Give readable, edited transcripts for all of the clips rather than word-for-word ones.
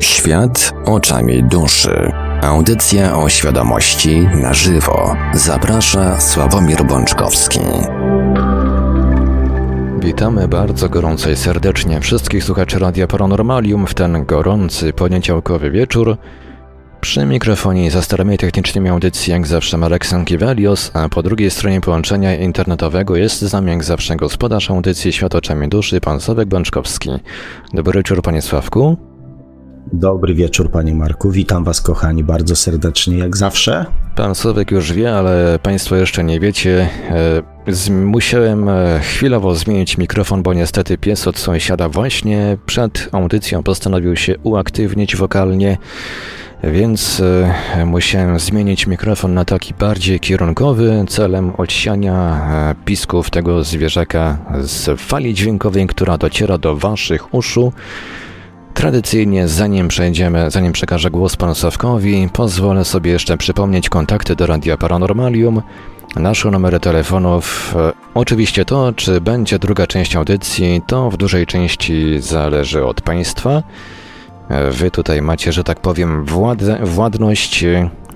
Świat oczami duszy. Audycja o świadomości na żywo. Zaprasza Sławomir Bączkowski. Witamy bardzo gorąco i serdecznie wszystkich słuchaczy Radia Paranormalium w ten gorący poniedziałkowy wieczór. Przy mikrofonie i za starami technicznymi audycji jak zawsze Aleksander Sankiewalios, a po drugiej stronie połączenia internetowego jest z nami jak zawsze gospodarz audycji Świat Oczami Duszy, pan Sławek Bączkowski. Dobry wieczór, panie Sławku. Dobry wieczór, panie Marku. Witam was, kochani, bardzo serdecznie, jak zawsze. Pan Sławek już wie, ale państwo jeszcze nie wiecie. Musiałem chwilowo zmienić mikrofon, bo niestety pies od sąsiada właśnie przed audycją postanowił się uaktywnić wokalnie, więc musiałem zmienić mikrofon na taki bardziej kierunkowy celem odsiania pisków tego zwierzaka z fali dźwiękowej, która dociera do waszych uszu. Tradycyjnie, zanim przekażę głos panu Sławkowi, pozwolę sobie jeszcze przypomnieć kontakty do Radia Paranormalium, nasze numery telefonów. Oczywiście to, czy będzie druga część audycji, to w dużej części zależy od państwa. Wy tutaj macie, że tak powiem, władność.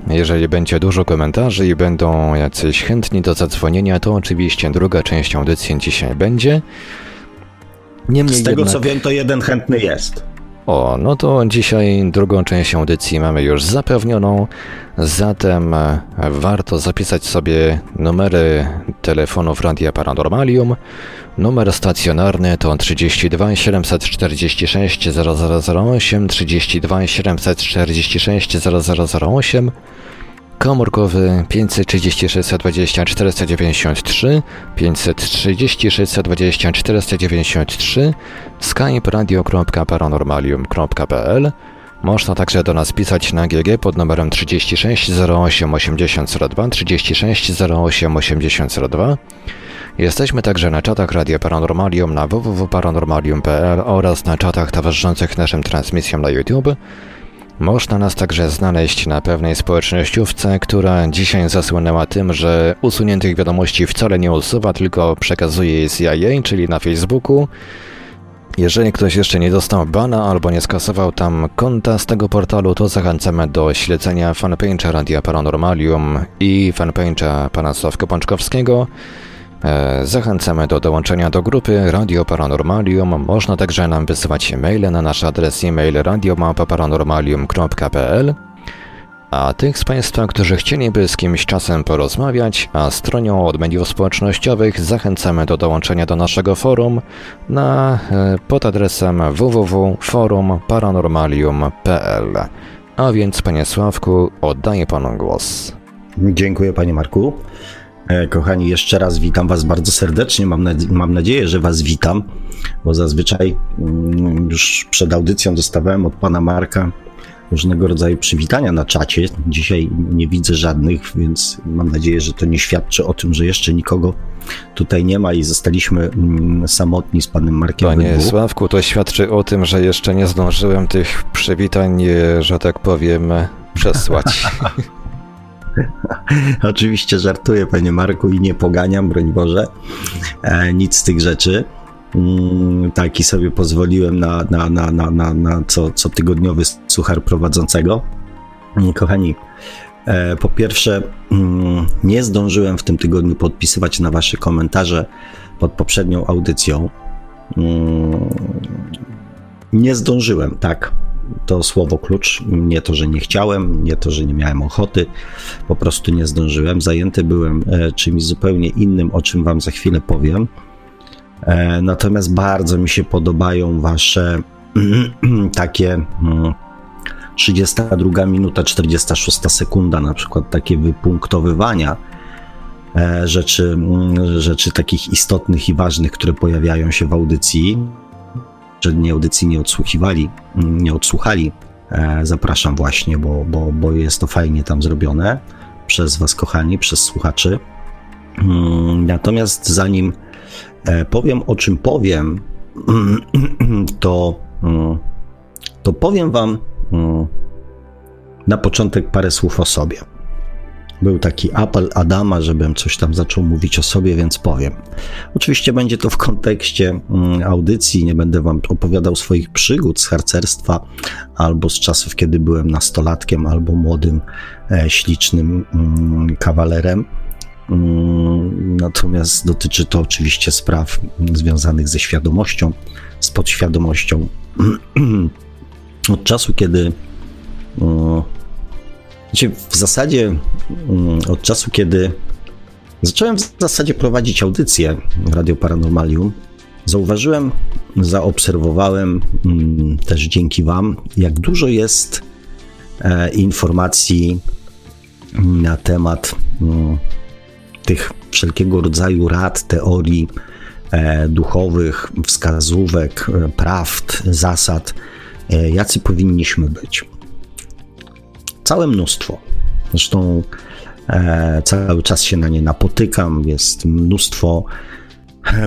Jeżeli będzie dużo komentarzy i będą jacyś chętni do zadzwonienia, to oczywiście druga część audycji dzisiaj będzie. Niemniej z tego jednak, co wiem, to jeden chętny jest. O, no to dzisiaj drugą część audycji mamy już zapewnioną, zatem warto zapisać sobie numery telefonów Radia Paranormalium. Numer stacjonarny to 32 746 0008, 32 746 0008, komórkowy 536 20 493, 536 20 493, Skype radio.paranormalium.pl. Można także do nas pisać na GG pod numerem 36 08 80 02, 36 08 80 02. Jesteśmy także na czatach Radia Paranormalium na www.paranormalium.pl oraz na czatach towarzyszących naszym transmisjom na YouTube. Można nas także znaleźć na pewnej społecznościówce, która dzisiaj zasłynęła tym, że usuniętych wiadomości wcale nie usuwa, tylko przekazuje je z CIA, czyli na Facebooku. Jeżeli ktoś jeszcze nie dostał bana albo nie skasował tam konta z tego portalu, to zachęcamy do śledzenia fanpage'a Radia Paranormalium i fanpage'a pana Sławka Bączkowskiego. Zachęcamy do dołączenia do grupy Radio Paranormalium. Można także nam wysyłać maile na nasz adres e-mail radio@paranormalium.pl. A tych z państwa, którzy chcieliby z kimś czasem porozmawiać, a stronią od mediów społecznościowych, zachęcamy do dołączenia do naszego forum pod adresem www.forumparanormalium.pl. A więc, panie Sławku, oddaję panu głos. Dziękuję, panie Marku. Kochani, jeszcze raz witam was bardzo serdecznie, mam nadzieję, że was witam, bo zazwyczaj już przed audycją dostawałem od pana Marka różnego rodzaju przywitania na czacie. Dzisiaj nie widzę żadnych, więc mam nadzieję, że to nie świadczy o tym, że jeszcze nikogo tutaj nie ma i zostaliśmy samotni z panem Markiem. Panie Sławku, to świadczy o tym, że jeszcze nie zdążyłem tych przywitań, że tak powiem, przesłać. Oczywiście żartuję, panie Marku, i nie poganiam, broń Boże, nic z tych rzeczy. Taki sobie pozwoliłem na cotygodniowy suchar prowadzącego. Kochani, po pierwsze, nie zdążyłem w tym tygodniu podpisywać na wasze komentarze pod poprzednią audycją. Nie zdążyłem, tak. To słowo klucz, nie to, że nie chciałem, nie to, że nie miałem ochoty, po prostu nie zdążyłem, zajęty byłem czymś zupełnie innym, o czym wam za chwilę powiem. Natomiast bardzo mi się podobają wasze takie 32 minuta, 46 sekunda, na przykład takie wypunktowywania rzeczy takich istotnych i ważnych, które pojawiają się w audycji. Przedniej audycji nie odsłuchali, zapraszam właśnie, bo jest to fajnie tam zrobione przez was, kochani, przez słuchaczy. Natomiast zanim powiem, o czym powiem, to powiem wam na początek parę słów o sobie. Był taki apel Adama, żebym coś tam zaczął mówić o sobie, więc powiem. Oczywiście będzie to w kontekście audycji, nie będę wam opowiadał swoich przygód z harcerstwa albo z czasów, kiedy byłem nastolatkiem albo młodym, ślicznym kawalerem. Natomiast dotyczy to oczywiście spraw związanych ze świadomością, z podświadomością. Od czasu, kiedy zacząłem w zasadzie prowadzić audycję w Radio Paranormalium, zauważyłem, zaobserwowałem też dzięki wam, jak dużo jest informacji na temat tych wszelkiego rodzaju rad, teorii duchowych, wskazówek, prawd, zasad, jacy powinniśmy być. Całe mnóstwo. Zresztą cały czas się na nie napotykam. Jest mnóstwo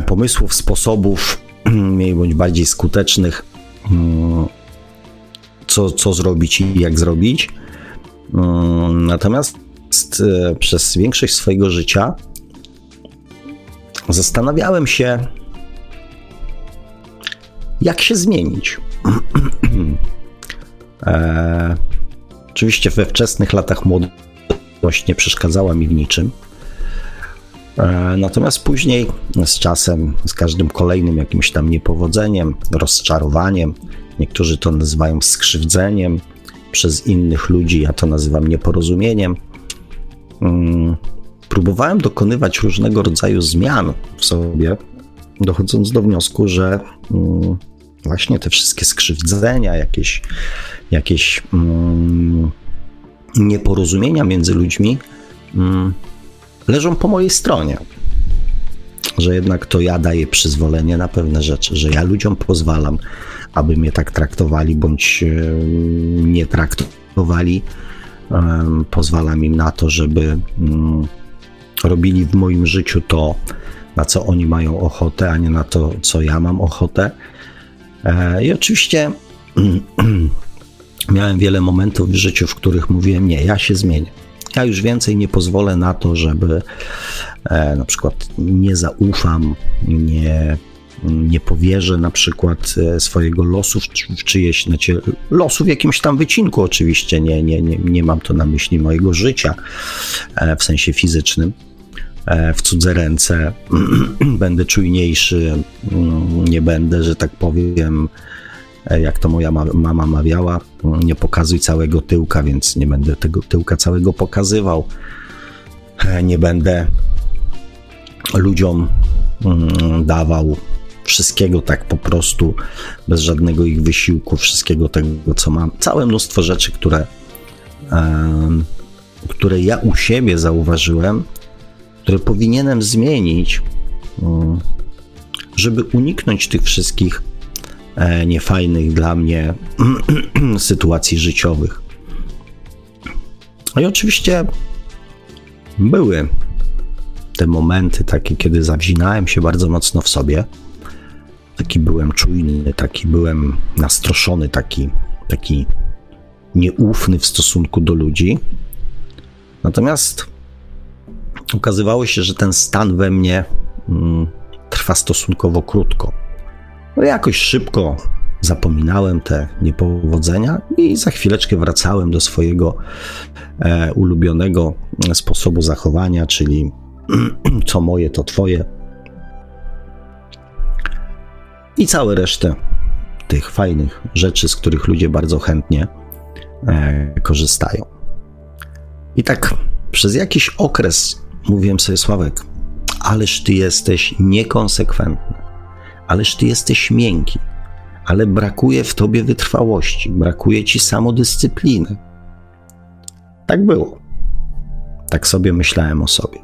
pomysłów, sposobów, mniej bądź bardziej skutecznych, co zrobić i jak zrobić. Natomiast przez większość swojego życia zastanawiałem się, jak się zmienić. Oczywiście we wczesnych latach młodość nie przeszkadzała mi w niczym. Natomiast później z czasem, z każdym kolejnym jakimś tam niepowodzeniem, rozczarowaniem, niektórzy to nazywają skrzywdzeniem przez innych ludzi, ja to nazywam nieporozumieniem, próbowałem dokonywać różnego rodzaju zmian w sobie, dochodząc do wniosku, że właśnie te wszystkie skrzywdzenia, jakieś nieporozumienia między ludźmi leżą po mojej stronie. Że jednak to ja daję przyzwolenie na pewne rzeczy, że ja ludziom pozwalam, aby mnie tak traktowali bądź nie traktowali. Pozwalam im na to, żeby robili w moim życiu to, na co oni mają ochotę, a nie na to, co ja mam ochotę. I oczywiście miałem wiele momentów w życiu, w których mówiłem, nie, ja się zmienię. Ja już więcej nie pozwolę na to, żeby na przykład nie zaufam, nie powierzę na przykład swojego losu w czyjeś, znaczy losu w jakimś tam wycinku oczywiście, nie mam to na myśli mojego życia w sensie fizycznym, w cudze ręce, będę czujniejszy, nie będę, że tak powiem, jak to moja mama mawiała, nie pokazuj całego tyłka, więc nie będę tego tyłka całego pokazywał, nie będę ludziom dawał wszystkiego tak po prostu, bez żadnego ich wysiłku, wszystkiego tego, co mam. Całe mnóstwo rzeczy, które ja u siebie zauważyłem, które powinienem zmienić, żeby uniknąć tych wszystkich niefajnych dla mnie sytuacji życiowych. No i oczywiście były te momenty takie, kiedy zawzinałem się bardzo mocno w sobie. Taki byłem czujny, taki byłem nastroszony, taki nieufny w stosunku do ludzi. Natomiast okazywało się, że ten stan we mnie trwa stosunkowo krótko. No jakoś szybko zapominałem te niepowodzenia i za chwileczkę wracałem do swojego ulubionego sposobu zachowania, czyli co moje, to twoje. I całe resztę tych fajnych rzeczy, z których ludzie bardzo chętnie korzystają. I tak przez jakiś okres mówiłem sobie, Sławek, ależ ty jesteś niekonsekwentny, ależ ty jesteś miękki, ale brakuje w tobie wytrwałości, brakuje ci samodyscypliny. Tak było. Tak sobie myślałem o sobie.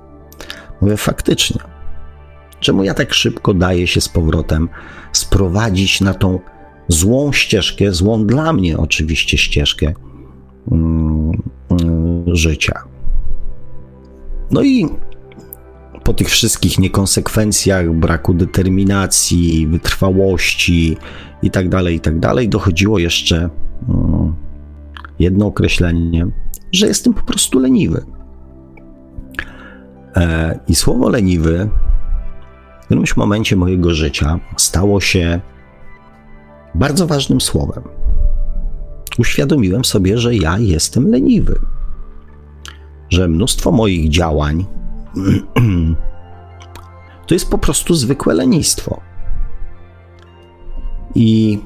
Mówię, faktycznie. Czemu ja tak szybko daję się z powrotem sprowadzić na tą złą ścieżkę, złą dla mnie oczywiście ścieżkę życia. No i po tych wszystkich niekonsekwencjach, braku determinacji, wytrwałości i tak dalej, dochodziło jeszcze jedno określenie, że jestem po prostu leniwy. I słowo leniwy w którymś momencie mojego życia stało się bardzo ważnym słowem. Uświadomiłem sobie, że ja jestem leniwy, że mnóstwo moich działań to jest po prostu zwykłe lenistwo. I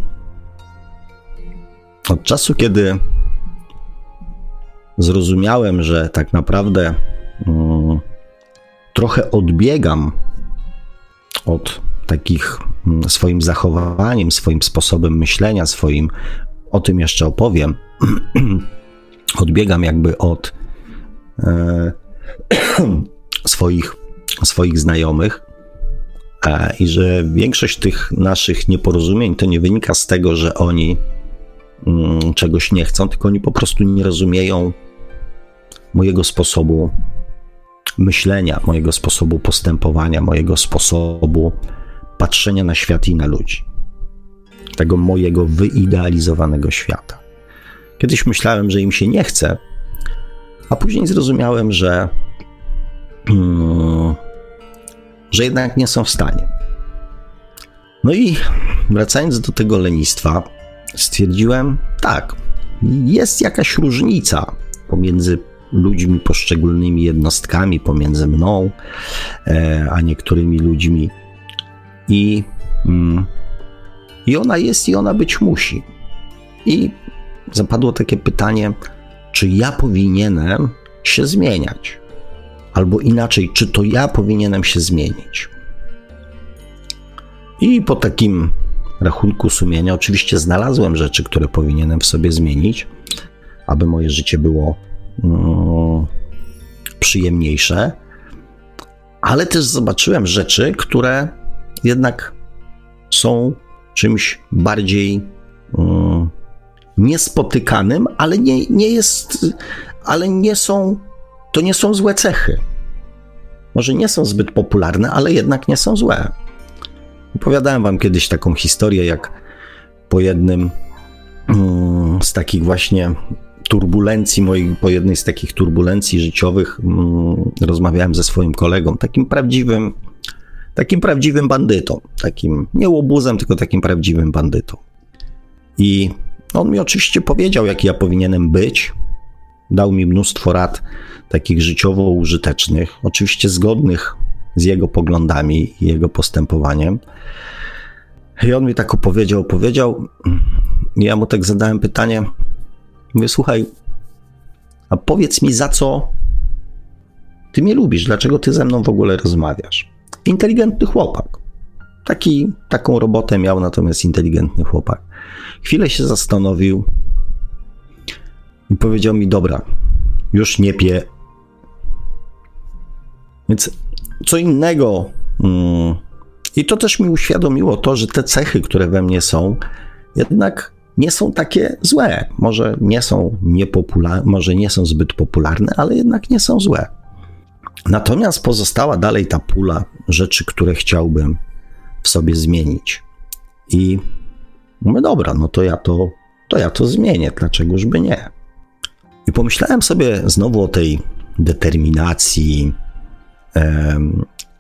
od czasu, kiedy zrozumiałem, że tak naprawdę trochę odbiegam od takich swoim zachowaniem, swoim sposobem myślenia, swoim, o tym jeszcze opowiem, odbiegam jakby od swoich znajomych i że większość tych naszych nieporozumień to nie wynika z tego, że oni czegoś nie chcą, tylko oni po prostu nie rozumieją mojego sposobu myślenia, mojego sposobu postępowania, mojego sposobu patrzenia na świat i na ludzi. Tego mojego wyidealizowanego świata. Kiedyś myślałem, że im się nie chce, a później zrozumiałem, że jednak nie są w stanie. No i wracając do tego lenistwa, stwierdziłem, tak, jest jakaś różnica pomiędzy ludźmi, poszczególnymi jednostkami, pomiędzy mną a niektórymi ludźmi i ona jest i ona być musi. I zapadło takie pytanie, czy ja powinienem się zmieniać? Albo inaczej, czy to ja powinienem się zmienić? I po takim rachunku sumienia oczywiście znalazłem rzeczy, które powinienem w sobie zmienić, aby moje życie było przyjemniejsze, ale też zobaczyłem rzeczy, które jednak są czymś bardziej niespotykanym, ale to nie są złe cechy. Może nie są zbyt popularne, ale jednak nie są złe. Opowiadałem wam kiedyś taką historię, jak po jednym z takich właśnie turbulencji moich, po jednej z takich turbulencji życiowych rozmawiałem ze swoim kolegą, takim prawdziwym bandytą, takim nie łobuzem, tylko takim prawdziwym bandytą. I on mi oczywiście powiedział, jaki ja powinienem być. Dał mi mnóstwo rad takich życiowo użytecznych, oczywiście zgodnych z jego poglądami i jego postępowaniem. I on mi tak opowiedział. Ja mu tak zadałem pytanie. Mówię, słuchaj, a powiedz mi, za co ty mnie lubisz? Dlaczego ty ze mną w ogóle rozmawiasz? Inteligentny chłopak. Taką robotę miał, natomiast inteligentny chłopak. Chwilę się zastanowił i powiedział mi, dobra, już nie piję. Więc co innego. I to też mi uświadomiło to, że te cechy, które we mnie są, jednak nie są takie złe. Może nie są niepopularne, może nie są zbyt popularne, ale jednak nie są złe. Natomiast pozostała dalej ta pula rzeczy, które chciałbym w sobie zmienić. I mówię, dobra, no to ja to zmienię, dlaczegożby nie? I pomyślałem sobie znowu o tej determinacji,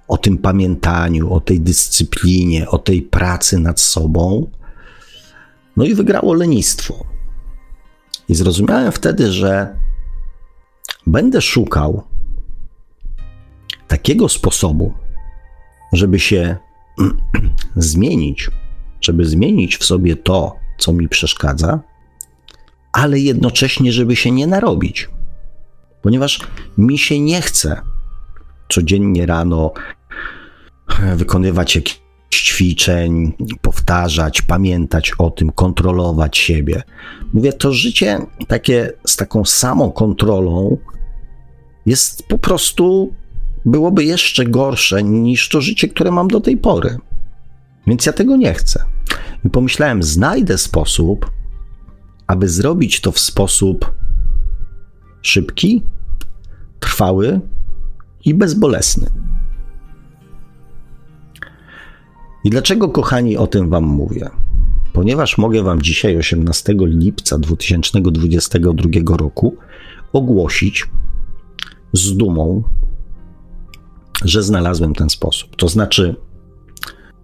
o tym pamiętaniu, o tej dyscyplinie, o tej pracy nad sobą. No i wygrało lenistwo. I zrozumiałem wtedy, że będę szukał takiego sposobu, żeby się zmienić, żeby zmienić w sobie to, co mi przeszkadza, ale jednocześnie, żeby się nie narobić. Ponieważ mi się nie chce codziennie rano wykonywać jakiś ćwiczeń, powtarzać, pamiętać o tym, kontrolować siebie. Mówię, to życie takie z taką samą kontrolą jest po prostu, byłoby jeszcze gorsze niż to życie, które mam do tej pory. Więc ja tego nie chcę. I pomyślałem, znajdę sposób, aby zrobić to w sposób szybki, trwały i bezbolesny. I dlaczego, kochani, o tym wam mówię? Ponieważ mogę wam dzisiaj, 18 lipca 2022 roku, ogłosić z dumą, że znalazłem ten sposób. To znaczy,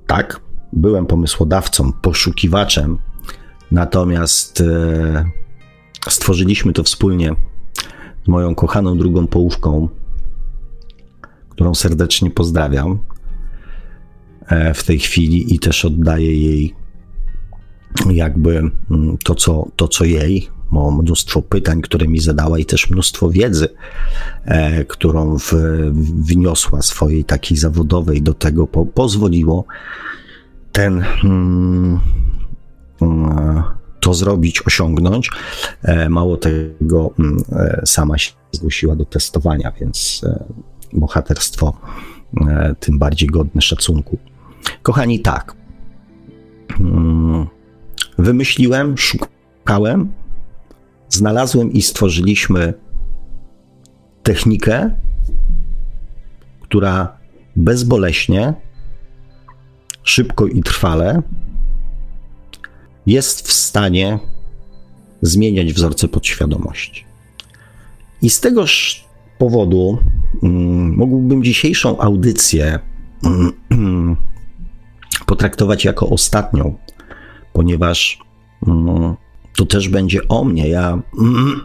tak, byłem pomysłodawcą, poszukiwaczem, natomiast stworzyliśmy to wspólnie z moją kochaną drugą połówką, którą serdecznie pozdrawiam w tej chwili i też oddaję jej jakby to, co jej, bo mnóstwo pytań, które mi zadała i też mnóstwo wiedzy, którą wniosła swojej takiej zawodowej do tego, pozwoliło ten to zrobić, osiągnąć. Mało tego, sama się zgłosiła do testowania, więc bohaterstwo tym bardziej godne szacunku. Kochani, tak. Wymyśliłem, szukałem, znalazłem i stworzyliśmy technikę, która bezboleśnie, szybko i trwale jest w stanie zmieniać wzorce podświadomości. I z tegoż powodu mógłbym dzisiejszą audycję potraktować jako ostatnią, ponieważ to też będzie o mnie. Ja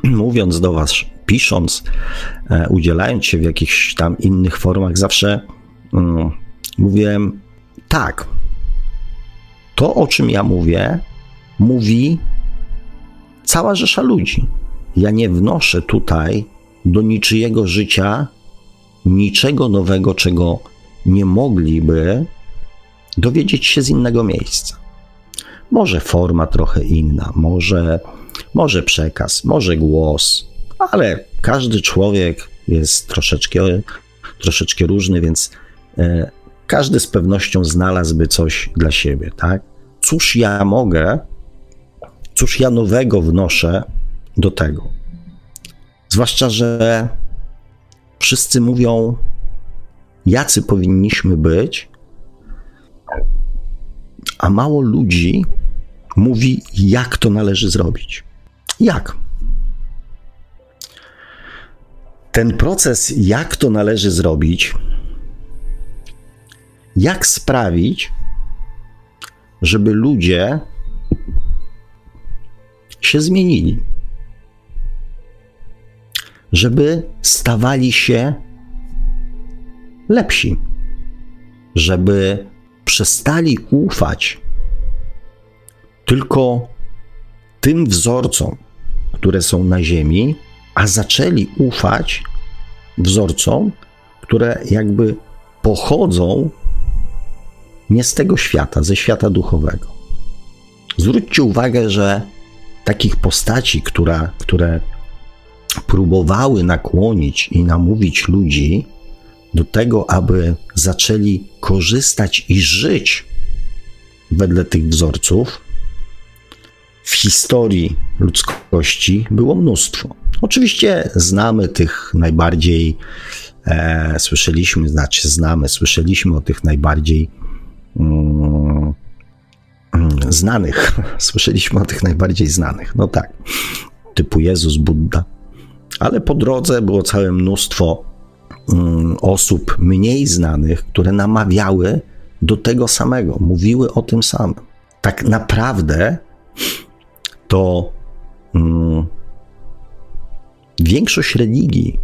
mówiąc do was, pisząc, udzielając się w jakichś tam innych formach, zawsze mówiłem tak, to o czym ja mówię, mówi cała rzesza ludzi. Ja nie wnoszę tutaj do niczyjego życia niczego nowego, czego nie mogliby dowiedzieć się z innego miejsca. Może forma trochę inna, może przekaz, może głos, ale każdy człowiek jest troszeczkę różny, więc każdy z pewnością znalazłby coś dla siebie, tak? Cóż ja mogę, cóż ja nowego wnoszę do tego? Zwłaszcza, że wszyscy mówią, jacy powinniśmy być, a mało ludzi mówi, jak to należy zrobić. Jak? Ten proces, jak to należy zrobić, jak sprawić, żeby ludzie się zmienili, żeby stawali się lepsi, żeby przestali ufać tylko tym wzorcom, które są na ziemi, a zaczęli ufać wzorcom, które jakby pochodzą nie z tego świata, ze świata duchowego. Zwróćcie uwagę, że takich postaci, które próbowały nakłonić i namówić ludzi do tego, aby zaczęli korzystać i żyć wedle tych wzorców, w historii ludzkości było mnóstwo. Oczywiście znamy tych najbardziej, słyszeliśmy o tych najbardziej znanych. Słyszeliśmy o tych najbardziej znanych, no tak, typu Jezus, Budda. Ale po drodze było całe mnóstwo osób mniej znanych, które namawiały do tego samego, mówiły o tym samym. Tak naprawdę to większość religii,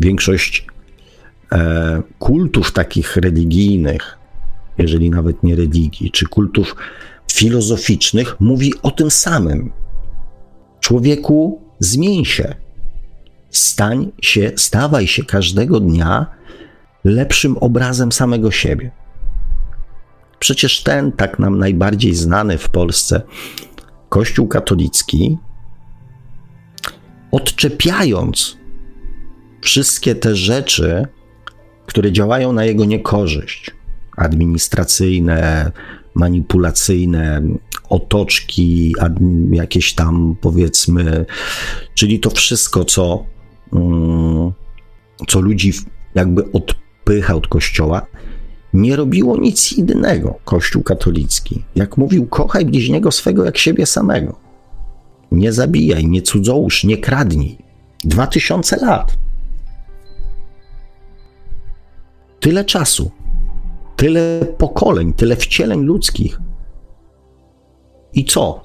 większość kultów takich religijnych, jeżeli nawet nie religii, czy kultów filozoficznych, mówi o tym samym. Człowieku, zmień się. Stawaj się każdego dnia lepszym obrazem samego siebie. Przecież ten, tak nam najbardziej znany w Polsce, Kościół katolicki, odczepiając wszystkie te rzeczy, które działają na jego niekorzyść, administracyjne, manipulacyjne, otoczki, jakieś tam powiedzmy, czyli to wszystko, co ludzi jakby odpycha od Kościoła, nie robiło nic innego Kościół katolicki. Jak mówił, kochaj bliźniego swego jak siebie samego. Nie zabijaj, nie cudzołóż, nie kradnij. 2000 lat. tyle czasu, tyle pokoleń, tyle wcieleń ludzkich. I co?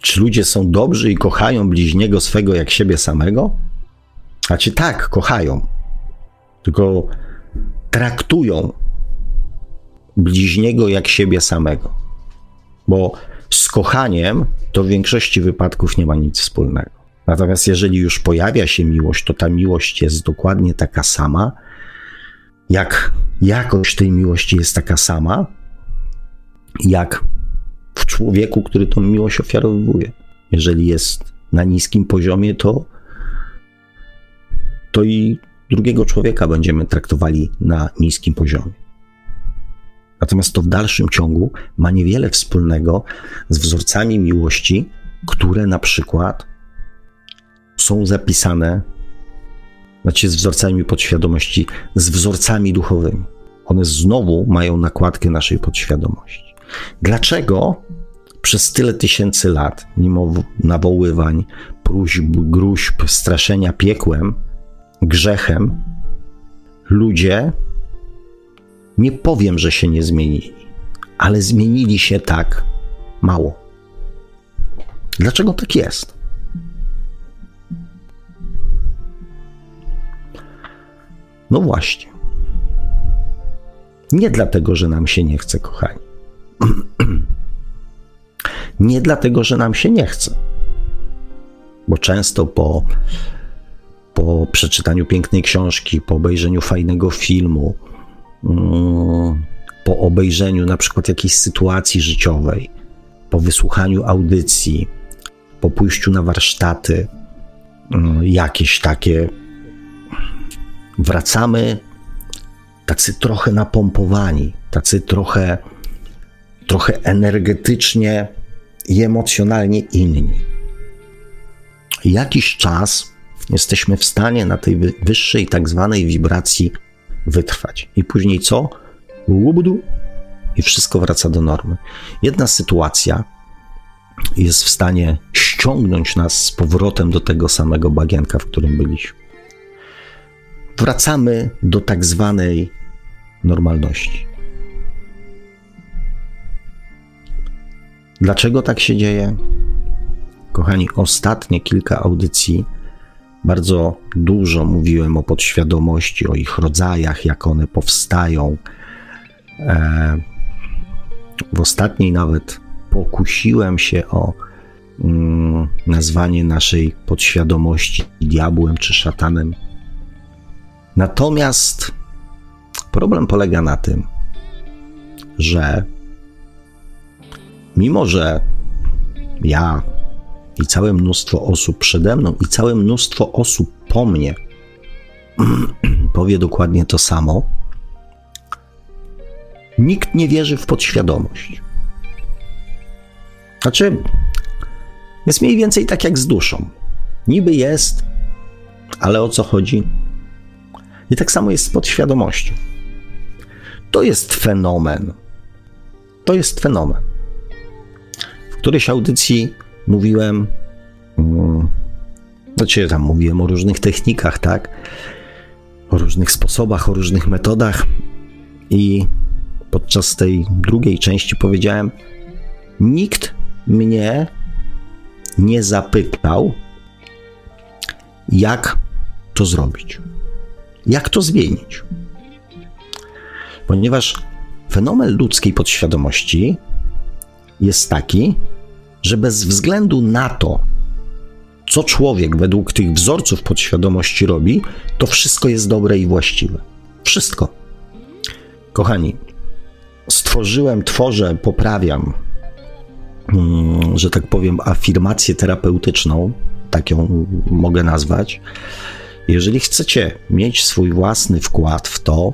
Czy ludzie są dobrzy i kochają bliźniego swego jak siebie samego? Znaczy tak, kochają, tylko traktują bliźniego jak siebie samego, bo z kochaniem to w większości wypadków nie ma nic wspólnego. Natomiast jeżeli już pojawia się miłość, to ta miłość jest dokładnie taka sama, jak jakość tej miłości jest taka sama, jak w człowieku, który tą miłość ofiarowuje. Jeżeli jest na niskim poziomie, to i drugiego człowieka będziemy traktowali na niskim poziomie. Natomiast to w dalszym ciągu ma niewiele wspólnego z wzorcami miłości, które na przykład są zapisane, znaczy z wzorcami podświadomości, z wzorcami duchowymi. One znowu mają nakładkę naszej podświadomości. Dlaczego przez tyle tysięcy lat, mimo nawoływań, próśb, gruźb, straszenia piekłem, grzechem, ludzie, nie powiem, że się nie zmienili, ale zmienili się tak mało? Dlaczego tak jest? No właśnie. Nie dlatego, że nam się nie chce, kochani. Nie dlatego, że nam się nie chce. Bo często po przeczytaniu pięknej książki, po obejrzeniu fajnego filmu, po obejrzeniu na przykład jakiejś sytuacji życiowej, po wysłuchaniu audycji, po pójściu na warsztaty, jakieś takie, wracamy tacy trochę napompowani, tacy trochę energetycznie i emocjonalnie inni. Jakiś czas jesteśmy w stanie na tej wyższej tak zwanej wibracji wytrwać. I później co? Łubudu i wszystko wraca do normy. Jedna sytuacja jest w stanie ściągnąć nas z powrotem do tego samego bagienka, w którym byliśmy. Wracamy do tak zwanej normalności. Dlaczego tak się dzieje? Kochani, ostatnie kilka audycji bardzo dużo mówiłem o podświadomości, o ich rodzajach, jak one powstają. W ostatniej nawet pokusiłem się o nazwanie naszej podświadomości diabłem czy szatanem. Natomiast problem polega na tym, że mimo, że ja i całe mnóstwo osób przede mną i całe mnóstwo osób po mnie powie dokładnie to samo, nikt nie wierzy w podświadomość. Znaczy, jest mniej więcej tak jak z duszą. Niby jest, ale o co chodzi? I tak samo jest z podświadomością. To jest fenomen. To jest fenomen. W którejś audycji mówiłem, znaczy tam mówiłem o różnych technikach, tak? O różnych sposobach, o różnych metodach. I podczas tej drugiej części powiedziałem, nikt mnie nie zapytał, jak to zrobić. Jak to zmienić? Ponieważ fenomen ludzkiej podświadomości jest taki, że bez względu na to, co człowiek według tych wzorców podświadomości robi, to wszystko jest dobre i właściwe. Wszystko. Kochani, stworzyłem, tworzę, poprawiam, że tak powiem, afirmację terapeutyczną, tak ją mogę nazwać. Jeżeli chcecie mieć swój własny wkład w to,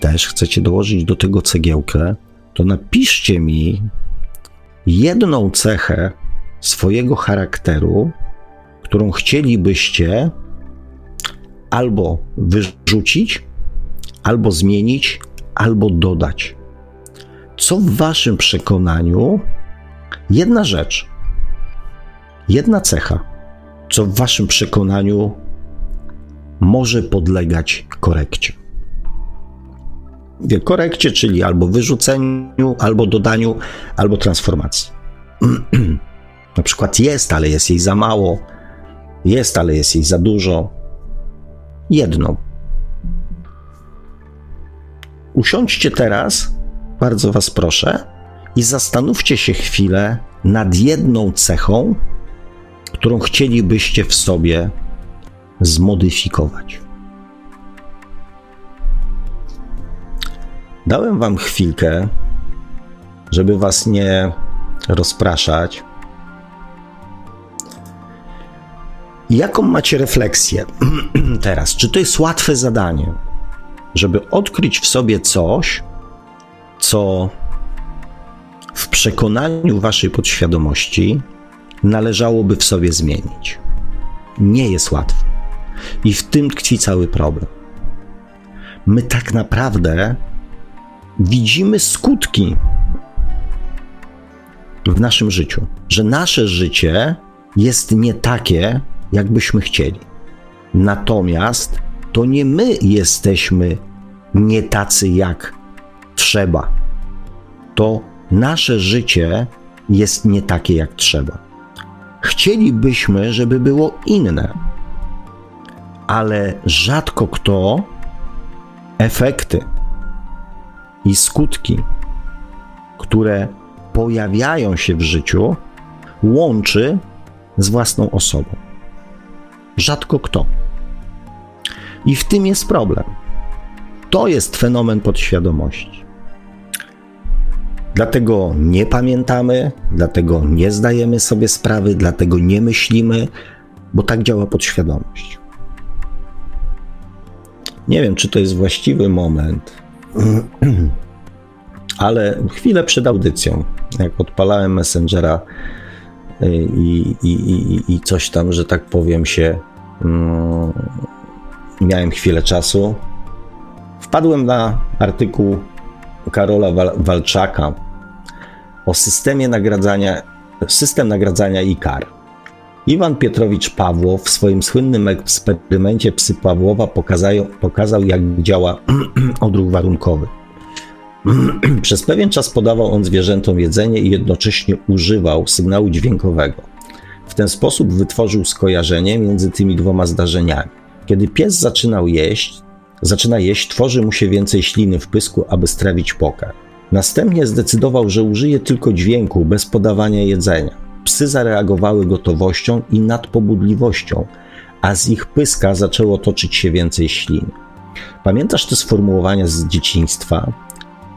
też chcecie dołożyć do tego cegiełkę, to napiszcie mi jedną cechę swojego charakteru, którą chcielibyście albo wyrzucić, albo zmienić, albo dodać. Co w waszym przekonaniu? Jedna rzecz, jedna cecha, co w waszym przekonaniu może podlegać korekcie. korekcie, czyli albo wyrzuceniu, albo dodaniu, albo transformacji. Na przykład jest, ale jest jej za mało, jest, ale jest jej za dużo. Jedno. Usiądźcie teraz, bardzo was proszę, i zastanówcie się chwilę nad jedną cechą, którą chcielibyście w sobie zmodyfikować. Dałem wam chwilkę, żeby was nie rozpraszać. Jaką macie refleksję teraz? Czy to jest łatwe zadanie, żeby odkryć w sobie coś, co w przekonaniu waszej podświadomości należałoby w sobie zmienić? Nie jest łatwe. I w tym tkwi cały problem. My tak naprawdę widzimy skutki w naszym życiu, że nasze życie jest nie takie, jakbyśmy chcieli. Natomiast to nie my jesteśmy nie tacy, jak trzeba. To nasze życie jest nie takie, jak trzeba. Chcielibyśmy, żeby było inne, ale rzadko kto efekty i skutki, które pojawiają się w życiu, łączy z własną osobą. Rzadko kto. I w tym jest problem. To jest fenomen podświadomości. Dlatego nie pamiętamy, dlatego nie zdajemy sobie sprawy, dlatego nie myślimy, bo tak działa podświadomość. Nie wiem, czy to jest właściwy moment, ale chwilę przed audycją, jak odpalałem Messengera i coś tam, że tak powiem się, miałem chwilę czasu, wpadłem na artykuł Karola Walczaka o system nagradzania i kar. Ivan Petrovich Pavlov w swoim słynnym eksperymencie psy Pawłowa pokazał, jak działa odruch warunkowy. Przez pewien czas podawał on zwierzętom jedzenie i jednocześnie używał sygnału dźwiękowego. W ten sposób wytworzył skojarzenie między tymi dwoma zdarzeniami. Kiedy pies zaczyna jeść, tworzy mu się więcej śliny w pysku, aby strawić pokarm. Następnie zdecydował, że użyje tylko dźwięku, bez podawania jedzenia. Psy zareagowały gotowością i nadpobudliwością, a z ich pyska zaczęło toczyć się więcej śliny. Pamiętasz te sformułowania z dzieciństwa?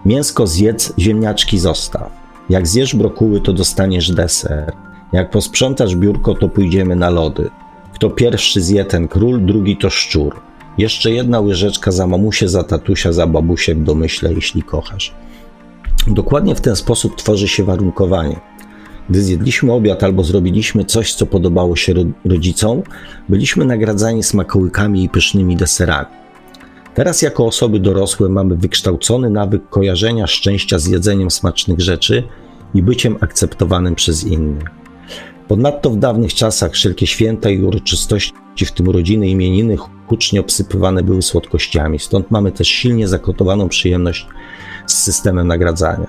Mięsko zjedz, ziemniaczki zostaw. Jak zjesz brokuły, to dostaniesz deser. Jak posprzątasz biurko, to pójdziemy na lody. Kto pierwszy zje, ten król, drugi to szczur. Jeszcze jedna łyżeczka za mamusię, za tatusia, za babusię w domyśle, jeśli kochasz. Dokładnie w ten sposób tworzy się warunkowanie. Gdy zjedliśmy obiad albo zrobiliśmy coś, co podobało się rodzicom, byliśmy nagradzani smakołykami i pysznymi deserami. Teraz jako osoby dorosłe mamy wykształcony nawyk kojarzenia szczęścia z jedzeniem smacznych rzeczy i byciem akceptowanym przez innych. Ponadto w dawnych czasach wszelkie święta i uroczystości, w tym rodziny, imieniny, hucznie obsypywane były słodkościami. Stąd mamy też silnie zakotowaną przyjemność z systemem nagradzania.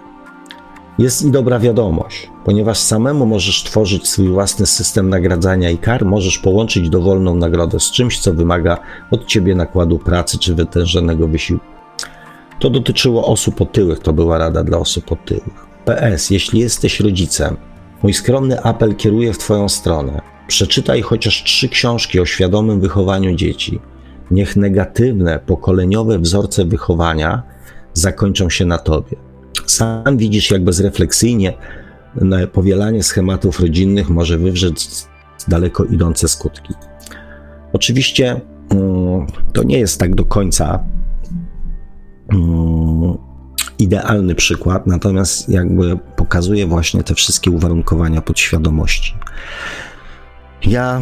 Jest i dobra wiadomość, ponieważ samemu możesz tworzyć swój własny system nagradzania i kar, możesz połączyć dowolną nagrodę z czymś, co wymaga od ciebie nakładu pracy czy wytężonego wysiłku. To dotyczyło osób otyłych, to była rada dla osób otyłych. PS, jeśli jesteś rodzicem, mój skromny apel kieruję w twoją stronę. Przeczytaj chociaż 3 książki o świadomym wychowaniu dzieci. Niech negatywne, pokoleniowe wzorce wychowania zakończą się na tobie. Sam widzisz, jak bezrefleksyjnie powielanie schematów rodzinnych może wywrzeć daleko idące skutki. Oczywiście to nie jest tak do końca idealny przykład, natomiast jakby pokazuje właśnie te wszystkie uwarunkowania podświadomości. Ja,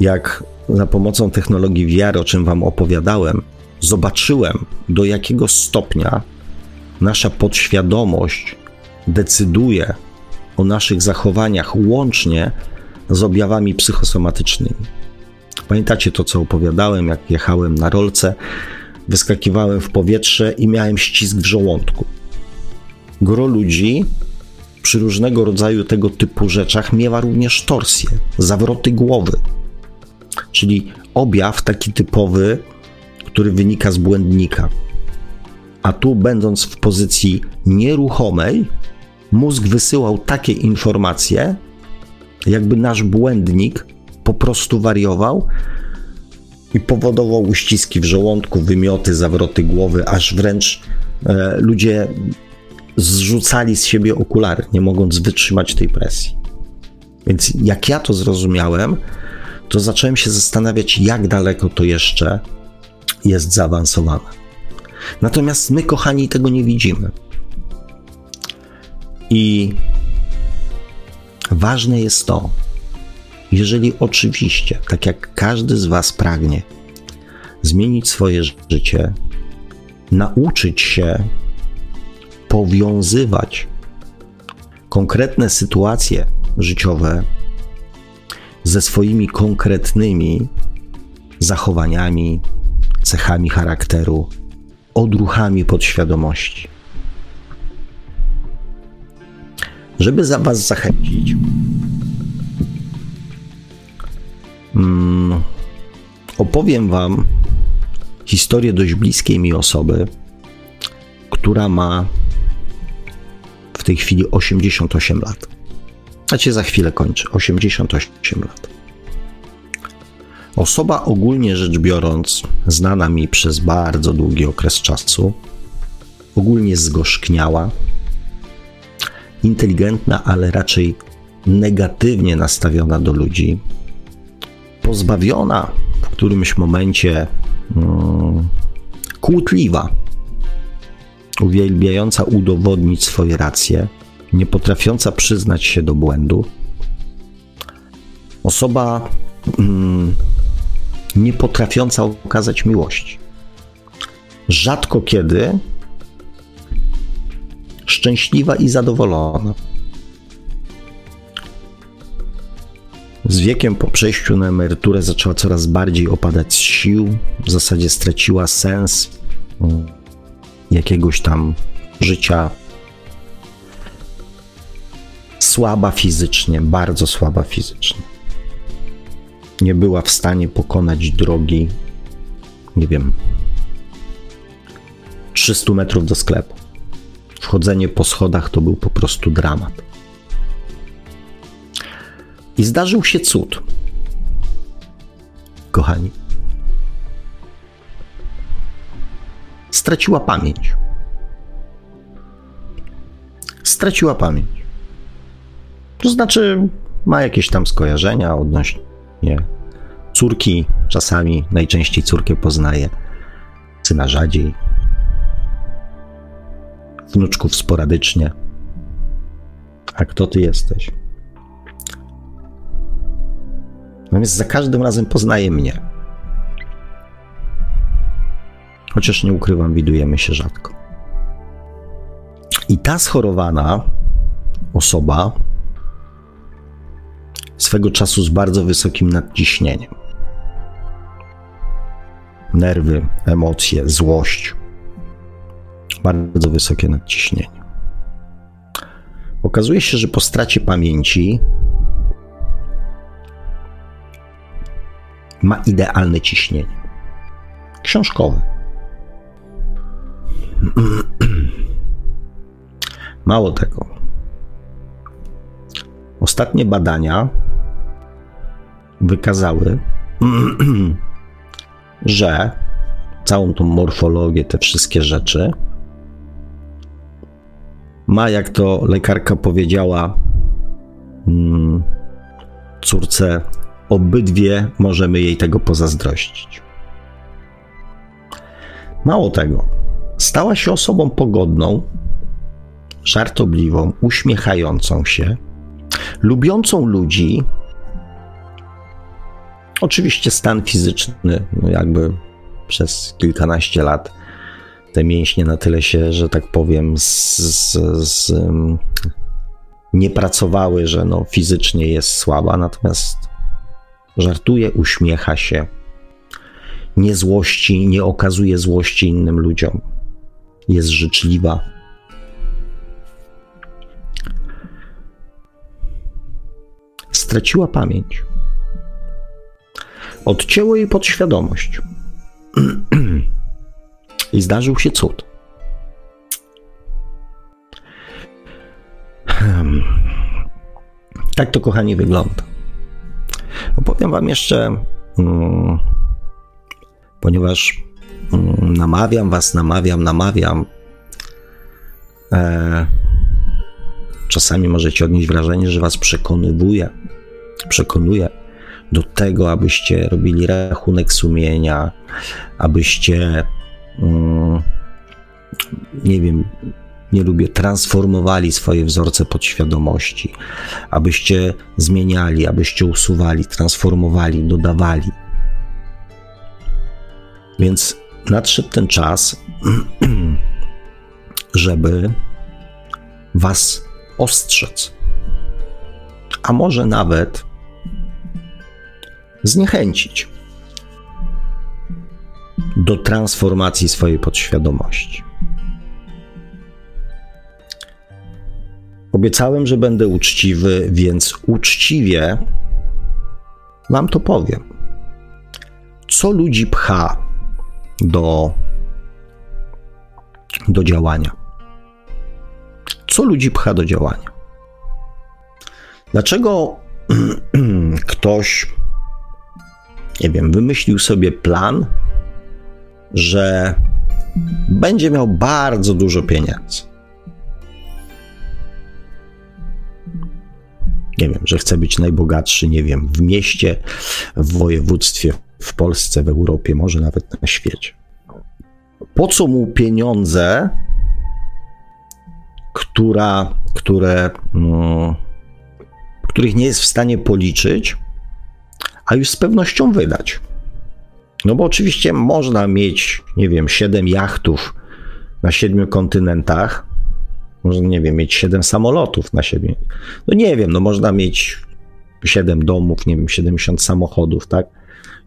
jak za pomocą technologii VR, o czym wam opowiadałem, zobaczyłem, do jakiego stopnia nasza podświadomość decyduje o naszych zachowaniach łącznie z objawami psychosomatycznymi. Pamiętacie to, co opowiadałem, jak jechałem na rolce wyskakiwałem w powietrze i miałem ścisk w żołądku. Gro ludzi przy różnego rodzaju tego typu rzeczach miewa również torsję, zawroty głowy, czyli objaw taki typowy, który wynika z błędnika. A tu, będąc w pozycji nieruchomej, mózg wysyłał takie informacje, jakby nasz błędnik po prostu wariował i powodował uściski w żołądku, wymioty, zawroty głowy, aż wręcz ludzie zrzucali z siebie okulary, nie mogąc wytrzymać tej presji. Więc jak ja to zrozumiałem, to zacząłem się zastanawiać, jak daleko to jeszcze jest zaawansowane. Natomiast my, kochani, tego nie widzimy. I ważne jest to, jeżeli oczywiście, tak jak każdy z was pragnie zmienić swoje życie, nauczyć się powiązywać konkretne sytuacje życiowe ze swoimi konkretnymi zachowaniami, cechami charakteru, odruchami podświadomości. Żeby za was zachęcić, opowiem wam historię dość bliskiej mi osoby, która ma w tej chwili 88 lat. Znaczy, za chwilę kończy. 88 lat. Osoba, ogólnie rzecz biorąc, znana mi przez bardzo długi okres czasu, ogólnie zgorzkniała, inteligentna, ale raczej negatywnie nastawiona do ludzi, pozbawiona w którymś momencie kłótliwa, uwielbiająca udowodnić swoje racje, nie potrafiąca przyznać się do błędu. Osoba nie potrafiąca okazać miłości. Rzadko kiedy szczęśliwa i zadowolona. Z wiekiem, po przejściu na emeryturę, zaczęła coraz bardziej opadać z sił. W zasadzie straciła sens jakiegoś tam życia. Słaba fizycznie, bardzo słaba fizycznie. Nie była w stanie pokonać drogi, nie wiem, 300 metrów do sklepu. Wchodzenie po schodach to był po prostu dramat. I zdarzył się cud. Kochani, straciła pamięć. Straciła pamięć. To znaczy, ma jakieś tam skojarzenia odnośnie córki, czasami, najczęściej córkę poznaje, syna rzadziej, wnuczków sporadycznie. A kto ty jesteś? Natomiast za każdym razem poznaje mnie. Chociaż nie ukrywam, widujemy się rzadko. I ta schorowana osoba swego czasu z bardzo wysokim nadciśnieniem. Nerwy, emocje, złość. Bardzo wysokie nadciśnienie. Okazuje się, że po stracie pamięci ma idealne ciśnienie. Książkowe. Mało tego. Ostatnie badania wykazały, że całą tą morfologię, te wszystkie rzeczy ma, jak to lekarka powiedziała córce, obydwie możemy jej tego pozazdrościć. Mało tego, stała się osobą pogodną, żartobliwą, uśmiechającą się, lubiącą ludzi. Oczywiście stan fizyczny, jakby przez kilkanaście lat te mięśnie na tyle się, że tak powiem, nie pracowały, że no fizycznie jest słaba, natomiast żartuje, uśmiecha się. nie złości, nie okazuje złości innym ludziom. Jest życzliwa. Straciła pamięć. Odcięło jej podświadomość. I zdarzył się cud. Tak to, kochani, wygląda. Opowiem wam jeszcze, ponieważ namawiam was. Czasami możecie odnieść wrażenie, że was przekonuję do tego, abyście robili rachunek sumienia, abyście, transformowali swoje wzorce podświadomości, abyście zmieniali, abyście usuwali, transformowali, dodawali. Więc nadszedł ten czas, żeby was ostrzec, a może nawet zniechęcić do transformacji swojej podświadomości. Obiecałem, że będę uczciwy, więc uczciwie wam to powiem. Co ludzi pcha do działania? Co ludzi pcha do działania? Dlaczego ktoś, wymyślił sobie plan, że będzie miał bardzo dużo pieniędzy? Że chce być najbogatszy, w mieście, w województwie, w Polsce, w Europie, może nawet na świecie. Po co mu pieniądze, których nie jest w stanie policzyć, a już z pewnością wydać? No bo oczywiście można mieć, 7 jachtów na 7 kontynentach, można, mieć 7 samolotów na siebie. Można mieć 7 domów, 70 samochodów, tak?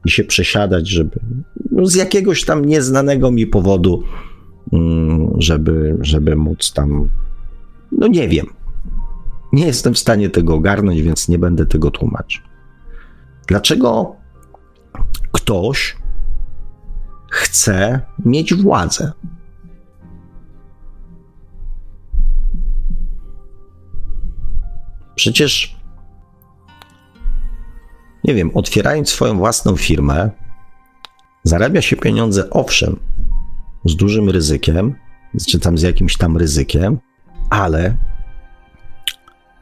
I się przesiadać, żeby z jakiegoś tam nieznanego mi powodu, żeby móc tam, Nie jestem w stanie tego ogarnąć, więc nie będę tego tłumaczył. Dlaczego ktoś chce mieć władzę? Przecież, otwierając swoją własną firmę, zarabia się pieniądze, owszem, z dużym ryzykiem, z jakimś tam ryzykiem, ale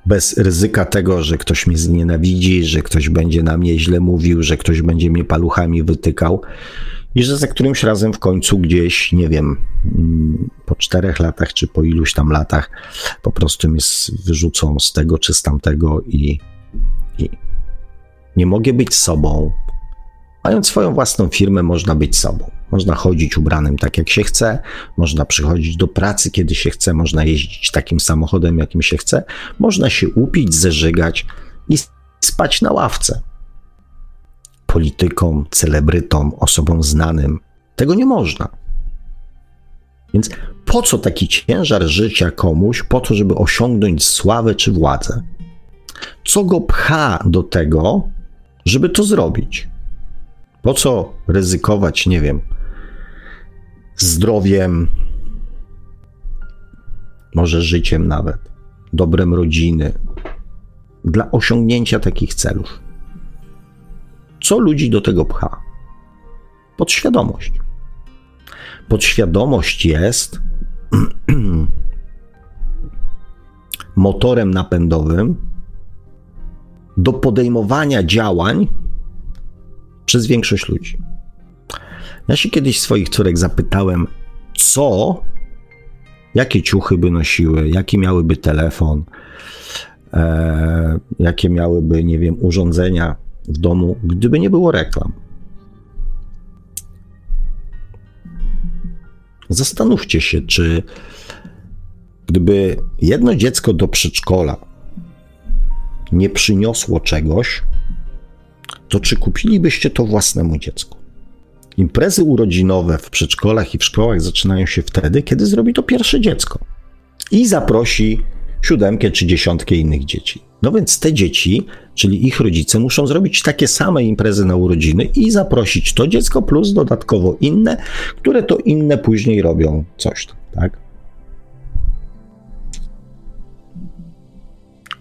bez ryzyka tego, że ktoś mnie znienawidzi, że ktoś będzie na mnie źle mówił, że ktoś będzie mnie paluchami wytykał i że za którymś razem w końcu gdzieś, po 4 latach czy po iluś tam latach po prostu mnie wyrzucą z tego czy z tamtego i nie mogę być sobą. Mając swoją własną firmę, można być sobą. Można chodzić ubranym tak, jak się chce, można przychodzić do pracy, kiedy się chce, można jeździć takim samochodem, jakim się chce, można się upić, zeżygać i spać na ławce. Politykom, celebrytom, osobom znanym tego nie można. Więc po co taki ciężar życia komuś? Po to, żeby osiągnąć sławę czy władzę? Co go pcha do tego, żeby to zrobić? Po co ryzykować, zdrowiem, może życiem nawet, dobrem rodziny, dla osiągnięcia takich celów? Co ludzi do tego pcha? Podświadomość. Podświadomość jest motorem napędowym do podejmowania działań przez większość ludzi. Ja się kiedyś swoich córek zapytałem, jakie ciuchy by nosiły, jaki miałyby telefon, jakie miałyby, urządzenia w domu, gdyby nie było reklam. Zastanówcie się, czy gdyby jedno dziecko do przedszkola nie przyniosło czegoś, to czy kupilibyście to własnemu dziecku? Imprezy urodzinowe w przedszkolach i w szkołach zaczynają się wtedy, kiedy zrobi to pierwsze dziecko i zaprosi 7 czy 10 innych dzieci. No więc te dzieci, czyli ich rodzice, muszą zrobić takie same imprezy na urodziny i zaprosić to dziecko plus dodatkowo inne, które to inne później robią coś tam, tak?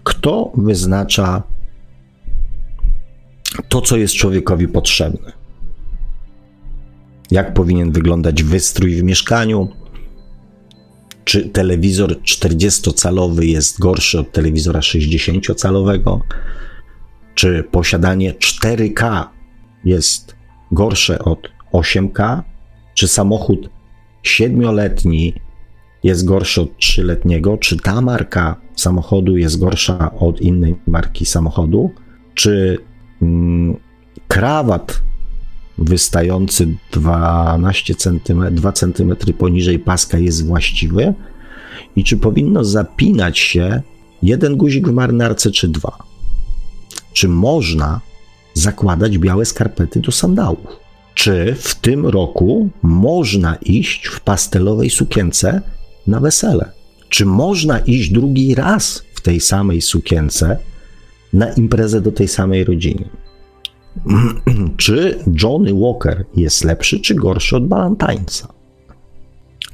Kto wyznacza to, co jest człowiekowi potrzebne? Jak powinien wyglądać wystrój w mieszkaniu? Czy telewizor 40-calowy jest gorszy od telewizora 60-calowego? Czy posiadanie 4K jest gorsze od 8K? Czy samochód 7-letni jest gorszy od 3-letniego? Czy ta marka samochodu jest gorsza od innej marki samochodu? Czy krawat wystający 2 cm poniżej paska jest właściwy? I czy powinno zapinać się jeden guzik w marynarce, czy 2? Czy można zakładać białe skarpety do sandałów? Czy w tym roku można iść w pastelowej sukience na wesele? Czy można iść drugi raz w tej samej sukience na imprezę do tej samej rodziny? Czy Johnny Walker jest lepszy czy gorszy od Balantańca?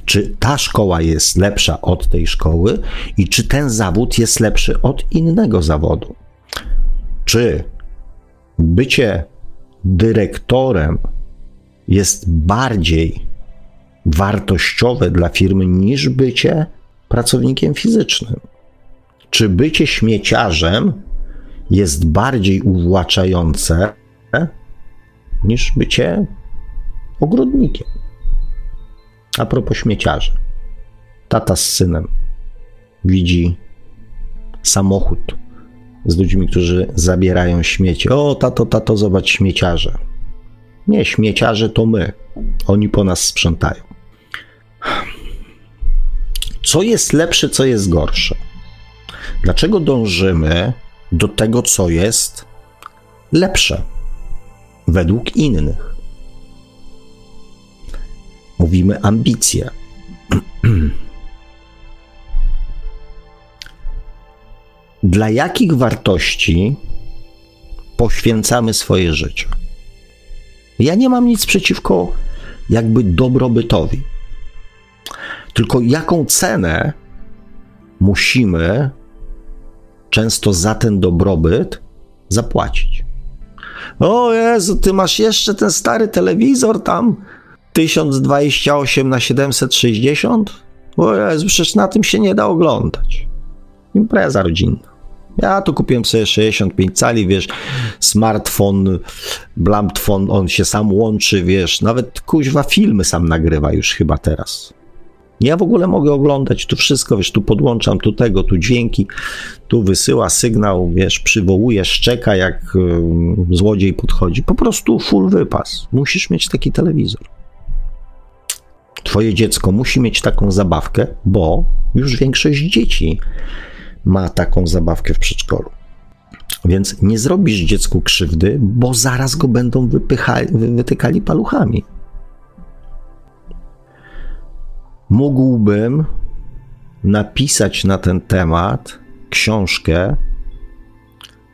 Czy ta szkoła jest lepsza od tej szkoły i czy ten zawód jest lepszy od innego zawodu? Czy bycie dyrektorem jest bardziej wartościowe dla firmy niż bycie pracownikiem fizycznym? Czy bycie śmieciarzem jest bardziej uwłaczające niż bycie ogrodnikiem? A propos śmieciarzy. Tata z synem widzi samochód z ludźmi, którzy zabierają śmiecie. O, tato, zobacz śmieciarze. Nie, śmieciarze to my. Oni po nas sprzątają. Co jest lepsze, co jest gorsze? Dlaczego dążymy do tego, co jest lepsze według innych? Mówimy ambicje. Dla jakich wartości poświęcamy swoje życie? Ja nie mam nic przeciwko jakby dobrobytowi. Tylko jaką cenę musimy często za ten dobrobyt zapłacić? O Jezu, ty masz jeszcze ten stary telewizor tam 1028x760? O Jezu, przecież na tym się nie da oglądać. Impreza rodzinna. Ja tu kupiłem sobie 65 cali, wiesz, smartfon, blamtfon, on się sam łączy, wiesz, nawet kuźwa filmy sam nagrywa już chyba teraz. Ja w ogóle mogę oglądać tu wszystko, wiesz, tu podłączam, tu tego, tu dźwięki, tu wysyła sygnał, wiesz, przywołuje, szczeka, jak złodziej podchodzi. Po prostu full wypas. Musisz mieć taki telewizor. Twoje dziecko musi mieć taką zabawkę, bo już większość dzieci ma taką zabawkę w przedszkolu. Więc nie zrobisz dziecku krzywdy, bo zaraz go będą wytykali paluchami. Mógłbym napisać na ten temat książkę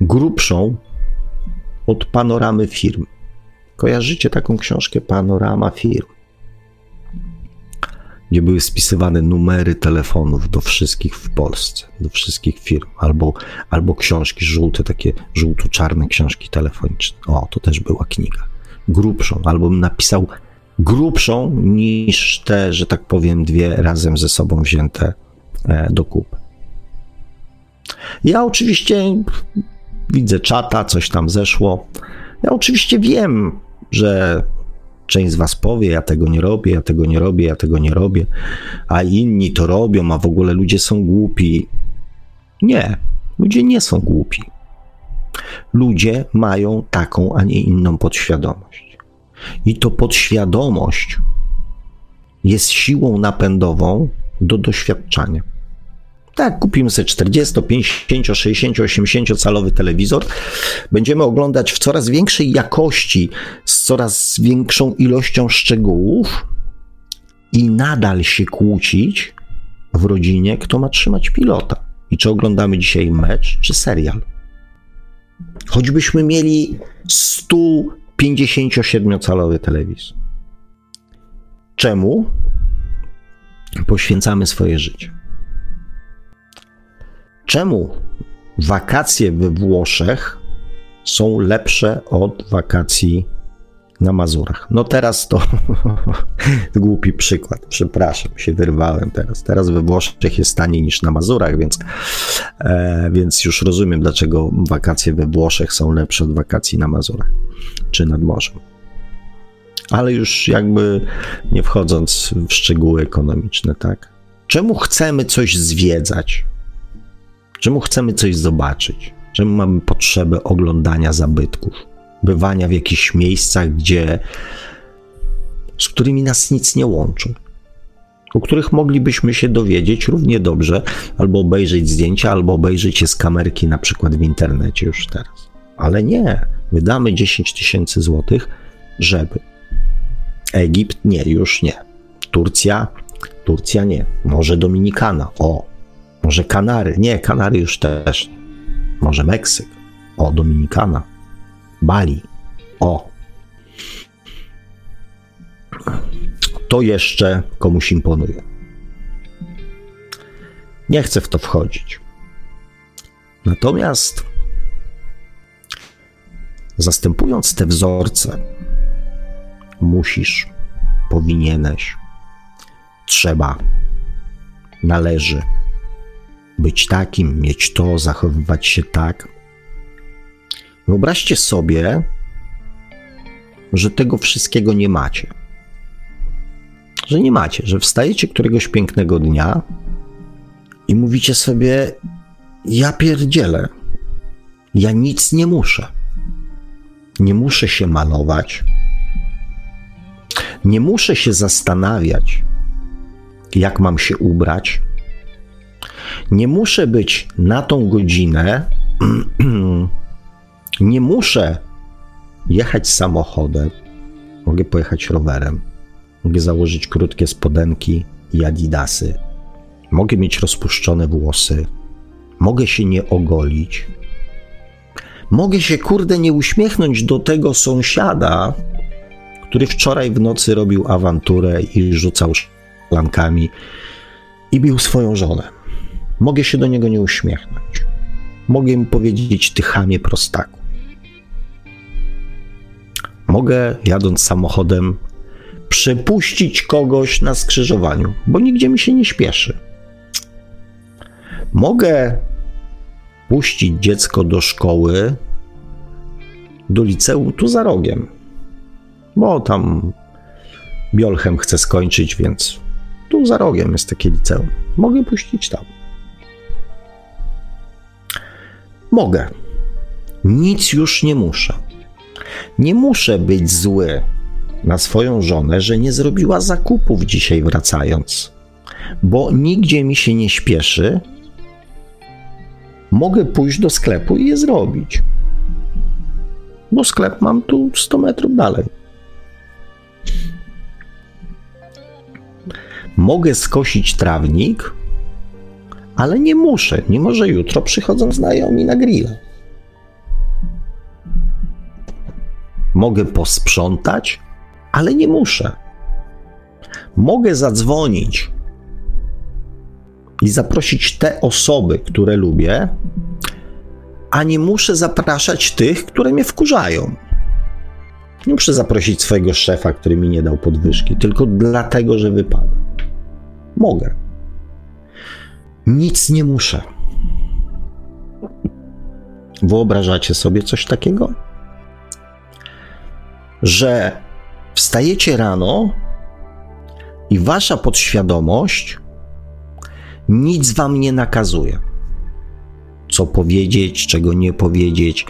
grubszą od Panoramy firm. Kojarzycie taką książkę Panorama firm? Gdzie były spisywane numery telefonów do wszystkich w Polsce, do wszystkich firm. Albo książki żółte, takie żółto-czarne książki telefoniczne. O, to też była kniga. Grubszą, albo bym napisał grubszą niż te, że tak powiem, dwie razem ze sobą wzięte do kupy. Ja oczywiście widzę czata, coś tam zeszło. Ja oczywiście wiem, że część z was powie, ja tego nie robię, a inni to robią, a w ogóle ludzie są głupi. Nie, ludzie nie są głupi. Ludzie mają taką, a nie inną podświadomość. I to podświadomość jest siłą napędową do doświadczania. Tak, kupimy sobie 40, 50, 60, 80 calowy telewizor. Będziemy oglądać w coraz większej jakości z coraz większą ilością szczegółów i nadal się kłócić w rodzinie, kto ma trzymać pilota i czy oglądamy dzisiaj mecz czy serial. Choćbyśmy mieli 157-calowy telewizor. Czemu poświęcamy swoje życie? Czemu wakacje we Włoszech są lepsze od wakacji na Mazurach? No teraz to głupi przykład, przepraszam, się wyrwałem teraz. Teraz we Włoszech jest taniej niż na Mazurach, więc już rozumiem, dlaczego wakacje we Włoszech są lepsze od wakacji na Mazurach czy nad morzem. Ale już jakby nie wchodząc w szczegóły ekonomiczne, tak? Czemu chcemy coś zwiedzać? Czemu chcemy coś zobaczyć? Czemu mamy potrzebę oglądania zabytków? Bywania w jakichś miejscach, z którymi nas nic nie łączy. O których moglibyśmy się dowiedzieć równie dobrze, albo obejrzeć zdjęcia, albo obejrzeć je z kamerki na przykład w internecie już teraz. Ale nie, wydamy 10 000 złotych, żeby... Egipt? Nie, już nie. Turcja? Turcja nie. Może Dominikana? O. Może Kanary? Nie, Kanary już też. Może Meksyk? O, Dominikana. Bali? O. To jeszcze komuś imponuje. Nie chcę w to wchodzić. Natomiast zastępując te wzorce, musisz, powinieneś, trzeba, należy być takim, mieć to, zachowywać się tak. Wyobraźcie sobie, że tego wszystkiego nie macie. Że nie macie, że wstajecie któregoś pięknego dnia i mówicie sobie: ja pierdzielę, ja nic nie muszę. Nie muszę się malować. Nie muszę się zastanawiać, jak mam się ubrać. Nie muszę być na tą godzinę. Nie muszę jechać samochodem. Mogę pojechać rowerem. Mogę założyć krótkie spodenki i adidasy. Mogę mieć rozpuszczone włosy. Mogę się nie ogolić. Mogę się, kurde, nie uśmiechnąć do tego sąsiada, który wczoraj w nocy robił awanturę i rzucał szklankami i bił swoją żonę. Mogę się do niego nie uśmiechnąć. Mogę mu powiedzieć: ty chamie prostaku. Mogę, jadąc samochodem, przepuścić kogoś na skrzyżowaniu, bo nigdzie mi się nie śpieszy. Mogę puścić dziecko do szkoły, do liceum tu za rogiem, bo tam biolchem chcę skończyć, więc tu za rogiem jest takie liceum. Mogę puścić tam. Mogę. Nic już nie muszę. Nie muszę być zły na swoją żonę, że nie zrobiła zakupów dzisiaj wracając, bo nigdzie mi się nie śpieszy. Mogę pójść do sklepu i je zrobić, bo sklep mam tu 100 metrów dalej. Mogę skosić trawnik, ale nie muszę, mimo że jutro przychodzą znajomi na grilla. Mogę posprzątać, ale nie muszę. Mogę zadzwonić i zaprosić te osoby, które lubię, a nie muszę zapraszać tych, które mnie wkurzają. Nie muszę zaprosić swojego szefa, który mi nie dał podwyżki, tylko dlatego, że wypada. Mogę. Nic nie muszę. Wyobrażacie sobie coś takiego? Że wstajecie rano i wasza podświadomość nic wam nie nakazuje. Co powiedzieć, czego nie powiedzieć,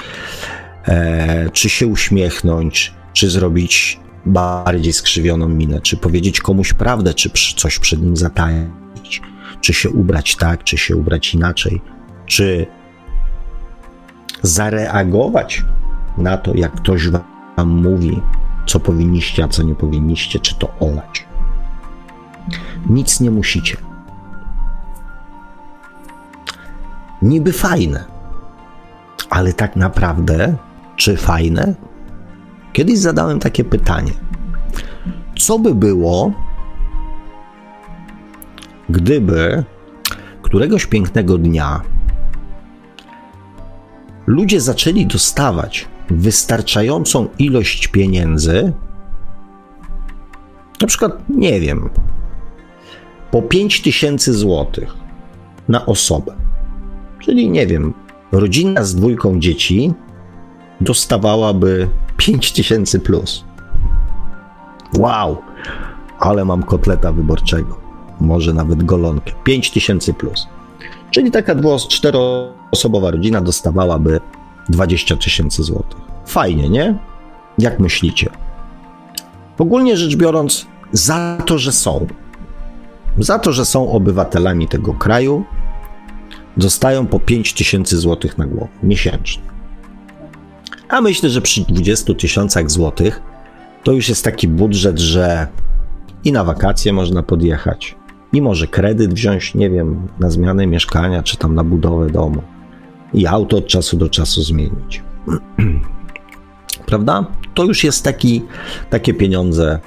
czy się uśmiechnąć, czy zrobić bardziej skrzywioną minę, czy powiedzieć komuś prawdę, czy coś przed nim zataić, czy się ubrać tak, czy się ubrać inaczej, czy zareagować na to, jak ktoś wam mówi, co powinniście, a co nie powinniście, czy to olać. Nic nie musicie. Niby fajne, ale tak naprawdę, czy fajne? Kiedyś zadałem takie pytanie. Co by było, gdyby któregoś pięknego dnia ludzie zaczęli dostawać wystarczającą ilość pieniędzy, na przykład, nie wiem, po 5 000 złotych na osobę. Czyli, nie wiem, rodzina z 2 dzieci dostawałaby 5000 plus. Wow, ale mam kotleta wyborczego. Może nawet golonkę. 5000 plus. Czyli taka 4-osobowa rodzina dostawałaby 20 000 złotych. Fajnie, nie? Jak myślicie? Ogólnie rzecz biorąc, za to, że są. Za to, że są obywatelami tego kraju, dostają po 5 000 złotych na głowę miesięcznie. A myślę, że przy 20 000 złotych to już jest taki budżet, że i na wakacje można podjechać, i może kredyt wziąć, nie wiem, na zmianę mieszkania, czy tam na budowę domu. I auto od czasu do czasu zmienić. Prawda? To już jest takie pieniądze.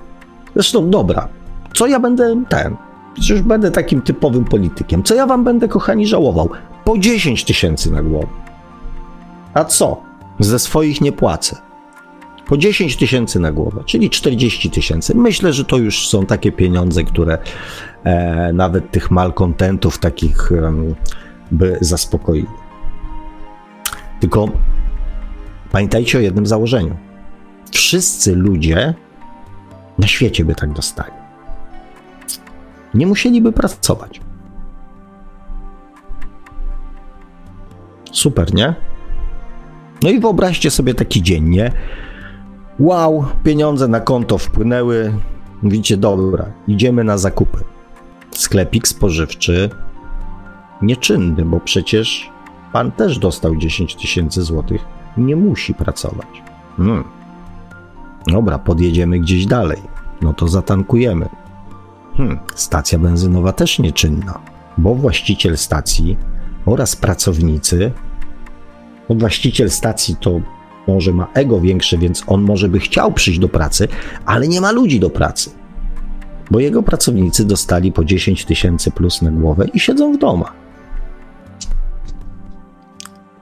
Zresztą dobra, co ja będę przecież będę takim typowym politykiem. Co ja wam będę, kochani, żałował? Po 10 000 na głowę. A co? Ze swoich nie płacę. Po 10 000 na głowę, czyli 40 000. Myślę, że to już są takie pieniądze, które nawet tych malkontentów takich by zaspokoiły. Tylko pamiętajcie o jednym założeniu. Wszyscy ludzie na świecie by tak dostali. Nie musieliby pracować. Super, nie? No i wyobraźcie sobie taki dzień, nie? Wow, pieniądze na konto wpłynęły. Mówicie, dobra, idziemy na zakupy. Sklepik spożywczy nieczynny, bo przecież pan też dostał 10 000 złotych. Nie musi pracować. Dobra, podjedziemy gdzieś dalej. No to zatankujemy. Stacja benzynowa też nieczynna, bo właściciel stacji oraz pracownicy, bo właściciel stacji to może ma ego większe, więc on może by chciał przyjść do pracy, ale nie ma ludzi do pracy, bo jego pracownicy dostali po 10 000 plus na głowę i siedzą w domach.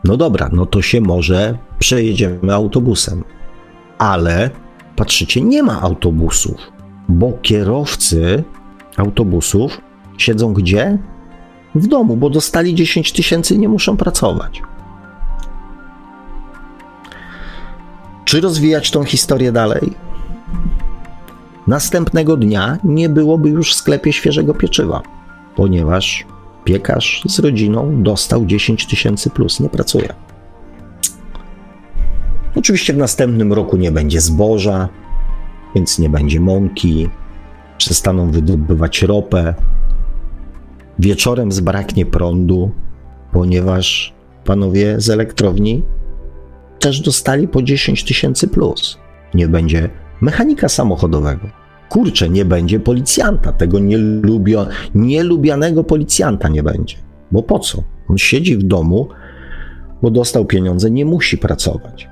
No dobra, no to się może przejedziemy autobusem, ale patrzycie, nie ma autobusów, bo kierowcy autobusów siedzą gdzie? W domu, bo dostali 10 000 i nie muszą pracować. Czy rozwijać tą historię dalej? Następnego dnia nie byłoby już w sklepie świeżego pieczywa, ponieważ piekarz z rodziną dostał 10 000 plus, nie pracuje. Oczywiście w następnym roku nie będzie zboża, więc nie będzie mąki, przestaną wydobywać ropę. Wieczorem zbraknie prądu, ponieważ panowie z elektrowni też dostali po 10 000 plus. Nie będzie mechanika samochodowego. Kurczę, nie będzie policjanta, tego nielubianego policjanta nie będzie. Bo po co? On siedzi w domu, bo dostał pieniądze, nie musi pracować.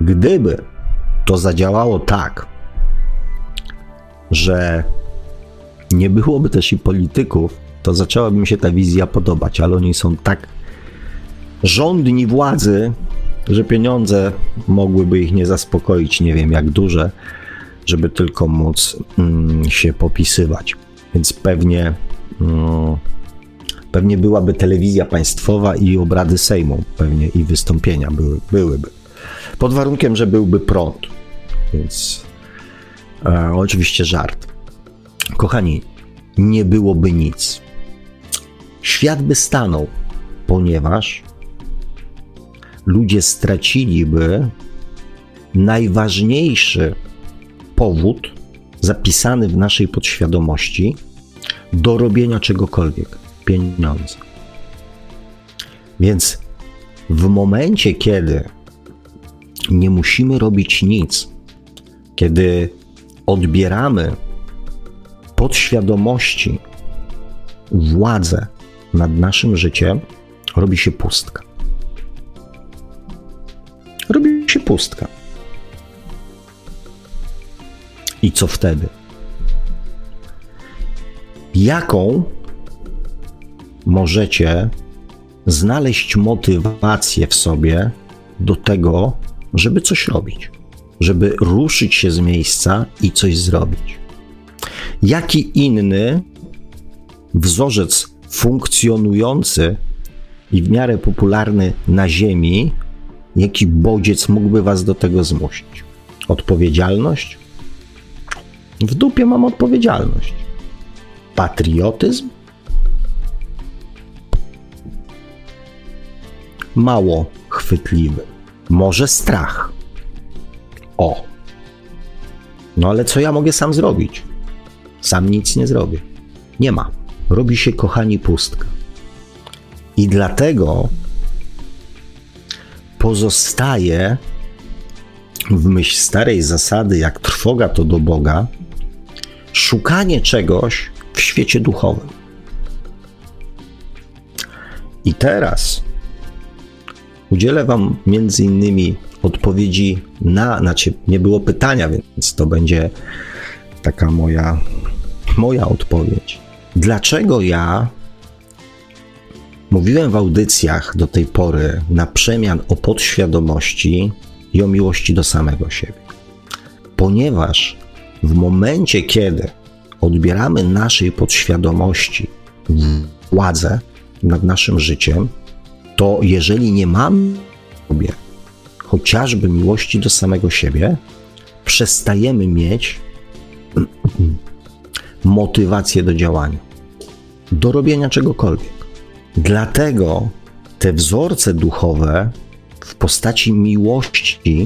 Gdyby to zadziałało tak, że nie byłoby też i polityków, to zaczęłaby mi się ta wizja podobać, ale oni są tak żądni władzy, że pieniądze mogłyby ich nie zaspokoić, nie wiem jak duże, żeby tylko móc się popisywać. Więc pewnie byłaby telewizja państwowa i obrady Sejmu, pewnie i wystąpienia byłyby. Pod warunkiem, że byłby prąd. Więc oczywiście żart. Kochani, nie byłoby nic. Świat by stanął, ponieważ ludzie straciliby najważniejszy powód zapisany w naszej podświadomości do robienia czegokolwiek. Pieniądze. Więc w momencie, kiedy nie musimy robić nic, kiedy odbieramy podświadomości władzę nad naszym życiem, robi się pustka. Robi się pustka. I co wtedy? Jaką możecie znaleźć motywację w sobie do tego, żeby coś robić, żeby ruszyć się z miejsca i coś zrobić? Jaki inny wzorzec funkcjonujący i w miarę popularny na Ziemi, jaki bodziec mógłby was do tego zmusić? Odpowiedzialność? W dupie mam odpowiedzialność. Patriotyzm? Mało chwytliwy. Może strach. O. No ale co ja mogę sam zrobić? Sam nic nie zrobię. Nie ma. Robi się, kochani, pustka. I dlatego pozostaje w myśl starej zasady, jak trwoga to do Boga, szukanie czegoś w świecie duchowym. I teraz udzielę wam między innymi odpowiedzi na... Znaczy, nie było pytania, więc to będzie taka moja odpowiedź. Dlaczego ja mówiłem w audycjach do tej pory na przemian o podświadomości i o miłości do samego siebie? Ponieważ w momencie, kiedy odbieramy naszej podświadomości władzę nad naszym życiem, to jeżeli nie mamy chociażby miłości do samego siebie, przestajemy mieć motywację do działania, do robienia czegokolwiek. Dlatego te wzorce duchowe w postaci miłości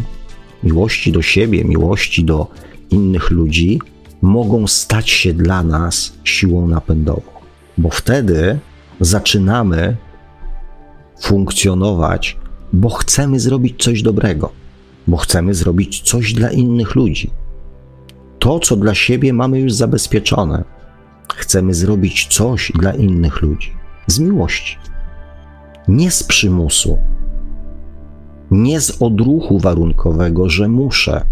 do siebie, miłości do innych ludzi, mogą stać się dla nas siłą napędową, bo wtedy zaczynamy funkcjonować, bo chcemy zrobić coś dobrego, bo chcemy zrobić coś dla innych ludzi. To, co dla siebie mamy już zabezpieczone, chcemy zrobić coś dla innych ludzi. Z miłości. Nie z przymusu. Nie z odruchu warunkowego, że muszę.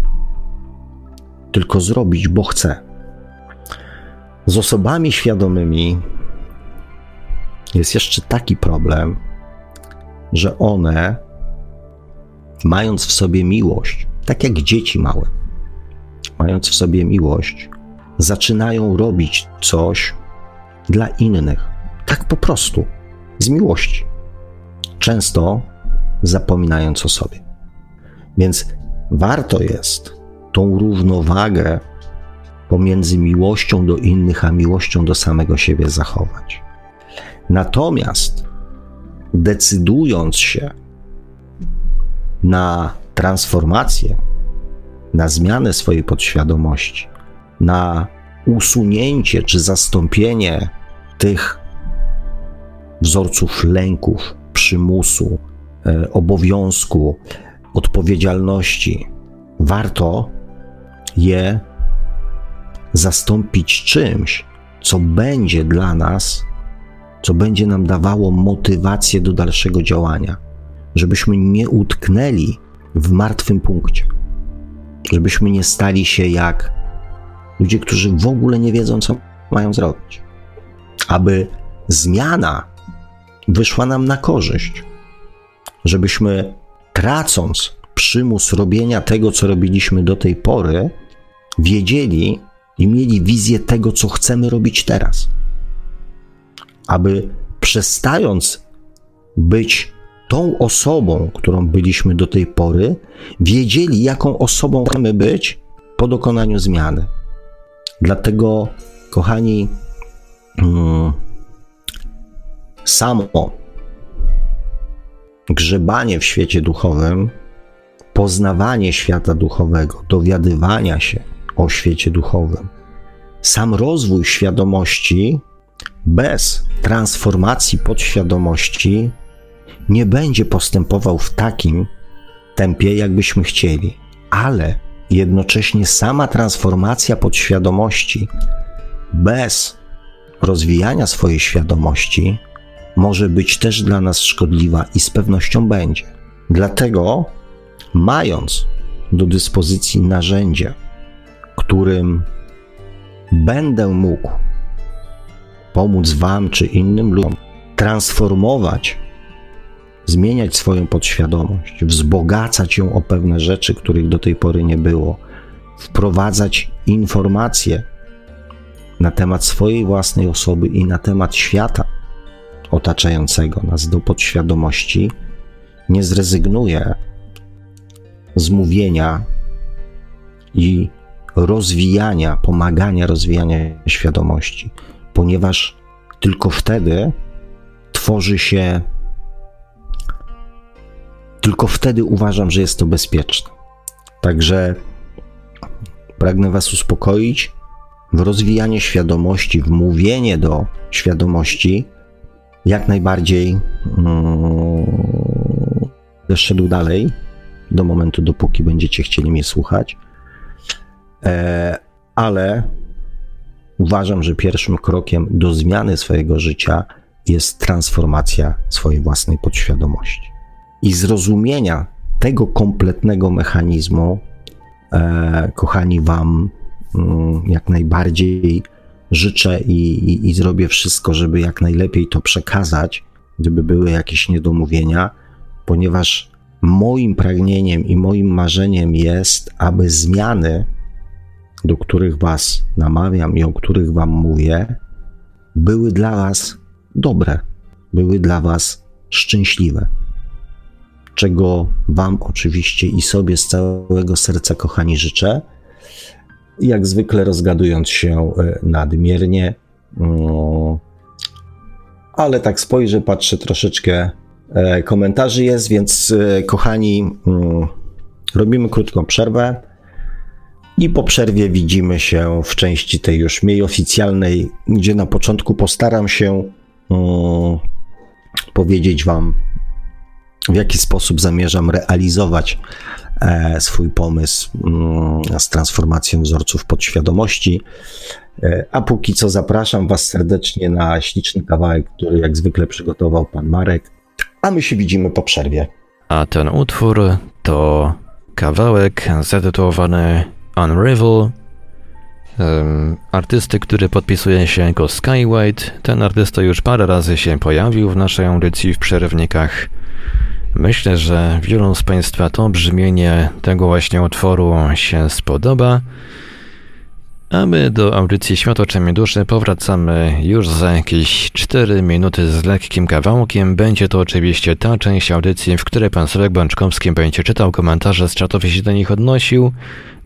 Tylko zrobić, bo chcę. Z osobami świadomymi jest jeszcze taki problem, że one, mając w sobie miłość, tak jak dzieci małe, mając w sobie miłość, zaczynają robić coś dla innych. Tak po prostu, z miłości. Często zapominając o sobie. Więc warto jest tą równowagę pomiędzy miłością do innych, a miłością do samego siebie zachować. Natomiast decydując się na transformację, na zmianę swojej podświadomości, na usunięcie czy zastąpienie tych wzorców lęków, przymusu, obowiązku, odpowiedzialności, warto je zastąpić czymś, co będzie dla nas, co będzie nam dawało motywację do dalszego działania, żebyśmy nie utknęli w martwym punkcie, żebyśmy nie stali się jak ludzie, którzy w ogóle nie wiedzą, co mają zrobić. Aby zmiana wyszła nam na korzyść, żebyśmy, tracąc przymus robienia tego, co robiliśmy do tej pory, wiedzieli i mieli wizję tego, co chcemy robić teraz. Aby przestając być tą osobą, którą byliśmy do tej pory, wiedzieli, jaką osobą chcemy być po dokonaniu zmiany. Dlatego, kochani, samo grzebanie w świecie duchowym, poznawanie świata duchowego, dowiadywania się o świecie duchowym, sam rozwój świadomości bez transformacji podświadomości nie będzie postępował w takim tempie, jakbyśmy chcieli, ale jednocześnie sama transformacja podświadomości bez rozwijania swojej świadomości może być też dla nas szkodliwa i z pewnością będzie. Dlatego, mając do dyspozycji narzędzie, którym będę mógł pomóc Wam czy innym ludziom transformować, zmieniać swoją podświadomość, wzbogacać ją o pewne rzeczy, których do tej pory nie było, wprowadzać informacje na temat swojej własnej osoby i na temat świata otaczającego nas do podświadomości, nie zrezygnuję z mówienia i rozwijania, pomagania rozwijania świadomości, ponieważ tylko wtedy tworzy się, tylko wtedy uważam, że jest to bezpieczne. Także pragnę Was uspokoić. W rozwijanie świadomości, w mówienie do świadomości jak najbardziej szedł dalej do momentu, dopóki będziecie chcieli mnie słuchać, ale uważam, że pierwszym krokiem do zmiany swojego życia jest transformacja swojej własnej podświadomości i zrozumienia tego kompletnego mechanizmu, kochani, Wam jak najbardziej życzę i zrobię wszystko, żeby jak najlepiej to przekazać, gdyby były jakieś niedomówienia, ponieważ moim pragnieniem i moim marzeniem jest, aby zmiany, do których Was namawiam i o których Wam mówię, były dla Was dobre, były dla Was szczęśliwe, czego Wam oczywiście i sobie z całego serca, kochani, życzę. Jak zwykle rozgadując się nadmiernie, ale tak spojrzę, patrzę, troszeczkę komentarzy jest, więc kochani, robimy krótką przerwę i po przerwie widzimy się w części tej już mniej oficjalnej, gdzie na początku postaram się powiedzieć Wam, w jaki sposób zamierzam realizować swój pomysł z transformacją wzorców podświadomości. A póki co zapraszam Was serdecznie na śliczny kawałek, który jak zwykle przygotował Pan Marek, a my się widzimy po przerwie. A ten utwór to kawałek zatytułowany Unravel, artysty, który podpisuje się jako Skywide. Ten artysta już parę razy się pojawił w naszej audycji w przerwnikach. Myślę, że wielu z Państwa to brzmienie tego właśnie utworu się spodoba. A my do audycji Świat Oczami Duszy powracamy już za jakieś 4 minuty z lekkim kawałkiem. Będzie to oczywiście ta część audycji, w której Pan Sławek Bączkowski będzie czytał komentarze z czatów i się do nich odnosił.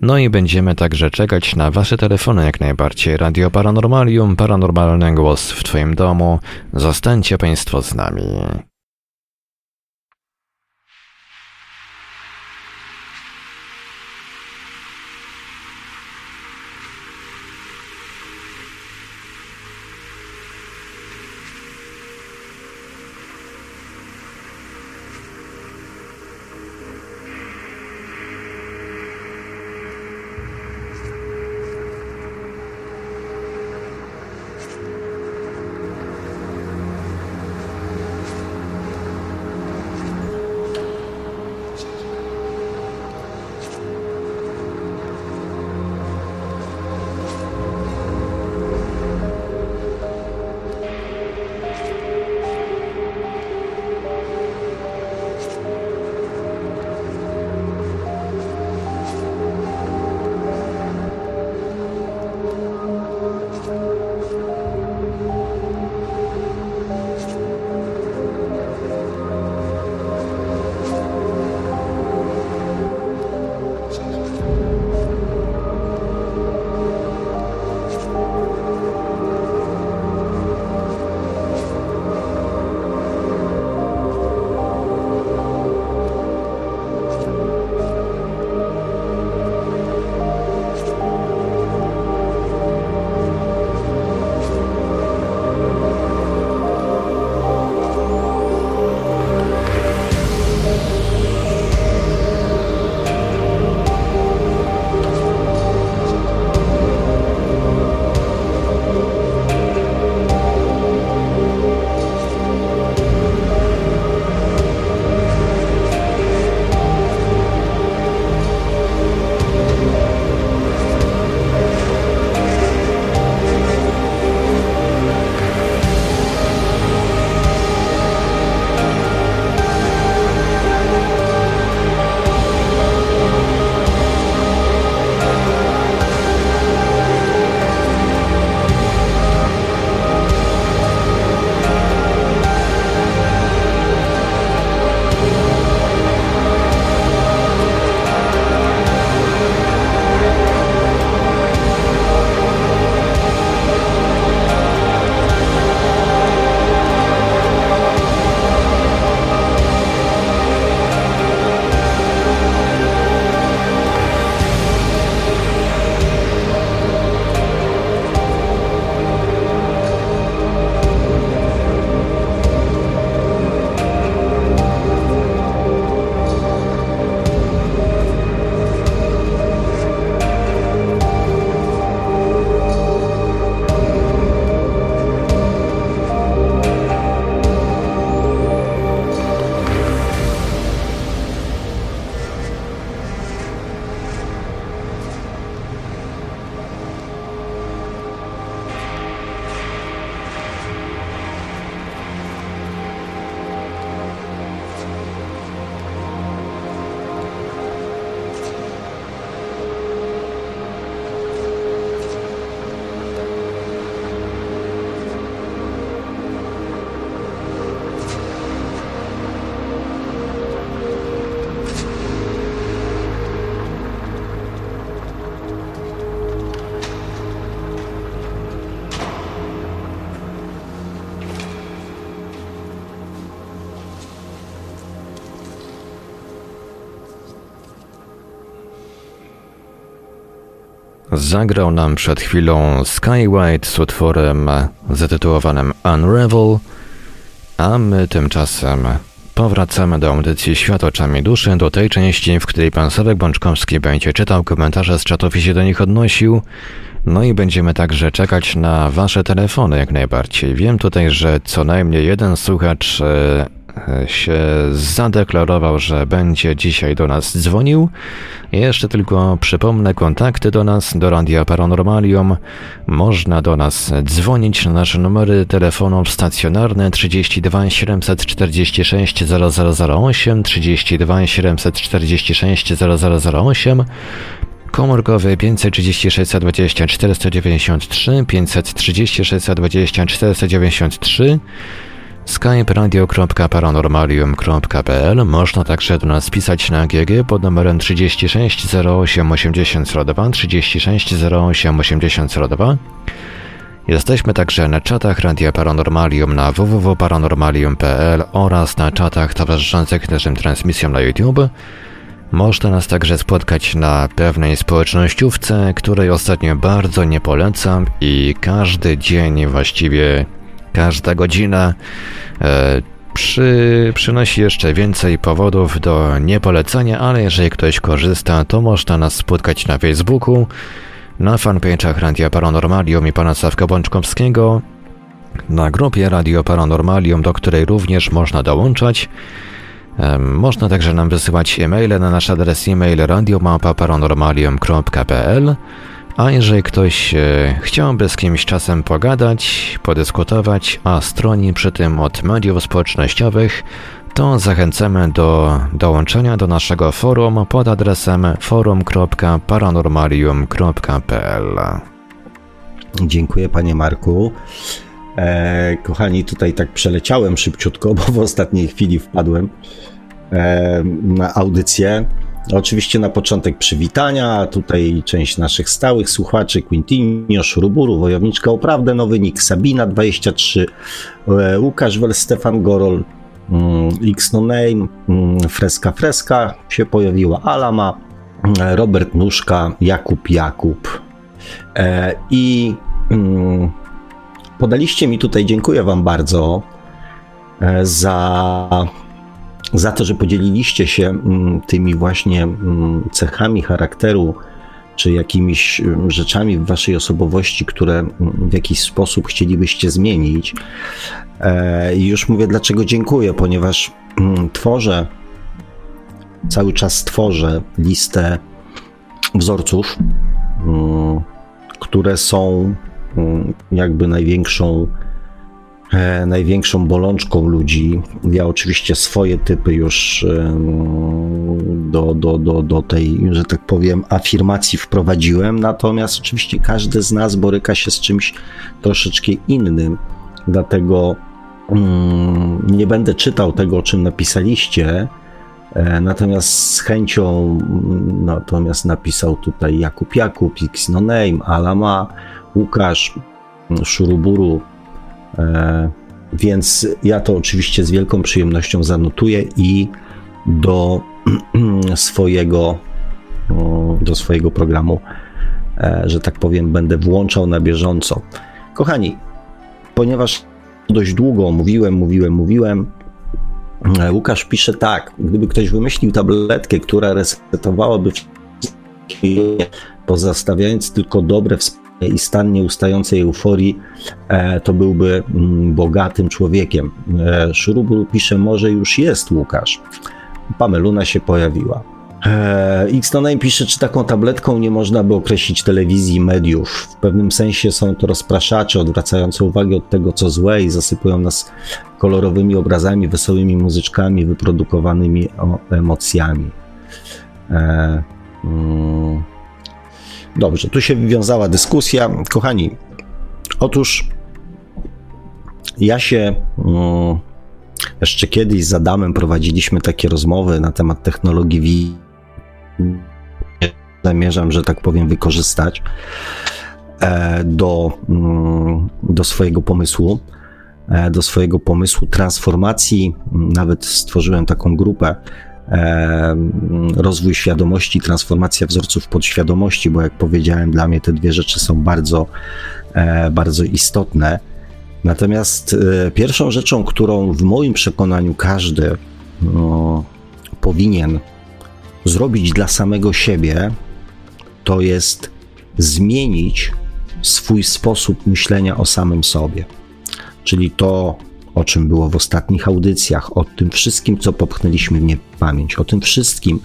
No i będziemy także czekać na Wasze telefony jak najbardziej. Radio Paranormalium, paranormalny głos w Twoim domu. Zostańcie Państwo z nami. Zagrał nam przed chwilą Skywide z utworem zatytułowanym Unravel, a my tymczasem powracamy do audycji Świat Oczami Duszy, do tej części, w której pan Sławek Bączkowski będzie czytał komentarze z czatów i się do nich odnosił. No i będziemy także czekać na wasze telefony jak najbardziej. Wiem tutaj, że co najmniej jeden słuchacz się zadeklarował, że będzie dzisiaj do nas dzwonił. Jeszcze tylko przypomnę kontakty do nas, do Radia Paranormalium. Można do nas dzwonić na nasze numery telefonów stacjonarne 32 746 0008, 32 746 0008, komórkowy 536 20 493, 536 20 493, Skype radio.paranormalium.pl. Można także do nas pisać na GG pod numerem 36 08 8002, 36 08 8002. Jesteśmy także na czatach Radia Paranormalium na www.paranormalium.pl oraz na czatach towarzyszących naszym transmisjom na YouTube. Można nas także spotkać na pewnej społecznościówce, której ostatnio bardzo nie polecam i każdy dzień właściwie... Każda godzina przynosi jeszcze więcej powodów do niepolecenia, ale jeżeli ktoś korzysta, to można nas spotkać na Facebooku, na fanpage'ach Radia Paranormalium i pana Sławka Bączkowskiego, na grupie Radio Paranormalium, do której również można dołączać. Można także nam wysyłać e-maile na nasz adres e-mail radio@paranormalium.pl. A jeżeli ktoś chciałby z kimś czasem pogadać, podyskutować, a stroni przy tym od mediów społecznościowych, to zachęcamy do dołączenia do naszego forum pod adresem forum.paranormalium.pl. Dziękuję, panie Marku. Kochani, tutaj tak przeleciałem szybciutko, bo w ostatniej chwili wpadłem na audycję. Oczywiście na początek przywitania, tutaj część naszych stałych słuchaczy, Quintinio, Szuruburu, Wojowniczka o Prawdę, Nowy Nick, Sabina23, Łukasz Wel, Stefan Gorol, X No Name, Freska Freska się pojawiła, Alama, Robert Nóżka, Jakub. I podaliście mi tutaj, dziękuję wam bardzo za to, że podzieliliście się tymi właśnie cechami charakteru, czy jakimiś rzeczami w waszej osobowości, które w jakiś sposób chcielibyście zmienić. I już mówię, dlaczego dziękuję, ponieważ cały czas tworzę listę wzorców, które są jakby największą bolączką ludzi. Ja oczywiście swoje typy już do tej, że tak powiem, afirmacji wprowadziłem, natomiast oczywiście każdy z nas boryka się z czymś troszeczkę innym, dlatego nie będę czytał tego, o czym napisaliście, natomiast z chęcią, napisał tutaj Jakub, X No Name, Alama, Łukasz, Szuruburu, więc ja to oczywiście z wielką przyjemnością zanotuję i do swojego programu, że tak powiem, będę włączał na bieżąco. Kochani, ponieważ dość długo mówiłem, Łukasz pisze tak: gdyby ktoś wymyślił tabletkę, która resetowałaby pozostawiając tylko dobre i stan nieustającej euforii, to byłby bogatym człowiekiem. Szurubur pisze, może już jest Łukasz. Pameluna się pojawiła. X-Noname pisze, czy taką tabletką nie można by określić telewizji, mediów. W pewnym sensie są to rozpraszacze odwracające uwagę od tego, co złe i zasypują nas kolorowymi obrazami, wesołymi muzyczkami, wyprodukowanymi emocjami. Dobrze, tu się wywiązała dyskusja. Kochani, otóż ja się jeszcze kiedyś z Adamem prowadziliśmy takie rozmowy na temat technologii VI. Zamierzam, że tak powiem, wykorzystać do swojego pomysłu transformacji. Nawet stworzyłem taką grupę rozwój świadomości, transformacja wzorców podświadomości, bo jak powiedziałem, dla mnie te dwie rzeczy są bardzo, bardzo istotne. Natomiast pierwszą rzeczą, którą w moim przekonaniu każdy powinien zrobić dla samego siebie, to jest zmienić swój sposób myślenia o samym sobie. Czyli to, o czym było w ostatnich audycjach, o tym wszystkim, co popchnęliśmy w niepamięć, o tym wszystkim,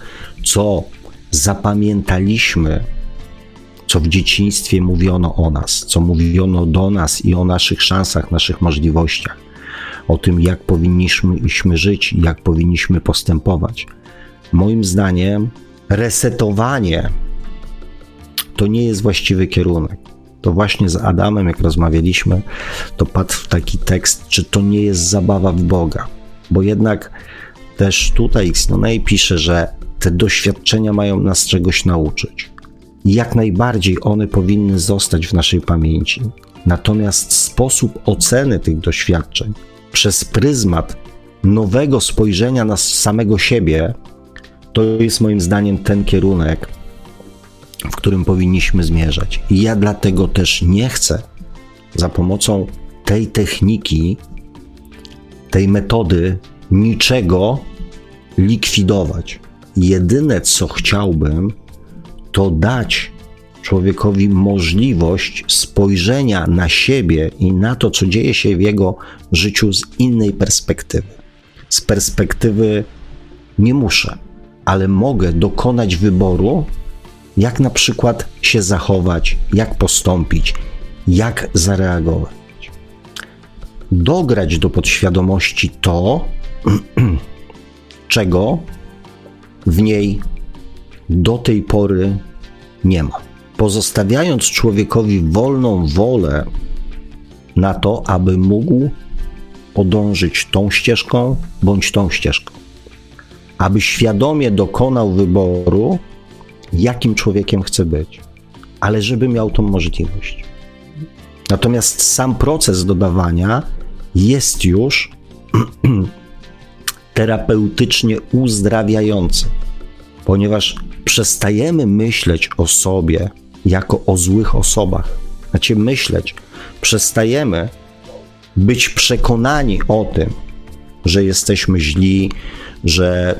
co zapamiętaliśmy, co w dzieciństwie mówiono o nas, co mówiono do nas i o naszych szansach, naszych możliwościach, o tym, jak powinniśmy żyć, jak powinniśmy postępować. Moim zdaniem resetowanie to nie jest właściwy kierunek. To właśnie z Adamem, jak rozmawialiśmy, to padł taki tekst, czy to nie jest zabawa w Boga. Bo jednak też tutaj X-Nonay pisze, że te doświadczenia mają nas czegoś nauczyć. I jak najbardziej one powinny zostać w naszej pamięci. Natomiast sposób oceny tych doświadczeń przez pryzmat nowego spojrzenia na samego siebie, to jest moim zdaniem ten kierunek, w którym powinniśmy zmierzać. I ja dlatego też nie chcę za pomocą tej techniki, tej metody niczego likwidować. Jedyne, co chciałbym, to dać człowiekowi możliwość spojrzenia na siebie i na to, co dzieje się w jego życiu z innej perspektywy. Z perspektywy nie muszę, ale mogę dokonać wyboru, jak na przykład się zachować, jak postąpić, jak zareagować. Dograć do podświadomości to, czego w niej do tej pory nie ma. Pozostawiając człowiekowi wolną wolę na to, aby mógł podążyć tą ścieżką bądź tą ścieżką. Aby świadomie dokonał wyboru, jakim człowiekiem chce być, ale żeby miał tą możliwość. Natomiast sam proces dodawania jest już terapeutycznie uzdrawiający, ponieważ przestajemy myśleć o sobie jako o złych osobach. Znaczy myśleć, przestajemy być przekonani o tym, że jesteśmy źli, że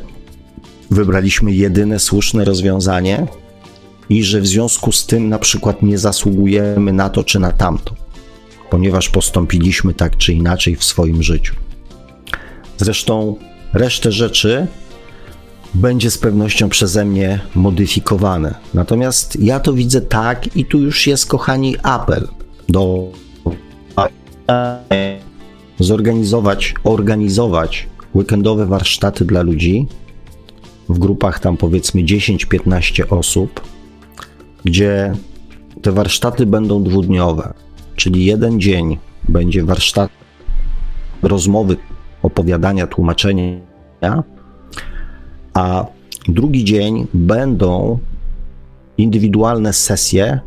wybraliśmy jedyne słuszne rozwiązanie i że w związku z tym na przykład nie zasługujemy na to czy na tamto, ponieważ postąpiliśmy tak czy inaczej w swoim życiu. Zresztą resztę rzeczy będzie z pewnością przeze mnie modyfikowane. Natomiast ja to widzę tak i tu już jest, kochani, apel do organizować weekendowe warsztaty dla ludzi, w grupach tam powiedzmy 10-15 osób, gdzie te warsztaty będą dwudniowe, czyli jeden dzień będzie warsztat rozmowy, opowiadania, tłumaczenia, a drugi dzień będą indywidualne sesje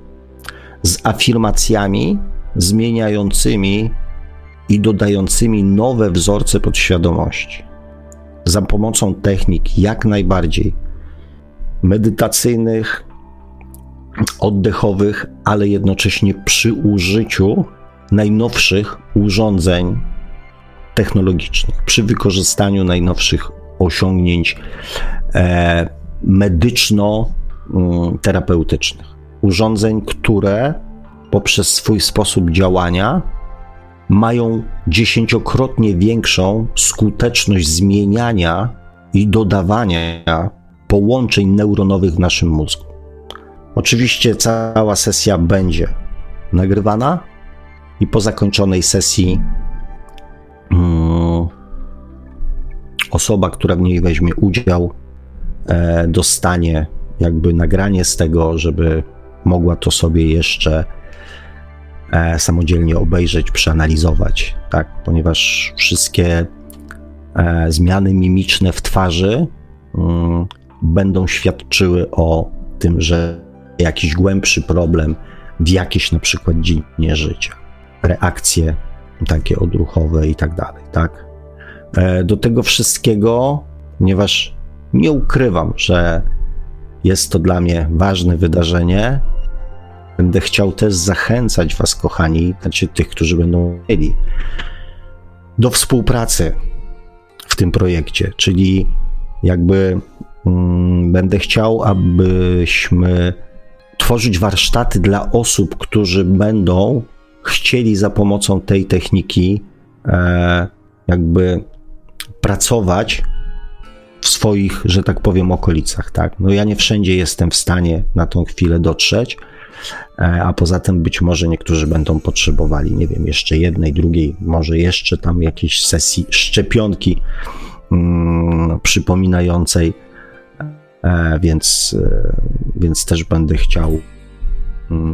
z afirmacjami zmieniającymi i dodającymi nowe wzorce podświadomości. Za pomocą technik jak najbardziej medytacyjnych, oddechowych, ale jednocześnie przy użyciu najnowszych urządzeń technologicznych, przy wykorzystaniu najnowszych osiągnięć medyczno-terapeutycznych. Urządzeń, które poprzez swój sposób działania mają 10-krotnie większą skuteczność zmieniania i dodawania połączeń neuronowych w naszym mózgu. Oczywiście cała sesja będzie nagrywana i po zakończonej sesji osoba, która w niej weźmie udział, dostanie jakby nagranie z tego, żeby mogła to sobie jeszcze samodzielnie obejrzeć, przeanalizować, tak? Ponieważ wszystkie zmiany mimiczne w twarzy będą świadczyły o tym, że jakiś głębszy problem w jakiejś na przykład dziedzinie życia, reakcje takie odruchowe i tak dalej, tak? Do tego wszystkiego, ponieważ Nie ukrywam, że jest to dla mnie ważne wydarzenie. Będę chciał też zachęcać was, kochani, znaczy tych, którzy będą mieli, do współpracy w tym projekcie, czyli jakby będę chciał, abyśmy tworzyć warsztaty dla osób, którzy będą chcieli za pomocą tej techniki jakby pracować w swoich, że tak powiem, okolicach, tak? No ja nie wszędzie jestem w stanie na tą chwilę dotrzeć, a poza tym być może niektórzy będą potrzebowali, nie wiem, jeszcze jednej, drugiej, może jeszcze tam jakiejś sesji szczepionki przypominającej, więc też będę chciał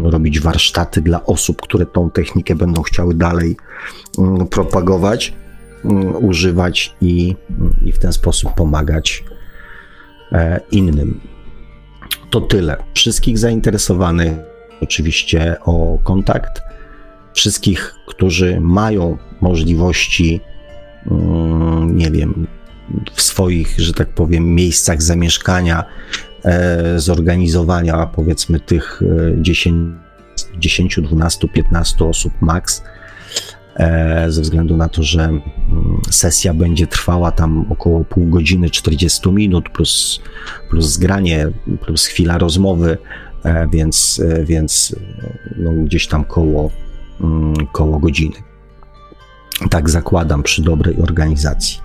robić warsztaty dla osób, które tą technikę będą chciały dalej propagować, używać i w ten sposób pomagać innym. To tyle. Wszystkich zainteresowanych oczywiście o kontakt. Wszystkich, którzy mają możliwości, nie wiem, w swoich, że tak powiem, miejscach zamieszkania zorganizowania, powiedzmy, tych 10, 12, 15 osób max, ze względu na to, że sesja będzie trwała tam około pół godziny, 40 minut, plus zgranie, plus chwila rozmowy, więc no gdzieś tam koło godziny. Tak zakładam, przy dobrej organizacji.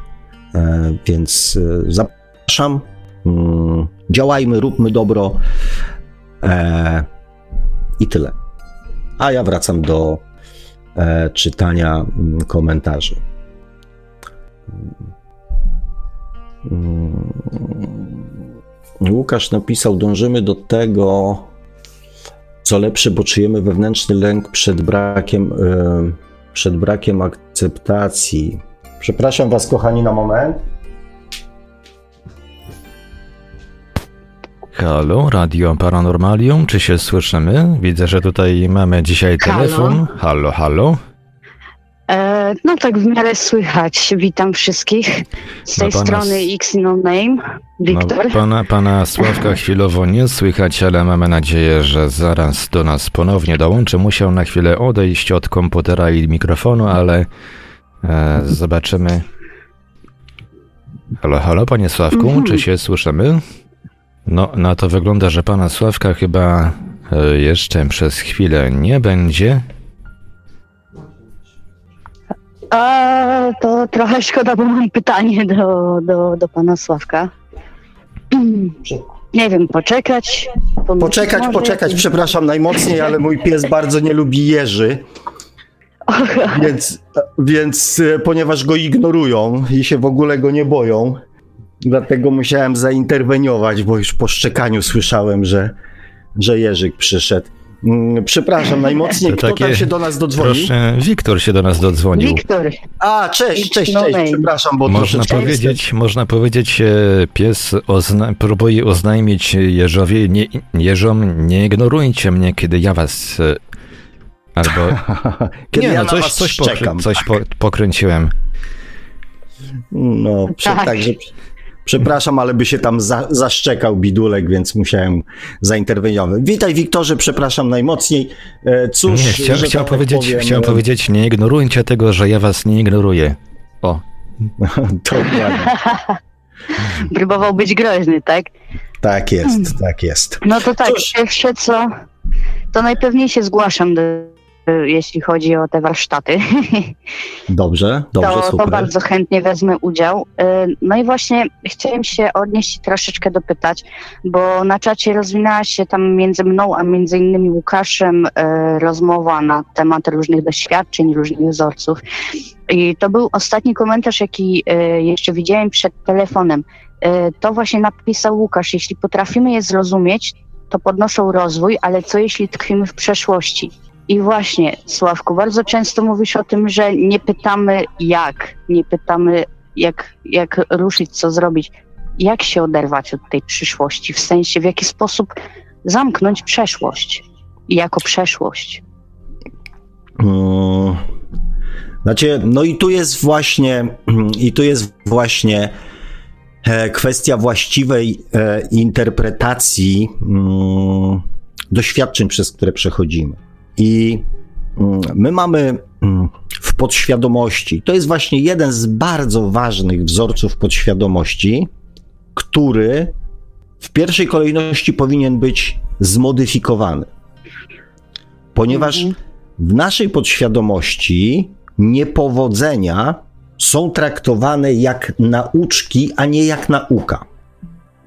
Więc zapraszam, działajmy, róbmy dobro i tyle. A ja wracam do czytania komentarzy. Łukasz napisał: dążymy do tego, co lepsze, bo czujemy wewnętrzny lęk przed brakiem akceptacji. Przepraszam was, kochani, na moment. Halo, Radio Paranormalium, czy się słyszymy? Widzę, że tutaj mamy dzisiaj telefon. Halo, halo. No tak w miarę słychać. Witam wszystkich. Z tej strony X No Name, Wiktor. No, pana Sławka chwilowo nie słychać, ale mamy nadzieję, że zaraz do nas ponownie dołączy. Musiał na chwilę odejść od komputera i mikrofonu, ale zobaczymy. Halo, halo, panie Sławku, czy się słyszymy? No, na to wygląda, że pana Sławka chyba jeszcze przez chwilę nie będzie. To trochę szkoda, bo mam pytanie do pana Sławka. Nie wiem, poczekać? Poczekać, przepraszam najmocniej, ale mój pies bardzo nie lubi jeży. Więc ponieważ go ignorują i się w ogóle go nie boją, dlatego musiałem zainterweniować, bo już po szczekaniu słyszałem, że Jerzyk przyszedł. Przepraszam najmocniej, kto tam się do nas dodzwonił? Proszę, Wiktor się do nas dodzwonił. Wiktor. A, cześć, przepraszam, bo Można powiedzieć, pies próbuje oznajmić Jerzowi: Jerzom, nie ignorujcie mnie, kiedy ja was... Albo... kiedy nie, ja no, coś, na was coś szczekam. Pokręciłem. No, także... Przepraszam, ale by się tam zaszczekał bidulek, więc musiałem zainterweniować. Witaj, Wiktorze, przepraszam najmocniej. Cóż, chciałem powiedzieć, nie ignorujcie tego, że ja was nie ignoruję. O. Dokładnie. Próbował być groźny, tak? Tak jest. No to tak, pierwsze co, to najpewniej się zgłaszam, jeśli chodzi o te warsztaty. Dobrze, super. To bardzo chętnie wezmę udział. No i właśnie chciałem się odnieść i troszeczkę dopytać, bo na czacie rozwinęła się tam między mną, a między innymi Łukaszem rozmowa na temat różnych doświadczeń, różnych wzorców. I to był ostatni komentarz, jaki jeszcze widziałem przed telefonem. To właśnie napisał Łukasz: jeśli potrafimy je zrozumieć, to podnoszą rozwój, ale co jeśli tkwimy w przeszłości? I właśnie, Sławku, bardzo często mówisz o tym, że nie pytamy jak ruszyć, co zrobić, jak się oderwać od tej przyszłości, w sensie w jaki sposób zamknąć przeszłość jako przeszłość. Znaczy, no i tu jest właśnie kwestia właściwej interpretacji doświadczeń, przez które przechodzimy. I my mamy w podświadomości, to jest właśnie jeden z bardzo ważnych wzorców podświadomości, który w pierwszej kolejności powinien być zmodyfikowany. Ponieważ w naszej podświadomości niepowodzenia są traktowane jak nauczki, a nie jak nauka.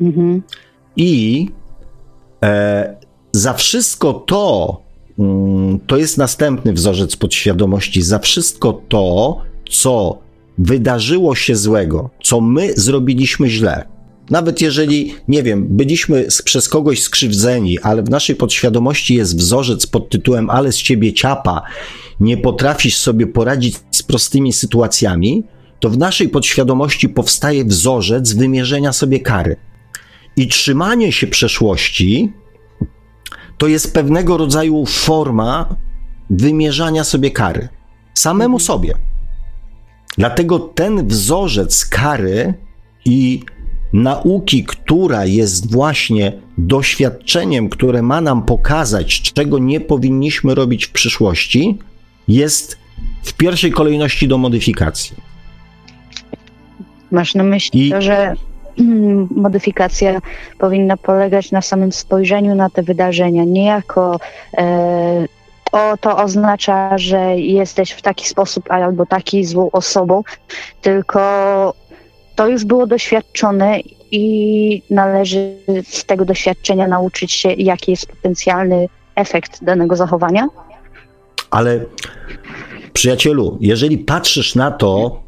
Mhm. I za wszystko to, to jest następny wzorzec podświadomości, za wszystko to, co wydarzyło się złego, co my zrobiliśmy źle. Nawet jeżeli, nie wiem, byliśmy przez kogoś skrzywdzeni, ale w naszej podświadomości jest wzorzec pod tytułem ale z ciebie ciapa, nie potrafisz sobie poradzić z prostymi sytuacjami, to w naszej podświadomości powstaje wzorzec wymierzenia sobie kary. I trzymanie się przeszłości to jest pewnego rodzaju forma wymierzania sobie kary. Samemu sobie. Dlatego ten wzorzec kary i nauki, która jest właśnie doświadczeniem, które ma nam pokazać, czego nie powinniśmy robić w przyszłości, jest w pierwszej kolejności do modyfikacji. Masz na myśli to, że modyfikacja powinna polegać na samym spojrzeniu na te wydarzenia, niejako to oznacza, że jesteś w taki sposób albo taki złą osobą, tylko to już było doświadczone i należy z tego doświadczenia nauczyć się, jaki jest potencjalny efekt danego zachowania. Ale przyjacielu, jeżeli patrzysz na to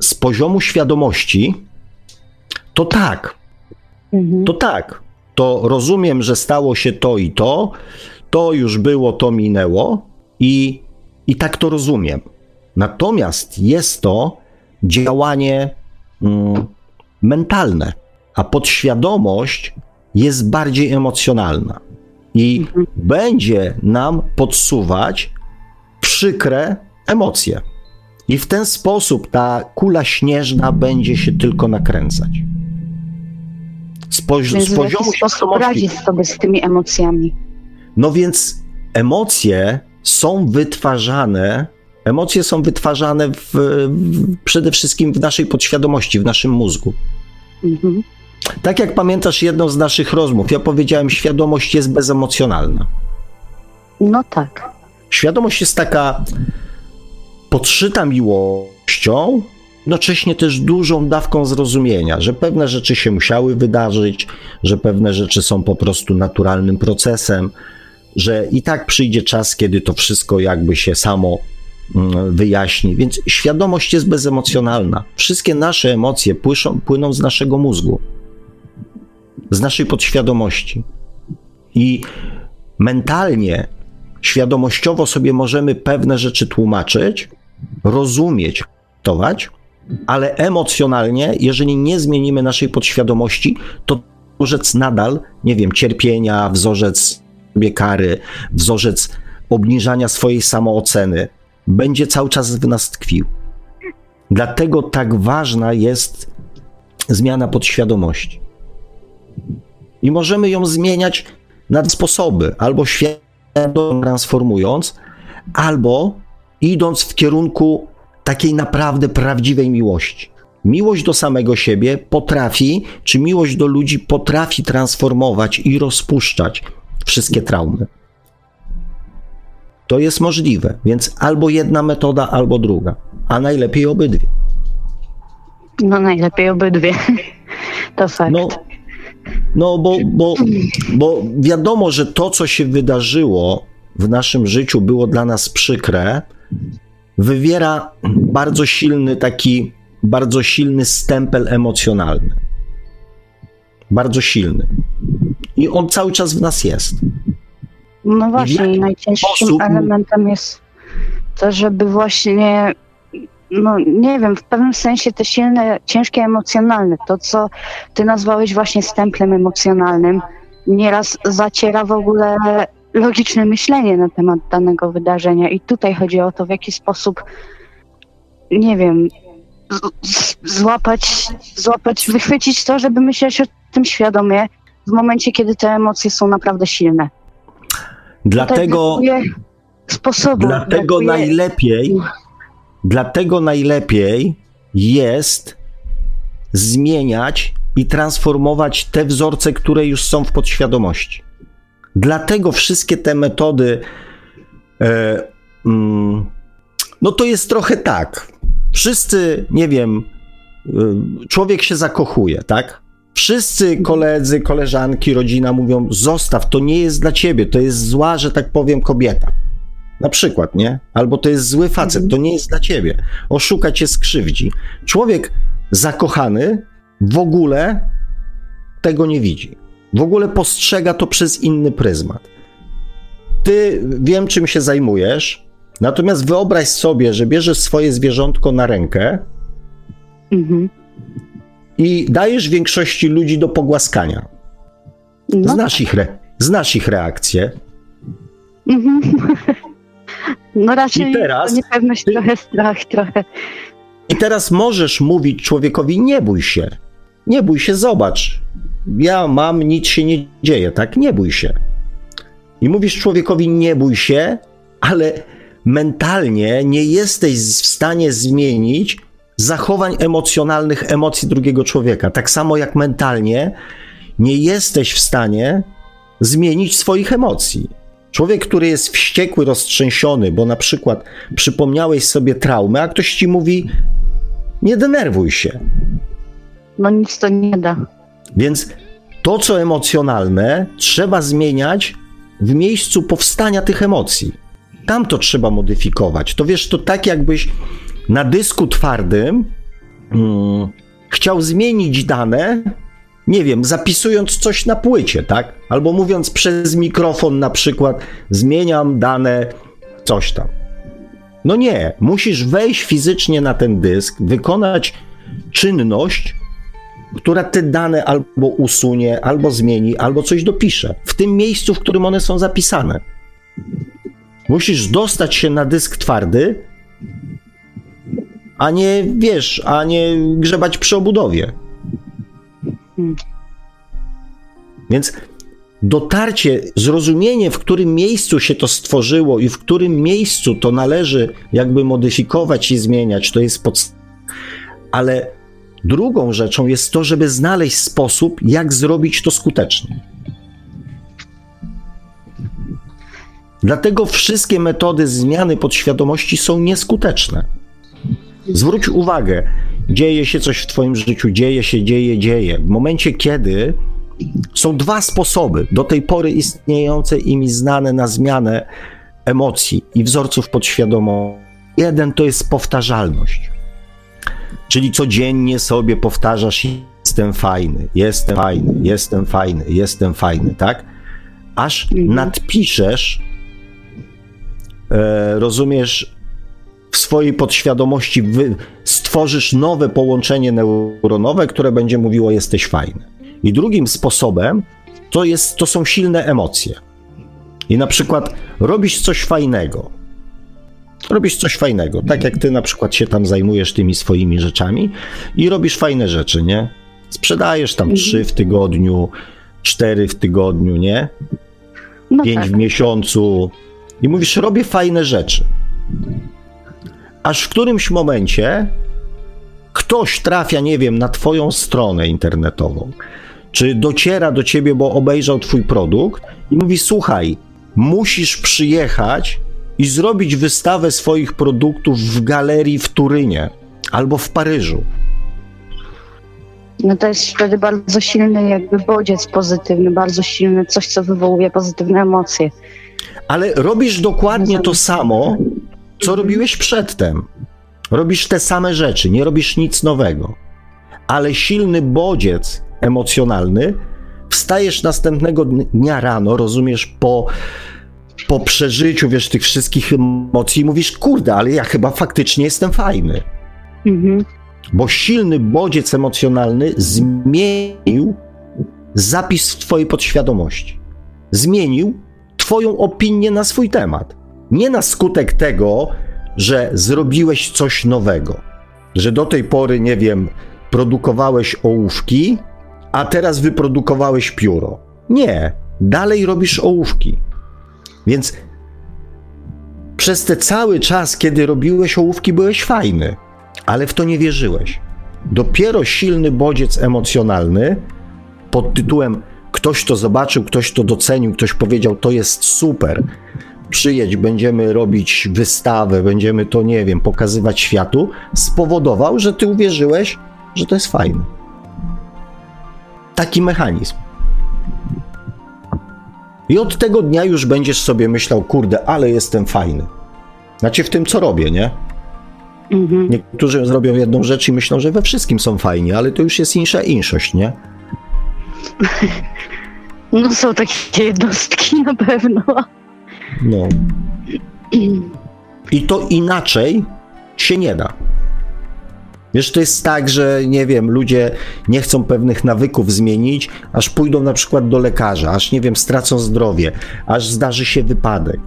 z poziomu świadomości, to tak, to rozumiem, że stało się to i to, to już było, to minęło i tak to rozumiem. Natomiast jest to działanie mentalne, a podświadomość jest bardziej emocjonalna i będzie nam podsuwać przykre emocje. I w ten sposób ta kula śnieżna będzie się tylko nakręcać. Z poziomu świadomości radzić sobie z tymi emocjami. No więc emocje są wytwarzane przede wszystkim w naszej podświadomości, w naszym mózgu. Mhm. Tak jak pamiętasz jedną z naszych rozmów, ja powiedziałem, świadomość jest bezemocjonalna. No tak. Świadomość jest taka podszyta miłością, jednocześnie też dużą dawką zrozumienia, że pewne rzeczy się musiały wydarzyć, że pewne rzeczy są po prostu naturalnym procesem, że i tak przyjdzie czas, kiedy to wszystko jakby się samo wyjaśni. Więc świadomość jest bezemocjonalna. Wszystkie nasze emocje płyną z naszego mózgu, z naszej podświadomości. I mentalnie, świadomościowo sobie możemy pewne rzeczy tłumaczyć, rozumieć, akceptować, ale emocjonalnie, jeżeli nie zmienimy naszej podświadomości, to wzorzec nadal, nie wiem, cierpienia, wzorzec sobie kary, wzorzec obniżania swojej samooceny będzie cały czas w nas tkwił. Dlatego tak ważna jest zmiana podświadomości. I możemy ją zmieniać na dwa sposoby, albo świadomie transformując, albo idąc w kierunku takiej naprawdę prawdziwej miłości. Miłość do samego siebie potrafi, czy miłość do ludzi potrafi transformować i rozpuszczać wszystkie traumy. To jest możliwe, więc albo jedna metoda, albo druga, a najlepiej obydwie. No najlepiej obydwie, to fakt. No bo wiadomo, że to, co się wydarzyło w naszym życiu, było dla nas przykre, wywiera bardzo silny stempel emocjonalny. Bardzo silny. I on cały czas w nas jest. No właśnie, i najcięższym elementem jest to, żeby właśnie, no nie wiem, w pewnym sensie te silne, ciężkie emocjonalne, to co ty nazwałeś właśnie stemplem emocjonalnym, nieraz zaciera w ogóle logiczne myślenie na temat danego wydarzenia i tutaj chodzi o to, w jaki sposób, nie wiem, złapać, wychwycić to, żeby myśleć o tym świadomie w momencie, kiedy te emocje są naprawdę silne. Dlatego najlepiej jest zmieniać i transformować te wzorce, które już są w podświadomości. Dlatego wszystkie te metody, no to jest trochę tak. Wszyscy, nie wiem, człowiek się zakochuje, tak? Wszyscy koledzy, koleżanki, rodzina mówią, zostaw, to nie jest dla ciebie, to jest zła, że tak powiem, kobieta. Na przykład, nie? Albo to jest zły facet, to nie jest dla ciebie. Oszuka cię, skrzywdzi. Człowiek zakochany w ogóle tego nie widzi. W ogóle postrzega to przez inny pryzmat. Ty, wiem, czym się zajmujesz, natomiast wyobraź sobie, że bierzesz swoje zwierzątko na rękę i dajesz większości ludzi do pogłaskania. No. Znasz ich reakcję. No raczej teraz, niepewność, trochę strach, trochę. I teraz możesz mówić człowiekowi, nie bój się, zobacz, ja mam, nic się nie dzieje, tak? Nie bój się. I mówisz człowiekowi, nie bój się, ale mentalnie nie jesteś w stanie zmienić zachowań emocjonalnych, emocji drugiego człowieka. Tak samo jak mentalnie nie jesteś w stanie zmienić swoich emocji. Człowiek, który jest wściekły, roztrzęsiony, bo na przykład przypomniałeś sobie traumę, a ktoś ci mówi, nie denerwuj się. No nic to nie da. Więc to, co emocjonalne, trzeba zmieniać w miejscu powstania tych emocji. Tam to trzeba modyfikować. To wiesz, to tak jakbyś na dysku twardym chciał zmienić dane, nie wiem, zapisując coś na płycie, tak? Albo mówiąc przez mikrofon na przykład, zmieniam dane, coś tam. No nie, musisz wejść fizycznie na ten dysk, wykonać czynność, która te dane albo usunie, albo zmieni, albo coś dopisze. W tym miejscu, w którym one są zapisane. Musisz dostać się na dysk twardy, a nie grzebać przy obudowie. Więc dotarcie, zrozumienie, w którym miejscu się to stworzyło i w którym miejscu to należy jakby modyfikować i zmieniać, to jest podstawa. Ale drugą rzeczą jest to, żeby znaleźć sposób, jak zrobić to skutecznie. Dlatego wszystkie metody zmiany podświadomości są nieskuteczne. Zwróć uwagę, dzieje się coś w twoim życiu, dzieje się. W momencie, kiedy są dwa sposoby do tej pory istniejące i mi znane na zmianę emocji i wzorców podświadomości. Jeden to jest powtarzalność. Czyli codziennie sobie powtarzasz, jestem fajny, tak? Aż nadpiszesz, rozumiesz, w swojej podświadomości stworzysz nowe połączenie neuronowe, które będzie mówiło, jesteś fajny. I drugim sposobem to są silne emocje. I na przykład robisz coś fajnego, tak jak ty na przykład się tam zajmujesz tymi swoimi rzeczami i robisz fajne rzeczy, nie? Sprzedajesz tam 3 w tygodniu, 4 w tygodniu, nie? 5 w miesiącu i mówisz, robię fajne rzeczy. Aż w którymś momencie ktoś trafia, nie wiem, na twoją stronę internetową, czy dociera do ciebie, bo obejrzał twój produkt i mówi, słuchaj, musisz przyjechać i zrobić wystawę swoich produktów w galerii w Turynie albo w Paryżu. No to jest wtedy bardzo silny jakby bodziec pozytywny, bardzo silny, coś, co wywołuje pozytywne emocje. Ale robisz dokładnie to samo, co robiłeś przedtem. Robisz te same rzeczy, nie robisz nic nowego. Ale silny bodziec emocjonalny, wstajesz następnego dnia rano, rozumiesz, po przeżyciu, wiesz, tych wszystkich emocji, mówisz, kurde, ale ja chyba faktycznie jestem fajny. Bo silny bodziec emocjonalny zmienił zapis w twojej podświadomości. Zmienił twoją opinię na swój temat. Nie na skutek tego, że zrobiłeś coś nowego, że do tej pory, nie wiem, produkowałeś ołówki, a teraz wyprodukowałeś pióro. Nie, dalej robisz ołówki. Więc przez te cały czas, kiedy robiłeś ołówki, byłeś fajny, ale w to nie wierzyłeś. Dopiero silny bodziec emocjonalny pod tytułem ktoś to zobaczył, ktoś to docenił, ktoś powiedział, to jest super, przyjedź, będziemy robić wystawę, będziemy to, nie wiem, pokazywać światu, spowodował, że ty uwierzyłeś, że to jest fajne. Taki mechanizm. I od tego dnia już będziesz sobie myślał, kurde, ale jestem fajny. Znaczy w tym, co robię, nie? Mhm. Niektórzy zrobią jedną rzecz i myślą, że we wszystkim są fajni, ale to już jest inszość, nie? No są takie jednostki na pewno. No. I to inaczej się nie da. Wiesz, to jest tak, że nie wiem, ludzie nie chcą pewnych nawyków zmienić, aż pójdą na przykład do lekarza, aż nie wiem, stracą zdrowie, aż zdarzy się wypadek.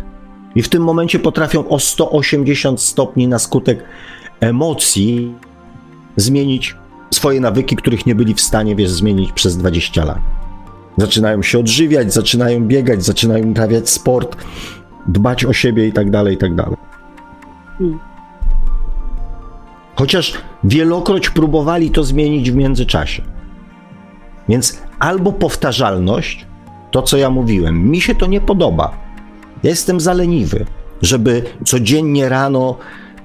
I w tym momencie potrafią o 180 stopni na skutek emocji zmienić swoje nawyki, których nie byli w stanie, wiesz, zmienić przez 20 lat. Zaczynają się odżywiać, zaczynają biegać, zaczynają uprawiać sport, dbać o siebie i tak dalej, i tak dalej. Chociaż wielokroć próbowali to zmienić w międzyczasie. Więc albo powtarzalność, to co ja mówiłem, mi się to nie podoba. Ja jestem za leniwy, żeby codziennie rano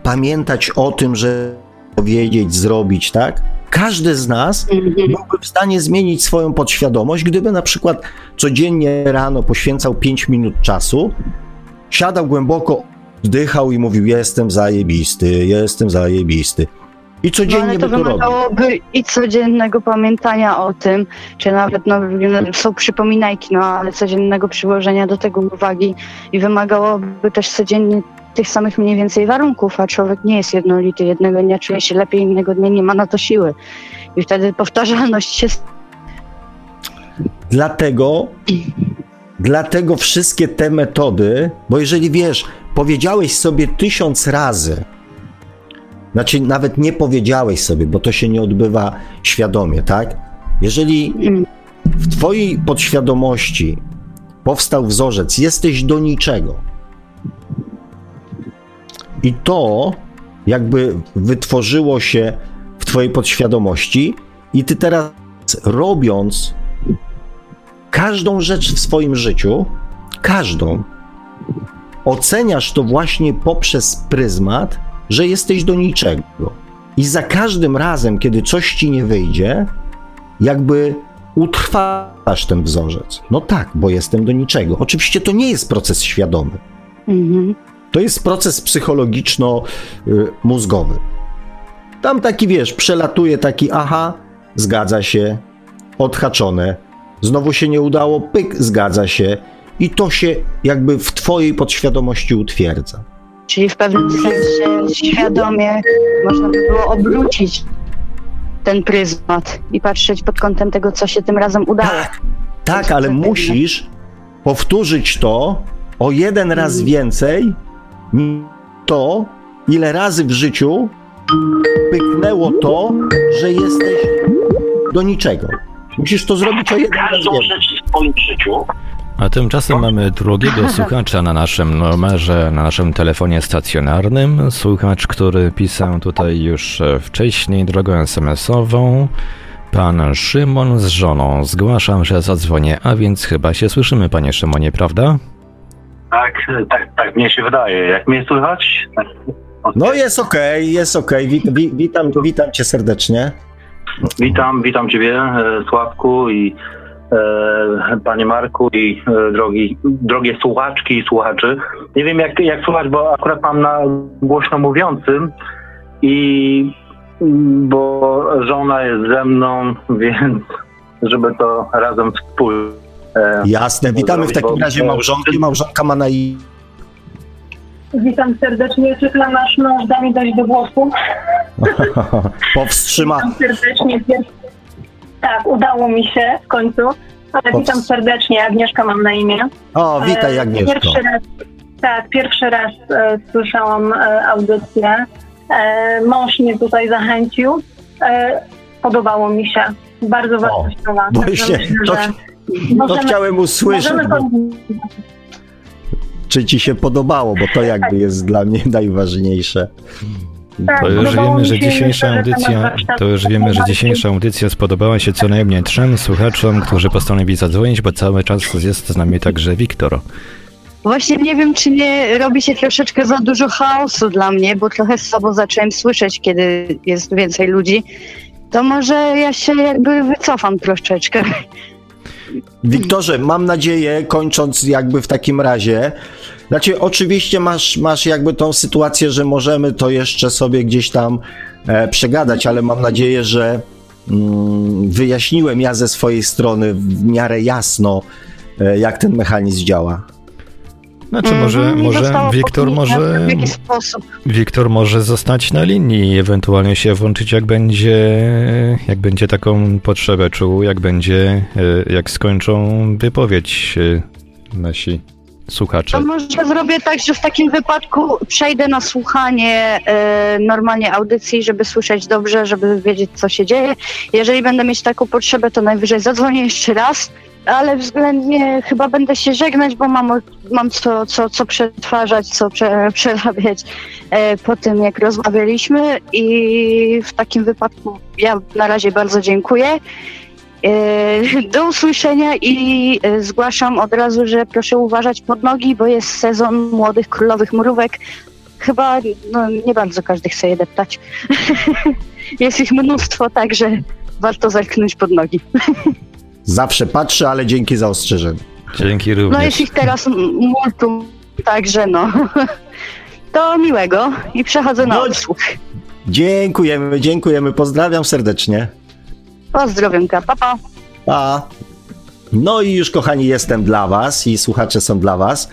pamiętać o tym, że powiedzieć, zrobić, tak? Każdy z nas byłby w stanie zmienić swoją podświadomość, gdyby na przykład codziennie rano poświęcał 5 minut czasu, siadał głęboko, oddychał i mówił, jestem zajebisty. I codziennie by to robił. Ale to wymagałoby i codziennego pamiętania o tym, czy nawet są przypominajki, ale codziennego przyłożenia do tego uwagi i wymagałoby też codziennie tych samych mniej więcej warunków, a człowiek nie jest jednolity. Jednego dnia czuje się lepiej, innego dnia nie ma na to siły. I wtedy powtarzalność się... Dlatego wszystkie te metody, bo jeżeli wiesz, powiedziałeś sobie 1000 razy, znaczy nawet nie powiedziałeś sobie, bo to się nie odbywa świadomie, tak? Jeżeli w twojej podświadomości powstał wzorzec, jesteś do niczego, i to jakby wytworzyło się w twojej podświadomości i ty teraz robiąc każdą rzecz w swoim życiu, każdą, oceniasz to właśnie poprzez pryzmat, że jesteś do niczego. I za każdym razem, kiedy coś ci nie wyjdzie, jakby utrwalasz ten wzorzec. No tak, bo jestem do niczego. Oczywiście to nie jest proces świadomy. Mhm. To jest proces psychologiczno-mózgowy. Tam taki, wiesz, przelatuje taki, aha, zgadza się, odhaczone, znowu się nie udało, pyk, zgadza się i to się jakby w twojej podświadomości utwierdza. Czyli w pewnym sensie świadomie można by było obrócić ten pryzmat i patrzeć pod kątem tego, co się tym razem udało. Tak, ale musisz powtórzyć to o jeden raz więcej, to, ile razy w życiu pyknęło to, że jesteś do niczego. Musisz to zrobić o jeden raz więcej. A tymczasem mamy drugiego słuchacza na naszym numerze, na naszym telefonie stacjonarnym. Słuchacz, który pisał tutaj już wcześniej drogą SMS-ową. Pan Szymon z żoną. Zgłaszam, że zadzwonię, a więc chyba się słyszymy, panie Szymonie, prawda? Tak, mnie się wydaje. Jak mnie słychać? No jest okej, jest okej. Witam cię serdecznie. Witam ciebie, Sławku i panie Marku i drogie słuchaczki i słuchaczy. Nie wiem jak słuchać, bo akurat mam na głośno mówiącym i bo żona jest ze mną, więc żeby to razem wspólnie. Jasne, witamy w takim razie małżonki. Małżonka ma na i... Witam serdecznie, czekam nasz mąż da mi dojść do głosu. Powstrzyma. Witam serdecznie. Tak, udało mi się w końcu, ale witam serdecznie, Agnieszka mam na imię. O, witaj Agnieszko. Pierwszy raz słyszałam audycję Mąż mnie tutaj zachęcił. Podobało mi się. Bardzo wartościowa. To chciałem usłyszeć. Czy ci się podobało, bo to jakby jest dla mnie najważniejsze. Tak, to już wiemy, że dzisiejsza audycja spodobała się co najmniej 3 słuchaczom, którzy postanowili zadzwonić, bo cały czas jest z nami także Wiktor. Właśnie nie wiem, czy nie robi się troszeczkę za dużo chaosu dla mnie, bo trochę słabo zacząłem słyszeć, kiedy jest więcej ludzi. To może ja się jakby wycofam troszeczkę. Wiktorze, mam nadzieję, kończąc jakby w takim razie, znaczy oczywiście masz jakby tą sytuację, że możemy to jeszcze sobie gdzieś tam przegadać, ale mam nadzieję, że wyjaśniłem ja ze swojej strony w miarę jasno, jak ten mechanizm działa. Znaczy może Wiktor może zostać na linii, ewentualnie się włączyć, jak będzie taką potrzebę czuł, jak skończą wypowiedź nasi słuchacze. To może zrobię tak, że w takim wypadku przejdę na słuchanie normalnie audycji, żeby słyszeć dobrze, żeby wiedzieć, co się dzieje. Jeżeli będę mieć taką potrzebę, to najwyżej zadzwonię jeszcze raz. Ale względnie chyba będę się żegnać, bo mam co przetwarzać, co przerabiać po tym, jak rozmawialiśmy. I w takim wypadku ja na razie bardzo dziękuję. Do usłyszenia i zgłaszam od razu, że proszę uważać pod nogi, bo jest sezon młodych królowych mrówek. Chyba nie bardzo każdy chce je deptać. Jest ich mnóstwo, także warto zerknąć pod nogi. Zawsze patrzę, ale dzięki za ostrzeżenie. Dzięki również. No jest ich teraz multum, także no. To miłego i przechodzę na odsłuch. Dziękujemy. Pozdrawiam serdecznie. Pozdrowionka, pa, pa. Pa. No i już, kochani, jestem dla was i słuchacze są dla was.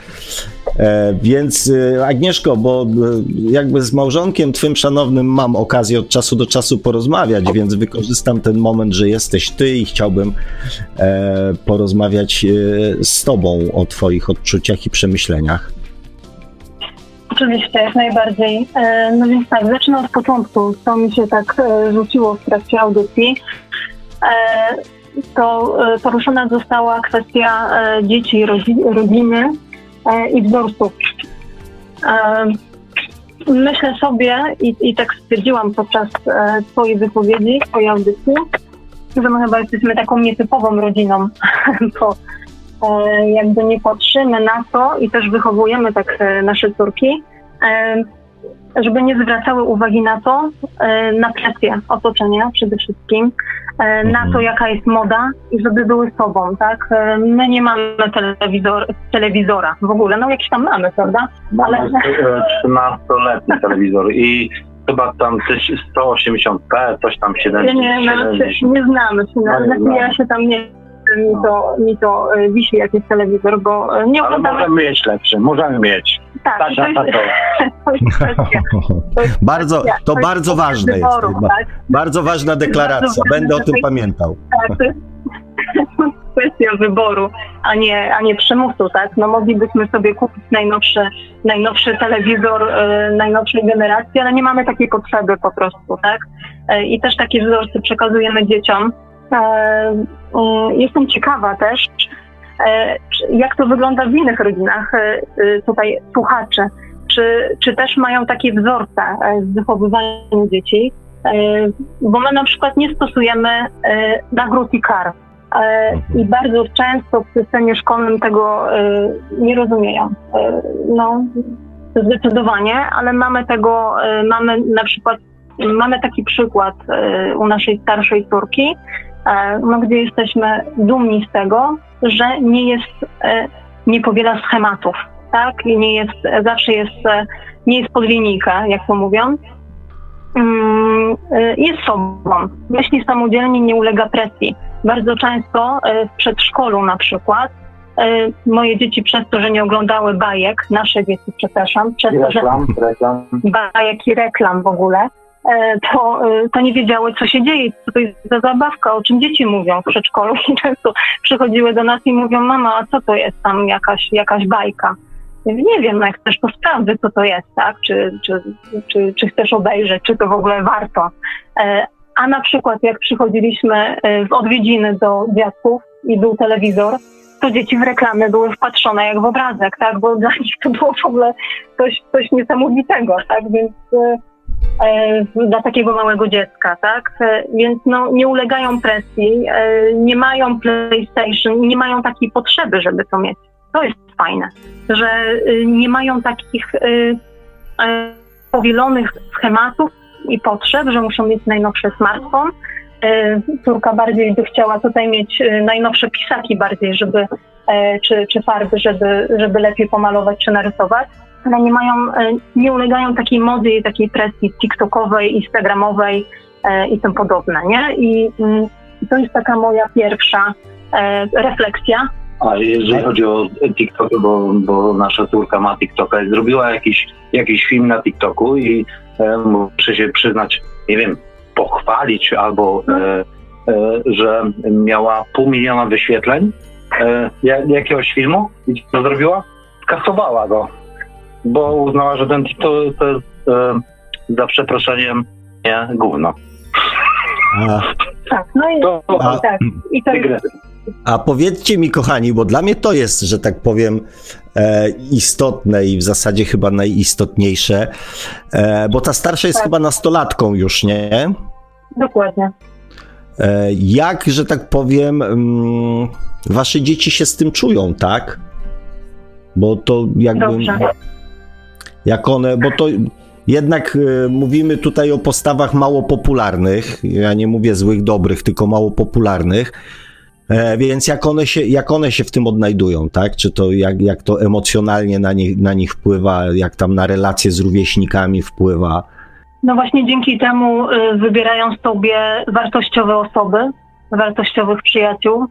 Więc Agnieszko, bo jakby z małżonkiem twym szanownym mam okazję od czasu do czasu porozmawiać, więc wykorzystam ten moment, że jesteś ty i chciałbym porozmawiać z tobą o twoich odczuciach i przemyśleniach. Oczywiście, jak najbardziej. No więc tak, zacznę od początku, co mi się tak rzuciło w trakcie audycji. To poruszona została kwestia dzieci, rodziny i wzorców. Myślę sobie i tak stwierdziłam podczas twojej wypowiedzi, twojej audycji, że my chyba jesteśmy taką nietypową rodziną, bo jakby nie patrzymy na to i też wychowujemy tak nasze córki, żeby nie zwracały uwagi na to, na presję otoczenia przede wszystkim, na to, jaka jest moda i żeby były sobą, tak? My nie mamy telewizora w ogóle, no jakiś tam mamy, prawda? Ale... 13-letni telewizor i chyba tam 180p, coś tam 70. Nie znamy się, ja się tam nie... Mi to wisi jakiś telewizor, bo nie oglądamy... Ale możemy mieć lepszy, możemy mieć. Tak, to bardzo ważne jest. Tak? Bardzo ważna deklaracja, będę o tym pamiętał. Tak, to jest kwestia wyboru, a nie przymusu, tak? No moglibyśmy sobie kupić najnowszy telewizor najnowszej generacji, ale nie mamy takiej potrzeby po prostu, tak? I też takie wzorce przekazujemy dzieciom. Jestem ciekawa też, jak to wygląda w innych rodzinach tutaj słuchaczy, czy też mają takie wzorce z wychowywaniem dzieci, bo my na przykład nie stosujemy nagród i kar i bardzo często w systemie szkolnym tego nie rozumieją. No, zdecydowanie, ale mamy taki przykład u naszej starszej córki, no, gdzie jesteśmy dumni z tego, że nie powiela schematów, tak? I nie jest pod linijkę, jak to mówią. Jest sobą, myśli samodzielnie, nie ulega presji. Bardzo często w przedszkolu na przykład moje dzieci przez to, że nie oglądały bajek, nasze dzieci, przepraszam, przez to, że bajek i reklam w ogóle, to nie wiedziały, co się dzieje, co to jest za zabawka, o czym dzieci mówią w przedszkolu i często przychodziły do nas i mówią: mama, a co to jest tam, jakaś bajka. Więc nie wiem, jak chcesz, to sprawdzę, co to jest, tak? Czy chcesz obejrzeć, czy to w ogóle warto. A na przykład jak przychodziliśmy w odwiedziny do dziadków i był telewizor, to dzieci w reklamy były wpatrzone jak w obrazek, tak? Bo dla nich to było w ogóle coś niesamowitego, tak? Więc dla takiego małego dziecka, tak? Więc no, nie ulegają presji, nie mają PlayStation, nie mają takiej potrzeby, żeby to mieć. To jest fajne, że nie mają takich powielonych schematów i potrzeb, że muszą mieć najnowszy smartfon. Córka bardziej by chciała tutaj mieć najnowsze pisaki bardziej, żeby, czy farby, żeby lepiej pomalować czy narysować, ale nie ulegają takiej modzie i takiej presji tiktokowej, instagramowej i tym podobne, nie? I to jest taka moja pierwsza refleksja. A jeżeli chodzi o TikTok, bo nasza córka ma TikToka i zrobiła jakiś film na TikToku i muszę się przyznać, nie wiem, pochwalić albo, że miała 500 000 wyświetleń jakiegoś filmu i co zrobiła? Kasowała go, bo uznała, że ten TikTok to jest za przeproszeniem gówno. Tak, no i tak. I to jest... A powiedzcie mi, kochani, bo dla mnie to jest, że tak powiem, istotne i w zasadzie chyba najistotniejsze, bo ta starsza jest chyba nastolatką już, nie? Dokładnie. Jak, że tak powiem, wasze dzieci się z tym czują, tak? Bo to jakby... Dobrze. Jak one, bo to... Jednak mówimy tutaj o postawach mało popularnych, ja nie mówię złych, dobrych, tylko mało popularnych, więc jak one się w tym odnajdują, tak? Czy to jak to emocjonalnie na nich wpływa, jak tam na relacje z rówieśnikami wpływa? No właśnie dzięki temu wybierają sobie wartościowe osoby, wartościowych przyjaciół,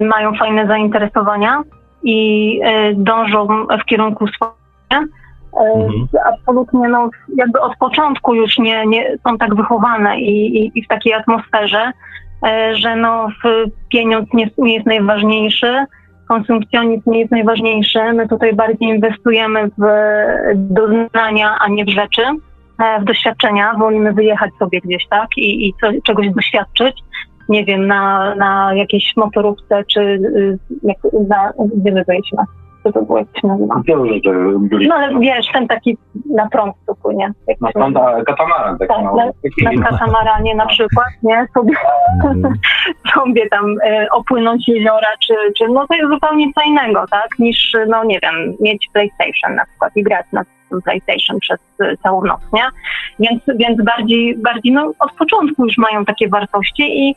mają fajne zainteresowania i dążą w kierunku swoim. Absolutnie, no, jakby od początku już nie są tak wychowane i w takiej atmosferze, że no, pieniądz nie jest najważniejszy, konsumpcjonizm nie jest najważniejszy. My tutaj bardziej inwestujemy w doznania, a nie w rzeczy, w doświadczenia. Wolimy wyjechać sobie gdzieś, tak, i czegoś doświadczyć. Nie wiem, na jakiejś motorówce, czy gdzie my byliśmy. To było, jak się nazywa. No ale wiesz, ten taki na prąd płynie. Katamaran taki mały. Na katamaranie na przykład, nie? Sobie tam opłynąć jeziora, czy no to jest zupełnie co innego, tak? Niż, no nie wiem, mieć PlayStation na przykład i grać na tym PlayStation przez całą noc, nie? Więc bardziej, no od początku już mają takie wartości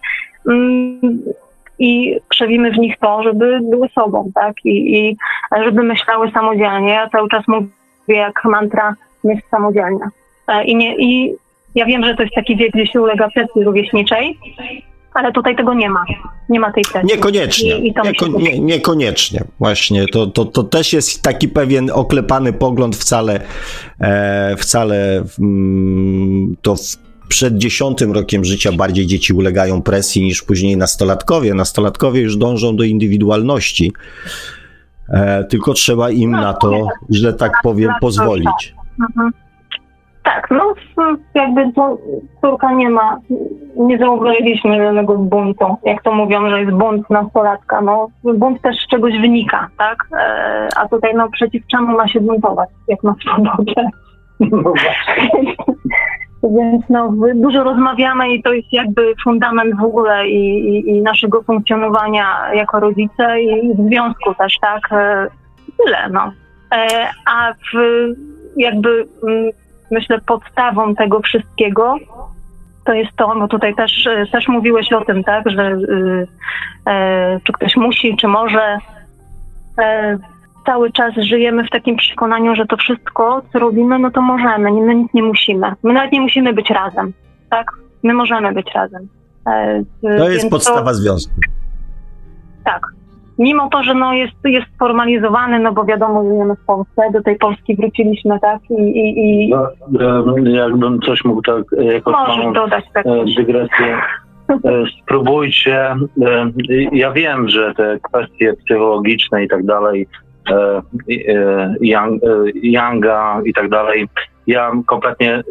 i krzewimy w nich to, żeby były sobą, tak? I żeby myślały samodzielnie. Ja cały czas mówię jak mantra, myśl samodzielna. I ja wiem, że to jest taki wiek, gdzie się ulega presji rówieśniczej, ale tutaj tego nie ma. Nie ma tej presji. Niekoniecznie. Niekoniecznie. Właśnie. To też jest taki pewien oklepany pogląd, wcale to... Przed 10 rokiem życia bardziej dzieci ulegają presji niż później nastolatkowie. Nastolatkowie już dążą do indywidualności, tylko trzeba im na to, że tak powiem, pozwolić. Tak, no jakby to córka nie zauważyliśmy żadnego buntu, jak to mówią, że jest bunt nastolatka. No bunt też z czegoś wynika, tak? A tutaj no przeciw czemu ma się buntować, jak ma swobodę? Więc no, dużo rozmawiamy i to jest jakby fundament w ogóle i naszego funkcjonowania jako rodzice i w związku też, tak? Tyle, no. A jakby myślę podstawą tego wszystkiego to jest to, no tutaj też mówiłeś o tym, tak? Że czy ktoś musi, czy może. Cały czas żyjemy w takim przekonaniu, że to wszystko, co robimy, no to możemy, my nic nie musimy. My nawet nie musimy być razem, tak? My możemy być razem. To jest podstawa związku. Tak. Mimo to, że no jest sformalizowany, no bo wiadomo, żyjemy w Polsce, do tej Polski wróciliśmy, tak? Jakbym coś mógł tak jako dodać dygresję. Spróbujcie, ja wiem, że te kwestie psychologiczne i tak dalej Younga i tak dalej. Ja kompletnie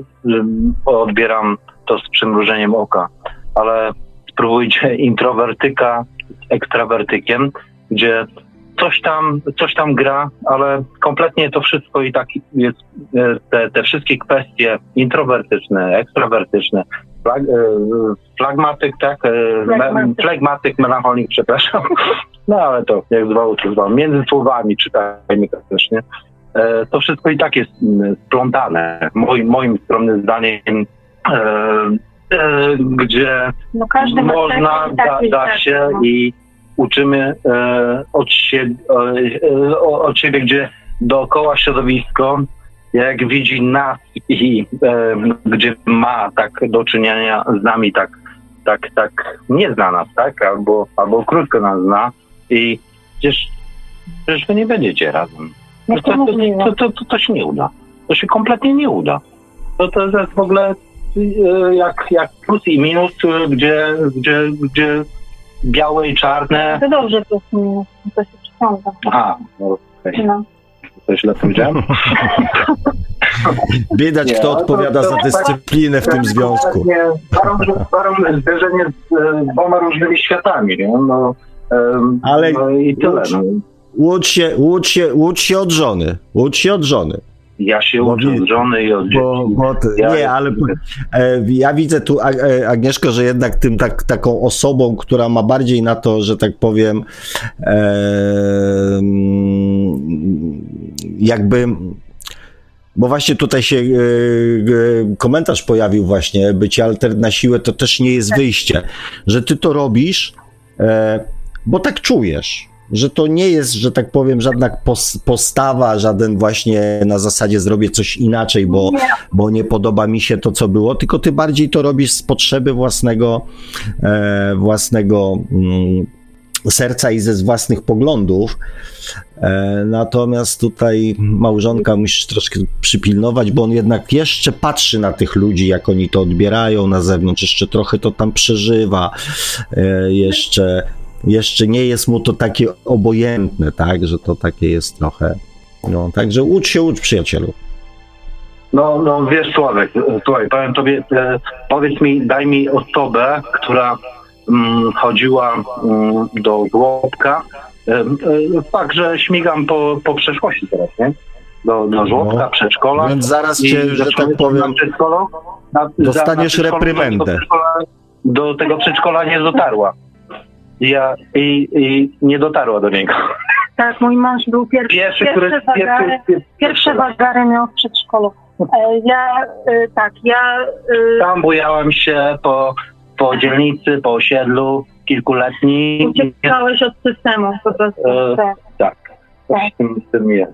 odbieram to z przymrużeniem oka, ale spróbujcie introwertyka z ekstrawertykiem, gdzie coś tam gra, ale kompletnie to wszystko i tak jest, te wszystkie kwestie introwertyczne, ekstrawertyczne, flegmatyk, melancholik, przepraszam. No ale to jak zwał, to zwał. Między słowami czytajmy też, nie? To wszystko i tak jest splątane, moim skromnym zdaniem, gdzie no można da się i uczymy od siebie, gdzie dookoła środowisko, jak widzi nas i gdzie ma tak do czynienia z nami, tak nie zna nas, tak? Albo krótko nas zna i przecież wy nie będziecie razem. To się nie uda. To się kompletnie nie uda. To jest w ogóle jak plus i minus, gdzie białe i czarne. To dobrze, plus i minus. To się przyciąga. Aha, okej. No. To źle powiedziałem? Widać, nie, kto odpowiada za dyscyplinę w tym związku. Parą zderzenie z dwoma różnymi światami. Nie? Ale no i tyle. Łódź się od żony. Ja się uczę od żony i od dzieci. Ja widzę tu, Agnieszko, że jednak tym taką osobą, która ma bardziej na to, że tak powiem, jakby... Bo właśnie tutaj się komentarz pojawił właśnie, bycie alter na siłę to też nie jest wyjście. Że ty to robisz, bo tak czujesz. Że to nie jest, że tak powiem, żadna postawa, żaden właśnie na zasadzie zrobię coś inaczej, bo nie podoba mi się to, co było, tylko ty bardziej to robisz z potrzeby własnego serca i ze własnych poglądów. Natomiast tutaj małżonka musisz troszkę przypilnować, bo on jednak jeszcze patrzy na tych ludzi, jak oni to odbierają na zewnątrz, jeszcze trochę to tam przeżywa, jeszcze nie jest mu to takie obojętne, tak, że to takie jest trochę, no, także ucz się, przyjacielu. No wiesz, Sławek, powiem tobie, powiedz mi, daj mi osobę, która chodziła do żłobka, fakt, że śmigam po przeszłości teraz, nie? Do żłobka, no, przedszkola. Więc zaraz cię, że tak powiem, dostaniesz reprymendę. Do tego przedszkola nie dotarła. I nie dotarła do niego. Tak, mój mąż był pierwsze wagary miał w przedszkolu. Tam bujałem się po dzielnicy, po osiedlu kilkuletni. Uciekałeś od systemu po prostu. Tak. Tym jest.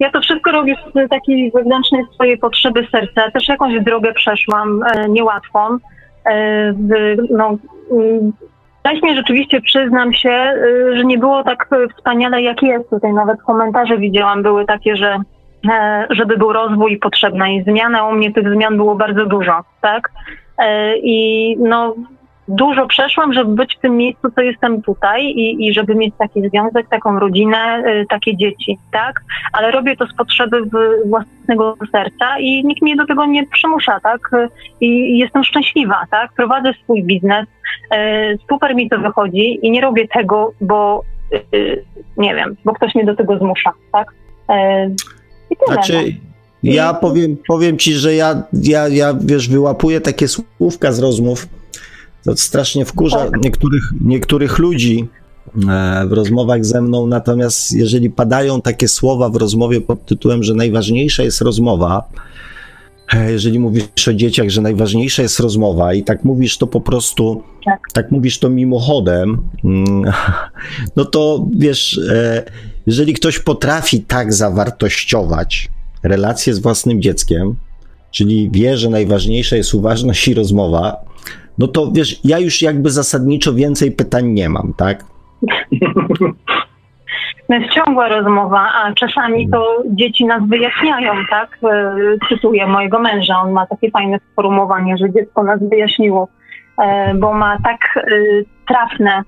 Ja to wszystko robię z takiej wewnętrznej swojej potrzeby serca. Też jakąś drogę przeszłam niełatwą. Częściej rzeczywiście przyznam się, że nie było tak wspaniale, jak jest tutaj. Nawet komentarze widziałam, były takie, że żeby był rozwój, potrzebna jest zmiana. U mnie tych zmian było bardzo dużo, tak? I dużo przeszłam, żeby być w tym miejscu, co jestem tutaj i żeby mieć taki związek, taką rodzinę, takie dzieci, tak? Ale robię to z potrzeby własnego serca i nikt mnie do tego nie przymusza, tak? I jestem szczęśliwa, tak? Prowadzę swój biznes, super mi to wychodzi i nie robię tego, bo nie wiem, bo ktoś mnie do tego zmusza, tak? I tyle. Znaczy... Ja powiem ci, że ja wiesz, wyłapuję takie słówka z rozmów. To strasznie wkurza niektórych ludzi w rozmowach ze mną, natomiast jeżeli padają takie słowa w rozmowie pod tytułem, że najważniejsza jest rozmowa, jeżeli mówisz o dzieciach, że najważniejsza jest rozmowa i tak mówisz to po prostu, tak mówisz to mimochodem, no to wiesz, jeżeli ktoś potrafi tak zawartościować relacje z własnym dzieckiem, czyli wie, że najważniejsza jest uważność i rozmowa, no to wiesz, ja już jakby zasadniczo więcej pytań nie mam, tak? To jest ciągła rozmowa, a czasami to dzieci nas wyjaśniają, tak? Cytuję mojego męża, on ma takie fajne sformułowanie, że dziecko nas wyjaśniło, bo ma tak trafne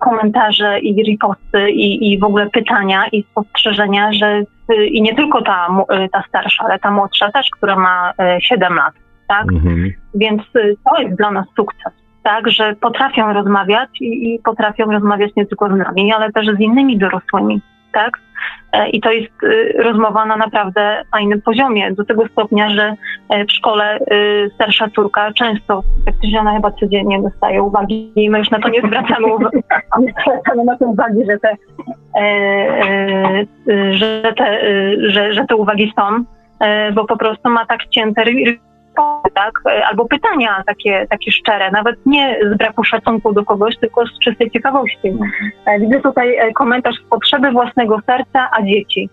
komentarze i riposty i w ogóle pytania i spostrzeżenia, że i nie tylko ta starsza, ale ta młodsza też, która ma 7 lat, tak? Mhm. Więc to jest dla nas sukces, tak? Że potrafią rozmawiać i potrafią rozmawiać nie tylko z nami, ale też z innymi dorosłymi, tak? I to jest rozmowa na naprawdę fajnym poziomie, do tego stopnia, że w szkole starsza córka często, praktycznie ona chyba codziennie dostaje uwagi i my już na to nie zwracamy uwagi, że te uwagi są, bo po prostu ma tak cięte tak? Albo pytania takie szczere, nawet nie z braku szacunku do kogoś, tylko z czystej ciekawości. Widzę tutaj komentarz z potrzeby własnego serca, a dzieci.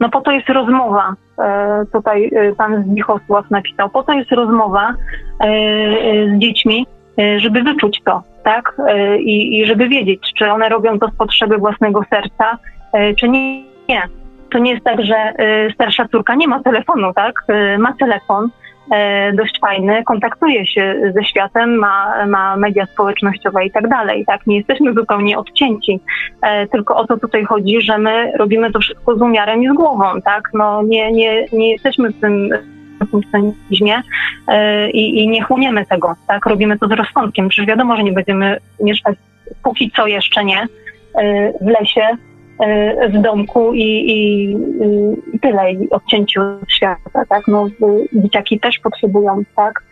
No po to jest rozmowa, tutaj pan Zbichosław napisał, po to jest rozmowa z dziećmi, żeby wyczuć to, tak? I żeby wiedzieć, czy one robią to z potrzeby własnego serca, czy nie. To nie jest tak, że starsza córka nie ma telefonu, tak? Ma telefon, dość fajny, kontaktuje się ze światem, ma media społecznościowe i tak dalej, tak? Nie jesteśmy zupełnie odcięci, tylko o to tutaj chodzi, że my robimy to wszystko z umiarem i z głową, tak? No nie jesteśmy w tym funkcjonizmie i nie chłoniemy tego, tak? Robimy to z rozsądkiem, przecież wiadomo, że nie będziemy mieszkać, póki co jeszcze nie, w lesie, w domku i tyle, i odcięciu świata, tak? No, dzieciaki też potrzebują, tak?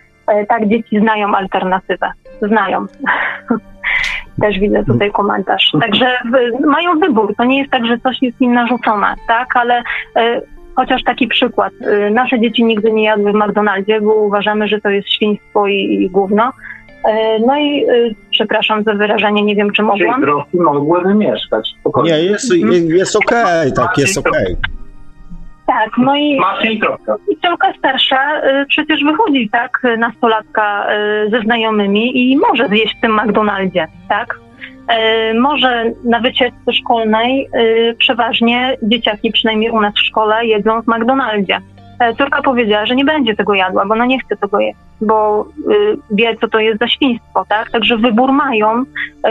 Tak, dzieci znają alternatywę. Znają. Też widzę tutaj komentarz. Także mają wybór. To nie jest tak, że coś jest im narzucone, tak? Ale chociaż taki przykład. Nasze dzieci nigdy nie jadły w McDonaldzie, bo uważamy, że to jest świństwo i gówno. No i przepraszam za wyrażenie, nie wiem, czy mogłam. Czyli trochę mogłyby mieszkać. Spokojnie. Nie, jest okej, tak, jest okej. Tak, no i córka starsza przecież wychodzi, tak, nastolatka ze znajomymi i może zjeść w tym McDonaldzie, tak? Może na wycieczce szkolnej przeważnie dzieciaki, przynajmniej u nas w szkole, jedzą w McDonaldzie. Córka powiedziała, że nie będzie tego jadła, bo ona nie chce tego jeść, bo wie, co to jest za świństwo, tak? Także wybór mają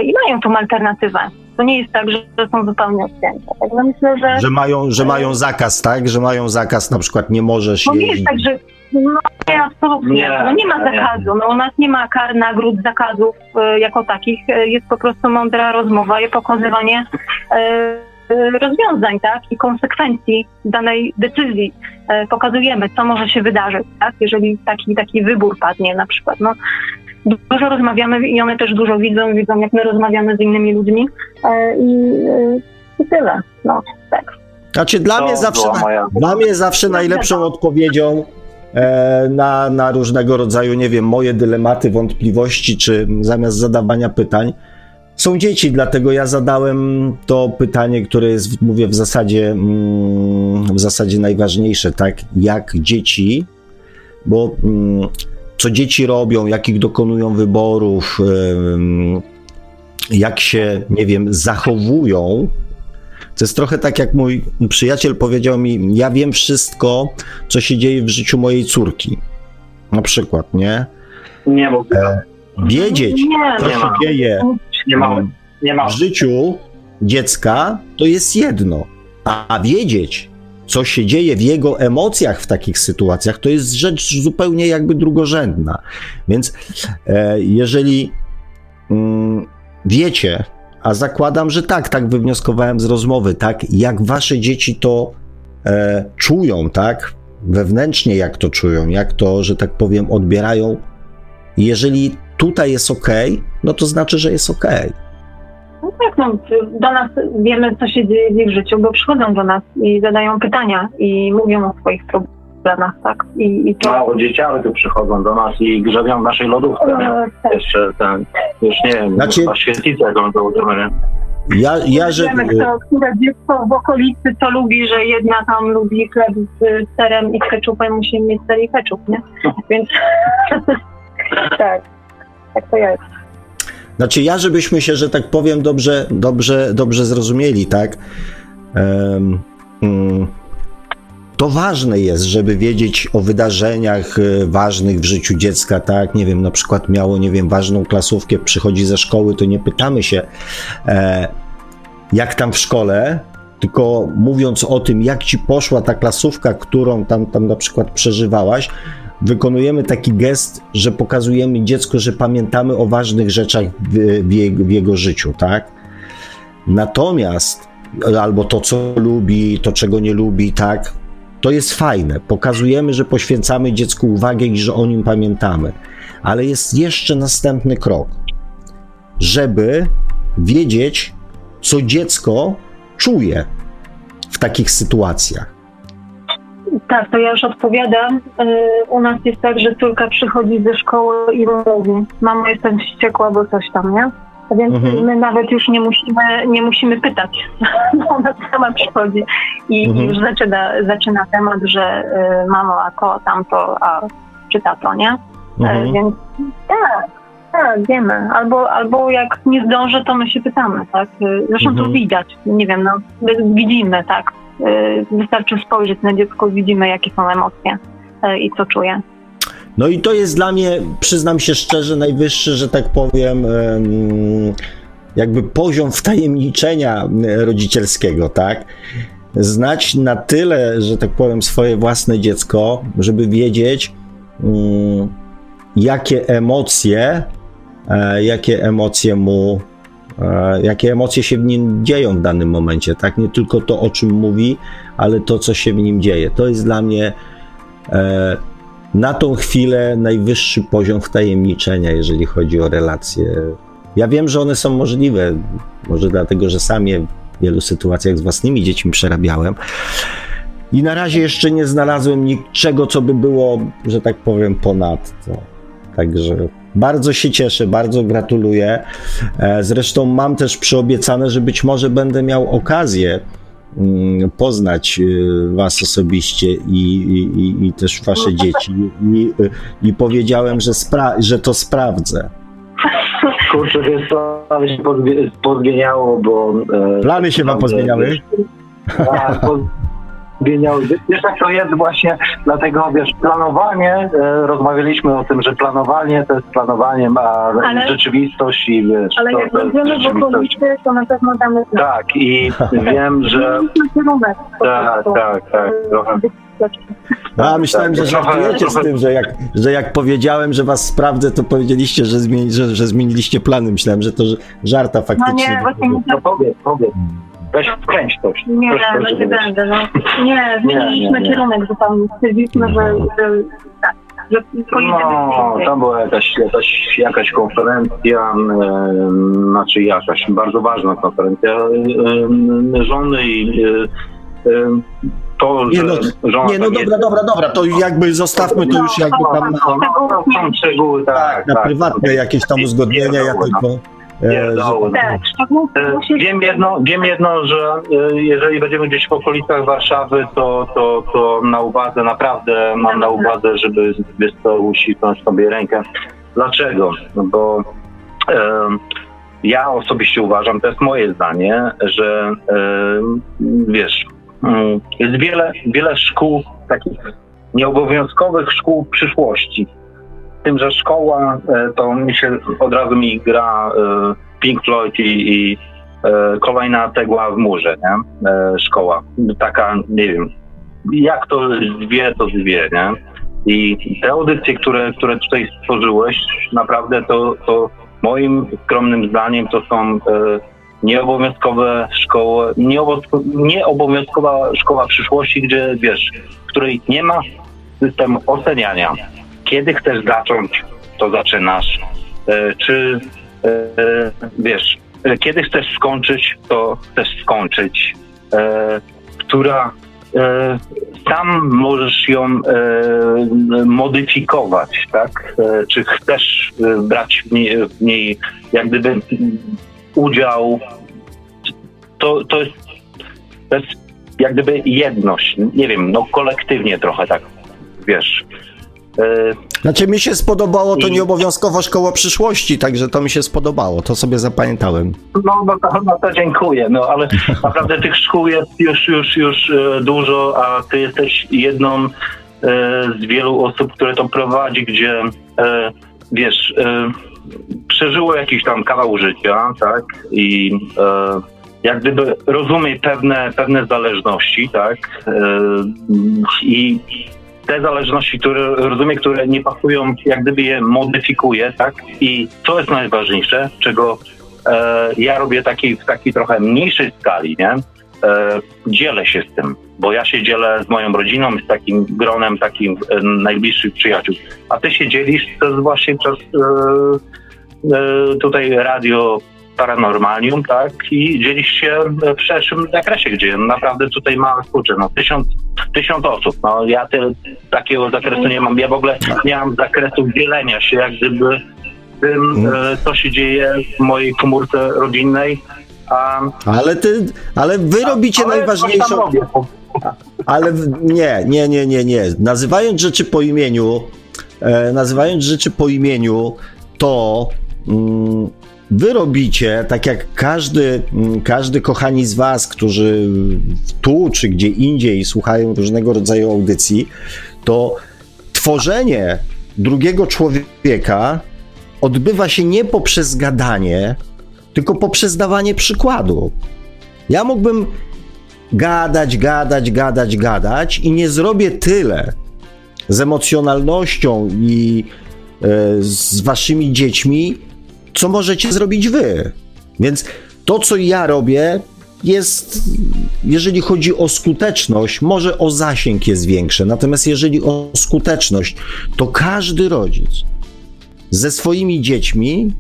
i mają tą alternatywę. To nie jest tak, że są zupełnie odcięte. Także myślę, że mają zakaz, tak? Że mają zakaz, na przykład nie możesz jeść. No nie jest tak, że no nie, absolutnie. Nie ma zakazu. No, u nas nie ma kar, nagród, zakazów jako takich. Jest po prostu mądra rozmowa i pokazywanie rozwiązań, tak? I konsekwencji danej decyzji. Pokazujemy, co może się wydarzyć, tak? Jeżeli taki wybór padnie na przykład. No, dużo rozmawiamy i one też dużo widzą, jak my rozmawiamy z innymi ludźmi i tyle. No, tak. Znaczy dla mnie zawsze najlepszą odpowiedzią na różnego rodzaju, nie wiem, moje dylematy, wątpliwości, czy zamiast zadawania pytań, są dzieci, dlatego ja zadałem to pytanie, które jest, mówię, w zasadzie najważniejsze, tak? Jak dzieci, bo co dzieci robią, jakich dokonują wyborów, jak się, nie wiem, zachowują. To jest trochę tak, jak mój przyjaciel powiedział mi, ja wiem wszystko, co się dzieje w życiu mojej córki. Na przykład, nie? Nie mogę. Wiedzieć, co się dzieje w życiu dziecka, to jest jedno, a wiedzieć, co się dzieje w jego emocjach w takich sytuacjach, to jest rzecz zupełnie jakby drugorzędna. Więc jeżeli wiecie, a zakładam, że tak wywnioskowałem z rozmowy, tak, jak wasze dzieci to czują, tak, wewnętrznie jak to czują, jak to, że tak powiem, odbierają, jeżeli tutaj jest okej, no to znaczy, że jest okej. No tak, no, do nas wiemy, co się dzieje w ich życiu, bo przychodzą do nas i zadają pytania i mówią o swoich problemach, tak? I to... Mało dzieciały tu przychodzą do nas i grzebią w naszej lodówce. Tak. Jeszcze ten, już nie wiem, znaczy... świetlicę do utrzymania. Wiemy, które dziecko w okolicy to lubi, że jedna tam lubi chleb z serem i ketchupem, musi mieć ser i ketchup, nie? Więc... Tak to jest. Znaczy żebyśmy się, że tak powiem, dobrze zrozumieli, tak? To ważne jest, żeby wiedzieć o wydarzeniach ważnych w życiu dziecka, tak, nie wiem, na przykład miało, nie wiem, ważną klasówkę, przychodzi ze szkoły, to nie pytamy się, jak tam w szkole, tylko mówiąc o tym, jak ci poszła ta klasówka, którą tam na przykład przeżywałaś, wykonujemy taki gest, że pokazujemy dziecku, że pamiętamy o ważnych rzeczach w jego życiu, tak? Natomiast, albo to, co lubi, to, czego nie lubi, tak? To jest fajne. Pokazujemy, że poświęcamy dziecku uwagę i że o nim pamiętamy. Ale jest jeszcze następny krok, żeby wiedzieć, co dziecko czuje w takich sytuacjach. Tak, to ja już odpowiadam. U nas jest tak, że córka przychodzi ze szkoły i mówi: mamo, jestem wściekła, bo coś tam, nie? Więc my nawet już nie musimy pytać, bo ona sama przychodzi i już zaczyna temat, że mamo, a to, tamto, a czy tato, nie? Więc tak, wiemy. Albo jak nie zdąży, to my się pytamy, tak? Zresztą to widać, nie wiem, no, widzimy, tak? Wystarczy spojrzeć na dziecko, widzimy, jakie są emocje i co czuje. No i to jest dla mnie, przyznam się szczerze, najwyższy, że tak powiem, jakby poziom wtajemniczenia rodzicielskiego, tak? Znać na tyle, że tak powiem, swoje własne dziecko, żeby wiedzieć, jakie emocje się w nim dzieją w danym momencie, tak? Nie tylko to, o czym mówi, ale to, co się w nim dzieje. To jest dla mnie na tą chwilę najwyższy poziom wtajemniczenia, jeżeli chodzi o relacje. Ja wiem, że one są możliwe, może dlatego, że sam je w wielu sytuacjach z własnymi dziećmi przerabiałem i na razie jeszcze nie znalazłem niczego, co by było, że tak powiem, ponadto. Także bardzo się cieszę, bardzo gratuluję. Zresztą mam też przyobiecane, że być może będę miał okazję poznać was osobiście i też wasze dzieci. I powiedziałem, że to sprawdzę. Kurczę, wiesz co, plany się pozmieniało, bo... Plany się wam pozmieniały? Tak, wiesz, jak to jest właśnie, dlatego wiesz, planowanie, rozmawialiśmy o tym, że planowanie to jest planowaniem, a rzeczywistość i wiesz... Ale jak będziemy w okolicy, to na pewno damy... Tak, i wiem, że... Tak. A myślałem, że żartujecie z tym, że jak powiedziałem, że was sprawdzę, to powiedzieliście, że zmieniliście plany. Myślałem, że to żarta faktycznie. No nie, właśnie nie. No powiedz. Weź wkręć coś. Nie, nie będę. Nie, zmieniliśmy kierunek zupełnie. Stwierdziliśmy, że no, tam była jakaś konferencja, znaczy jakaś bardzo ważna konferencja żony i to, nie, no, że nie, no dobra, to jakby zostawmy to już jakby tam na prywatne jakieś tam uzgodnienia, ja tylko... Wiem jedno, że jeżeli będziemy gdzieś w okolicach Warszawy, to na uwadze, naprawdę mam na uwadze, żeby uścisnąć sobie rękę. Dlaczego? No bo ja osobiście uważam, to jest moje zdanie, że wiesz, jest wiele szkół, takich nieobowiązkowych szkół przyszłości. Tym, że szkoła, to od razu mi gra Pink Floyd i kolejna tegła w murze, nie? Szkoła. Taka, nie wiem, jak to zwie, nie? I te audycje, które tutaj stworzyłeś, naprawdę to moim skromnym zdaniem to są nieobowiązkowe szkoły, nieobowiązkowa szkoła przyszłości, gdzie wiesz, w której nie ma systemu oceniania. Kiedy chcesz zacząć, to zaczynasz. Czy wiesz, kiedy chcesz skończyć, to chcesz skończyć. Która sam możesz ją modyfikować, tak? Czy chcesz brać w niej jak gdyby udział. To jest jak gdyby jedność. Nie wiem, no kolektywnie trochę tak, wiesz. Znaczy mi się spodobało to nieobowiązkowo Szkoła Przyszłości, także to mi się spodobało, to sobie zapamiętałem. No to dziękuję, no ale naprawdę tych szkół jest już dużo, a ty jesteś jedną z wielu osób, które to prowadzi, gdzie wiesz, przeżyło jakiś tam kawał życia, tak, i jak gdyby rozumie pewne zależności, tak, i te zależności, które rozumie, które nie pasują, jak gdyby je modyfikuje, tak, i co jest najważniejsze, czego ja robię w takiej trochę mniejszej skali, nie, dzielę się z tym, bo ja się dzielę z moją rodziną, z takim gronem takim najbliższych przyjaciół, a ty się dzielisz przez właśnie tutaj Radio Paranormalium, tak, i dzielisz się w szerszym zakresie, gdzie naprawdę tutaj ma, kurczę, no tysiąc osób, no ja takiego zakresu nie mam, ja w ogóle nie mam zakresu dzielenia się jak gdyby tym, co się dzieje w mojej komórce rodzinnej. Ale wy robicie najważniejszą... Ale nie. Nazywając rzeczy po imieniu, to wy robicie, tak jak każdy kochani z was, którzy tu czy gdzie indziej słuchają różnego rodzaju audycji, to tworzenie drugiego człowieka odbywa się nie poprzez gadanie, tylko poprzez dawanie przykładu. Ja mógłbym gadać i nie zrobię tyle z emocjonalnością i z waszymi dziećmi, co możecie zrobić wy. Więc to, co ja robię, jest, jeżeli chodzi o skuteczność, może o zasięg jest większy, natomiast jeżeli o skuteczność, to każdy rodzic ze swoimi dziećmi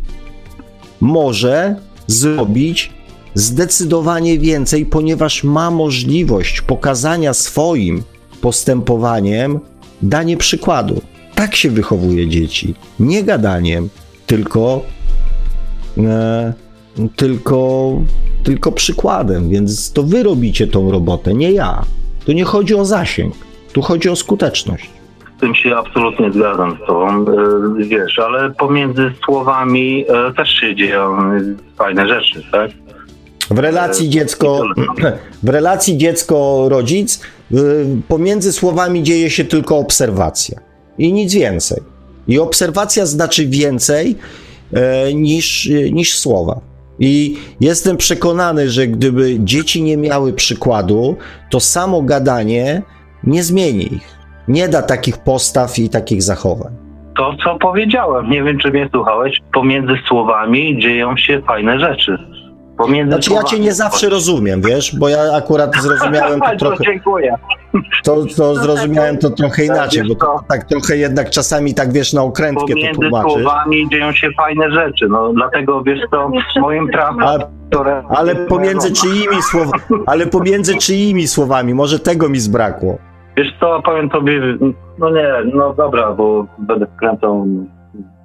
może zrobić zdecydowanie więcej, ponieważ ma możliwość pokazania swoim postępowaniem, danie przykładu. Tak się wychowuje dzieci. Nie gadaniem, tylko przykładem. Więc to wy robicie tą robotę, nie ja. Tu nie chodzi o zasięg, tu chodzi o skuteczność. Z tym się absolutnie zgadzam z tobą, wiesz, ale pomiędzy słowami też się dzieją fajne rzeczy, tak? W relacji dziecko-rodzic pomiędzy słowami dzieje się tylko obserwacja i nic więcej. I obserwacja znaczy więcej niż słowa. I jestem przekonany, że gdyby dzieci nie miały przykładu, to samo gadanie nie zmieni ich. Nie da takich postaw i takich zachowań. To, co powiedziałem, nie wiem, czy mnie słuchałeś, pomiędzy słowami dzieją się fajne rzeczy. Znaczy ja cię nie zawsze rozumiem, wiesz, bo ja akurat zrozumiałem to trochę... Dziękuję. To zrozumiałem to trochę inaczej, bo to tak trochę jednak czasami tak, wiesz, na okrętkę to tłumaczysz. Pomiędzy słowami dzieją się fajne rzeczy, no dlatego, wiesz, to moim trafem... Ale pomiędzy czyimi słowami? Może tego mi zbrakło. Wiesz co, powiem tobie, dobra, bo będę wkręcał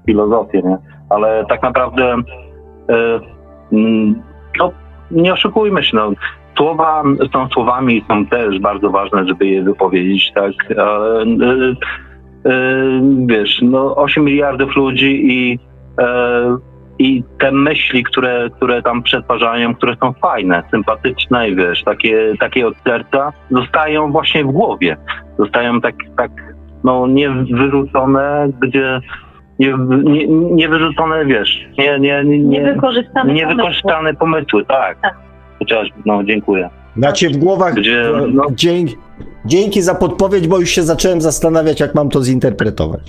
filozofię, nie? Ale tak naprawdę, nie oszukujmy się, no. Słowa są słowami, są też bardzo ważne, żeby je wypowiedzieć, tak? Wiesz, 8 miliardów ludzi i te myśli, które tam przetwarzają, które są fajne, sympatyczne i wiesz, takie od serca, zostają właśnie w głowie. Zostają tak niewyrzucone, gdzie niewyrzucone, wiesz, niewykorzystane pomysły, tak. Chociażby, dziękuję. Macie w głowach, gdzie, dzięki za podpowiedź, bo już się zacząłem zastanawiać, jak mam to zinterpretować.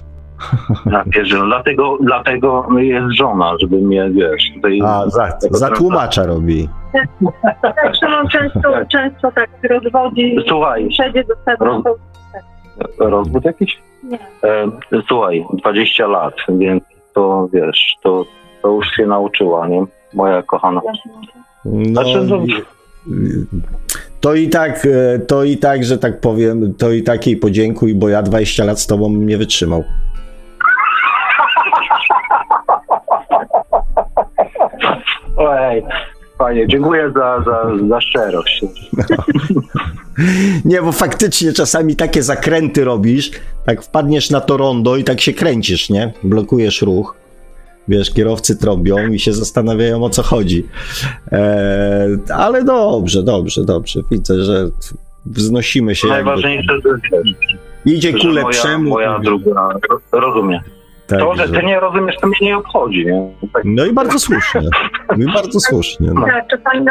Dlatego jest żona, żeby mnie, wiesz... Zatłumacza robi. Tak, Szymon często tak rozwodzi... Słuchaj, rozwód jakiś? Nie. Słuchaj, 20 lat, więc to, wiesz, to już się nauczyła, nie? Moja kochana. To i tak, że tak powiem, to i tak jej podziękuj, bo ja 20 lat z tobą nie wytrzymał. Ojej, panie, dziękuję za szczerość. Nie, bo faktycznie czasami takie zakręty robisz, jak wpadniesz na to rondo i tak się kręcisz, nie? Blokujesz ruch. Wiesz, kierowcy trąbią i się zastanawiają, o co chodzi. Ale dobrze. Widzę, że wznosimy się. Najważniejsze, że idzie ku lepszemu. Moja druga rozumie. Tak, to, że ty nie rozumiesz, to mnie nie obchodzi. Nie? Tak. No i bardzo słusznie. I bardzo słusznie. No. Tak, czasami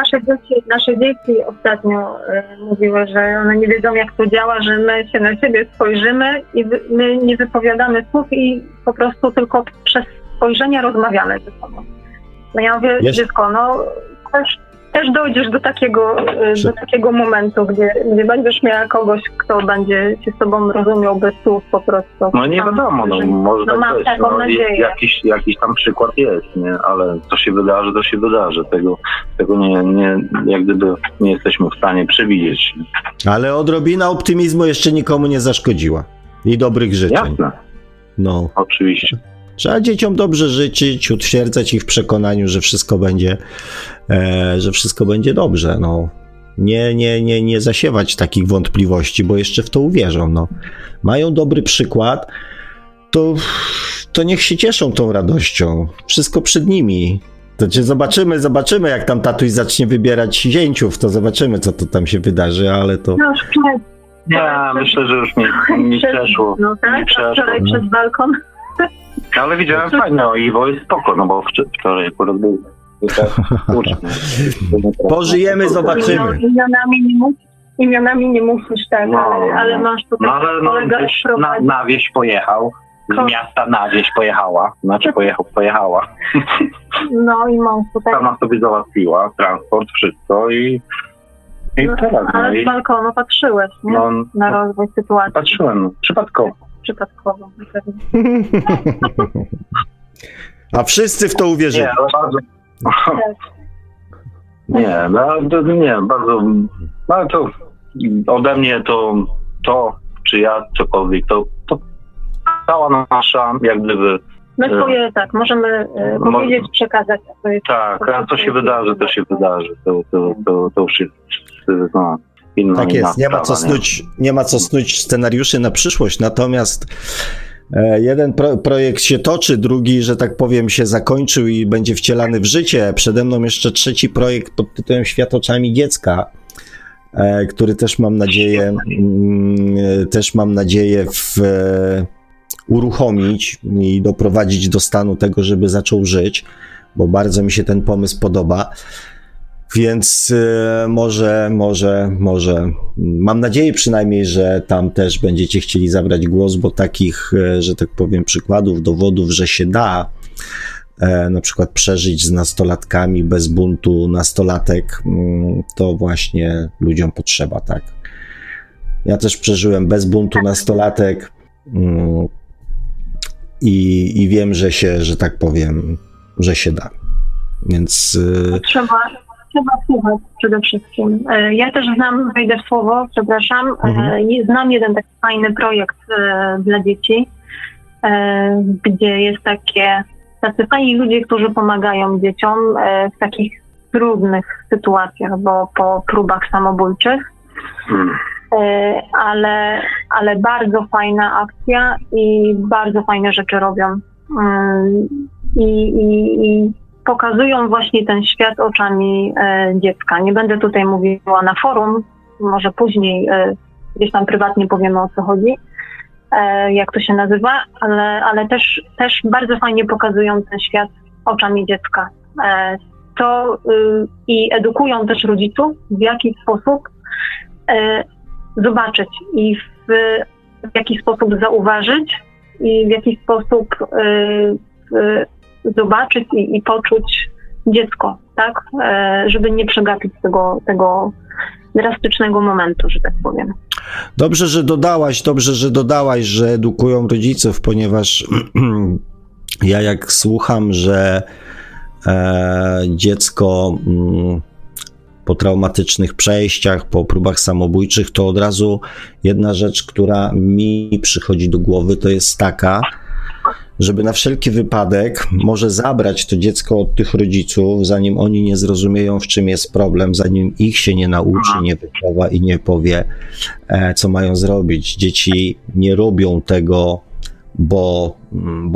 nasze dzieci ostatnio mówiły, że one nie wiedzą, jak to działa, że my się na siebie spojrzymy i my nie wypowiadamy słów i po prostu tylko przez spojrzenie rozmawiamy ze sobą. No ja mówię, dziecko, no też dojdziesz do takiego momentu, gdzie będziesz miała kogoś, kto będzie się z tobą rozumiał bez słów po prostu. No nie wiadomo, no może tak być, no, jakiś tam przykład jest, nie? Ale to się wydarzy, tego nie jak gdyby nie jesteśmy w stanie przewidzieć. Ale odrobina optymizmu jeszcze nikomu nie zaszkodziła i dobrych życzeń. Jasne, no. Oczywiście. Trzeba dzieciom dobrze życzyć, utwierdzać ich w przekonaniu, że wszystko będzie dobrze. No. Nie zasiewać takich wątpliwości, bo jeszcze w to uwierzą. No. Mają dobry przykład, to niech się cieszą tą radością. Wszystko przed nimi. To cię zobaczymy, jak tam tatuś zacznie wybierać zięciów, to zobaczymy, co to tam się wydarzy, ale to... Ja myślę, że już nie przeszło. No tak, wczoraj przez balkon. Ale widziałem fajne, o Iwo jest spoko, no bo wczoraj akurat był pożyjemy, zobaczymy. Imionami nie musisz, tak, no, ale masz tutaj kolega na wieś pojechał, z miasta na wieś pojechała. No i mam tutaj... Sama sobie załatwiła, transport, wszystko i no, teraz. Ale z balkonu patrzyłeś, nie? No, na rozwój sytuacji. Patrzyłem, przypadkowo. A wszyscy w to uwierzyli. Nie, bardzo, ode mnie to czy ja cokolwiek, to cała nasza, jak gdyby... My swoje, tak, możemy powiedzieć, przekazać. To jest, tak, a co się wydarzy, to już jest... No. Tak jest, nie ma co snuć scenariuszy na przyszłość, natomiast jeden projekt się toczy, drugi, że tak powiem, się zakończył i będzie wcielany w życie. Przede mną jeszcze trzeci projekt pod tytułem Świat Oczami Dziecka, który też mam nadzieję uruchomić i doprowadzić do stanu tego, żeby zaczął żyć, bo bardzo mi się ten pomysł podoba. Więc może, mam nadzieję przynajmniej, że tam też będziecie chcieli zabrać głos, bo takich, że tak powiem, przykładów, dowodów, że się da na przykład przeżyć z nastolatkami bez buntu nastolatek, to właśnie ludziom potrzeba, tak. Ja też przeżyłem bez buntu nastolatek i wiem, że się, że tak powiem, że się da. Więc... Trzeba słuchać przede wszystkim. Ja też znam jeden taki fajny projekt dla dzieci, gdzie jest tacy fajni ludzie, którzy pomagają dzieciom w takich trudnych sytuacjach, bo po próbach samobójczych, ale bardzo fajna akcja i bardzo fajne rzeczy robią. I pokazują właśnie ten świat oczami dziecka. Nie będę tutaj mówiła na forum, może później gdzieś tam prywatnie powiemy, o co chodzi, jak to się nazywa, ale też bardzo fajnie pokazują ten świat oczami dziecka. I edukują też rodziców, w jaki sposób zobaczyć i w jaki sposób zauważyć i w jaki sposób zobaczyć i poczuć dziecko, tak? Żeby nie przegapić tego drastycznego momentu, że tak powiem. Dobrze, że dodałaś, że edukują rodziców, ponieważ ja jak słucham, że dziecko po traumatycznych przejściach, po próbach samobójczych, to od razu jedna rzecz, która mi przychodzi do głowy, to jest taka, żeby na wszelki wypadek może zabrać to dziecko od tych rodziców, zanim oni nie zrozumieją, w czym jest problem, zanim ich się nie nauczy, nie wychowa i nie powie, co mają zrobić. Dzieci nie robią tego, bo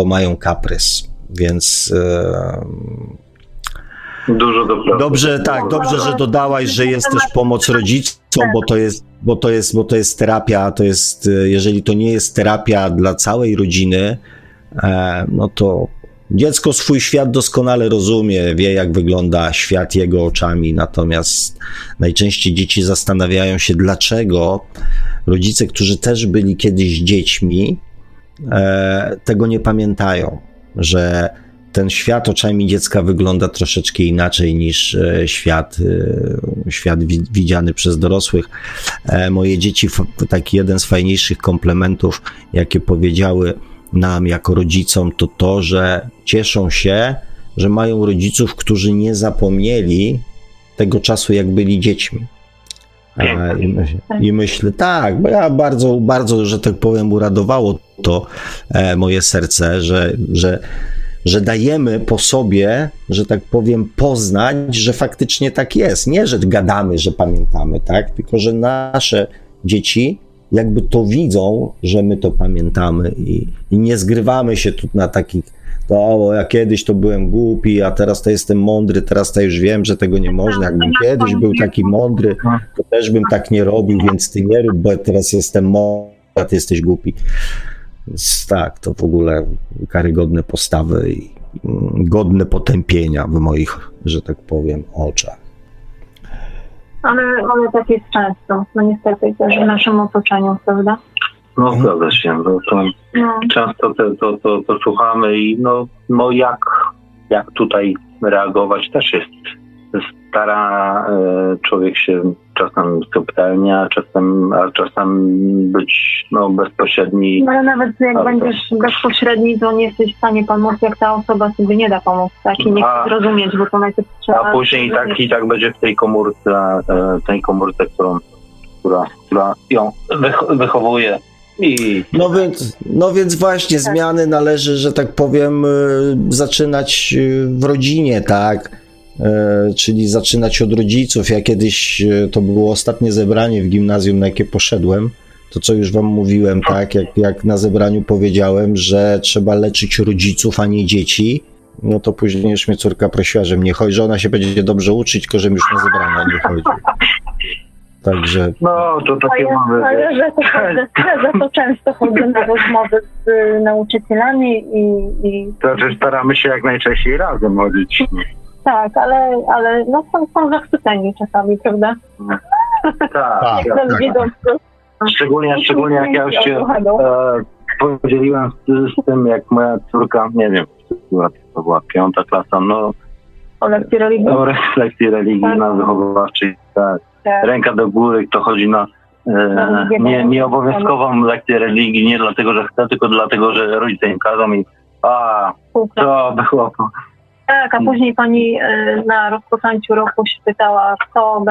mają kaprys, więc... Dobrze, że dodałaś, że jest też pomoc rodzicom, bo to jest terapia, to jest, jeżeli to nie jest terapia dla całej rodziny, no to dziecko swój świat doskonale rozumie, wie, jak wygląda świat jego oczami, natomiast najczęściej dzieci zastanawiają się, dlaczego rodzice, którzy też byli kiedyś dziećmi, tego nie pamiętają, że ten świat oczami dziecka wygląda troszeczkę inaczej niż świat widziany przez dorosłych. Moje dzieci, taki jeden z fajniejszych komplementów, jakie powiedziały nam jako rodzicom, to to, że cieszą się, że mają rodziców, którzy nie zapomnieli tego czasu, jak byli dziećmi. I myślę, tak, bo ja bardzo, bardzo, że tak powiem, uradowało to moje serce, że dajemy po sobie, że tak powiem, poznać, że faktycznie tak jest. Nie, że gadamy, że pamiętamy, tak? Tylko, że nasze dzieci jakby to widzą, że my to pamiętamy i nie zgrywamy się tu na takich, to ja kiedyś to byłem głupi, a teraz to jestem mądry, teraz to już wiem, że tego nie można. Jakbym kiedyś był taki mądry, to też bym tak nie robił, więc ty nie rób, bo teraz jestem mądry, a ty jesteś głupi. Tak, to w ogóle karygodne postawy i godne potępienia w moich, że tak powiem, oczach. Ale tak jest często, no niestety też w naszym otoczeniu, prawda? No zgadza się, no. Często to słuchamy i no jak tutaj reagować też jest. Stara człowiek się czasem subtelnia, czasem być bezpośredni. No ale nawet jak będziesz bezpośredni, to nie jesteś w stanie pomóc, jak ta osoba sobie nie da pomóc, tak? I nie chce zrozumieć, bo to najpierw trzeba... A później i tak będzie w tej komórce, która ją wychowuje. No więc właśnie tak. Zmiany należy, że tak powiem, zaczynać w rodzinie, tak? Czyli zaczynać od rodziców. Ja kiedyś, to było ostatnie zebranie w gimnazjum, na jakie poszedłem, to co już wam mówiłem, tak, jak na zebraniu powiedziałem, że trzeba leczyć rodziców, a nie dzieci, no to później już mnie córka prosiła, żebym nie chodził, że ona się będzie dobrze uczyć, tylko żebym już na zebrania nie chodził. Także... No, to takie mamy... Za to często chodzę na rozmowy z nauczycielami i... To znaczy staramy się jak najczęściej razem chodzić. Tak, ale są zachwyceni czasami, prawda? Tak. Szczególnie jak ja już się podzieliłem z tym, jak moja córka, nie wiem, to była 5. klasa, o refleksji religijna, wychowawczej, tak. Ręka do góry, kto chodzi na nieobowiązkową lekcję religii, nie dlatego, że chce, tylko dlatego, że rodzice im każą i to było... Tak, a później pani na rozpoczęciu roku się pytała, kto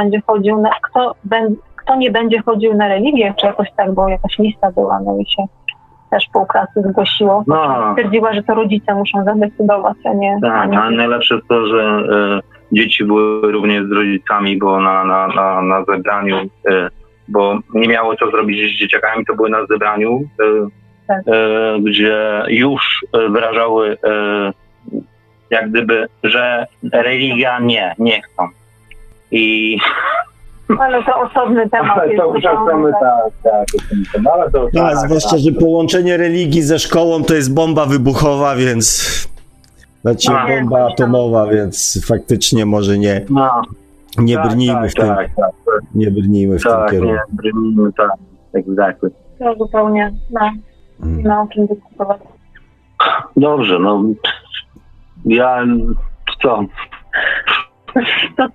nie będzie chodził na religię, czy jakoś tak, bo jakaś lista była, no i się też pół klasy zgłosiło. Stwierdziła, że to rodzice muszą zadecydować, a nie... Tak, a najlepsze jest to, że dzieci były również z rodzicami, bo na zebraniu, bo nie miało co zrobić z dzieciakami, to były na zebraniu, gdzie już wyrażały... jak gdyby, że religia nie chcą. Ale to osobny temat. Ale to uczestniczymy, tak. Zwłaszcza, że połączenie religii ze szkołą to jest bomba wybuchowa, więc... Znaczy bomba atomowa, więc faktycznie może nie... Nie brnijmy w tym kierunku. Nie brnijmy, tak. Exactly. To zupełnie, nie ma o czym dyskutować. Dobrze, Ja co?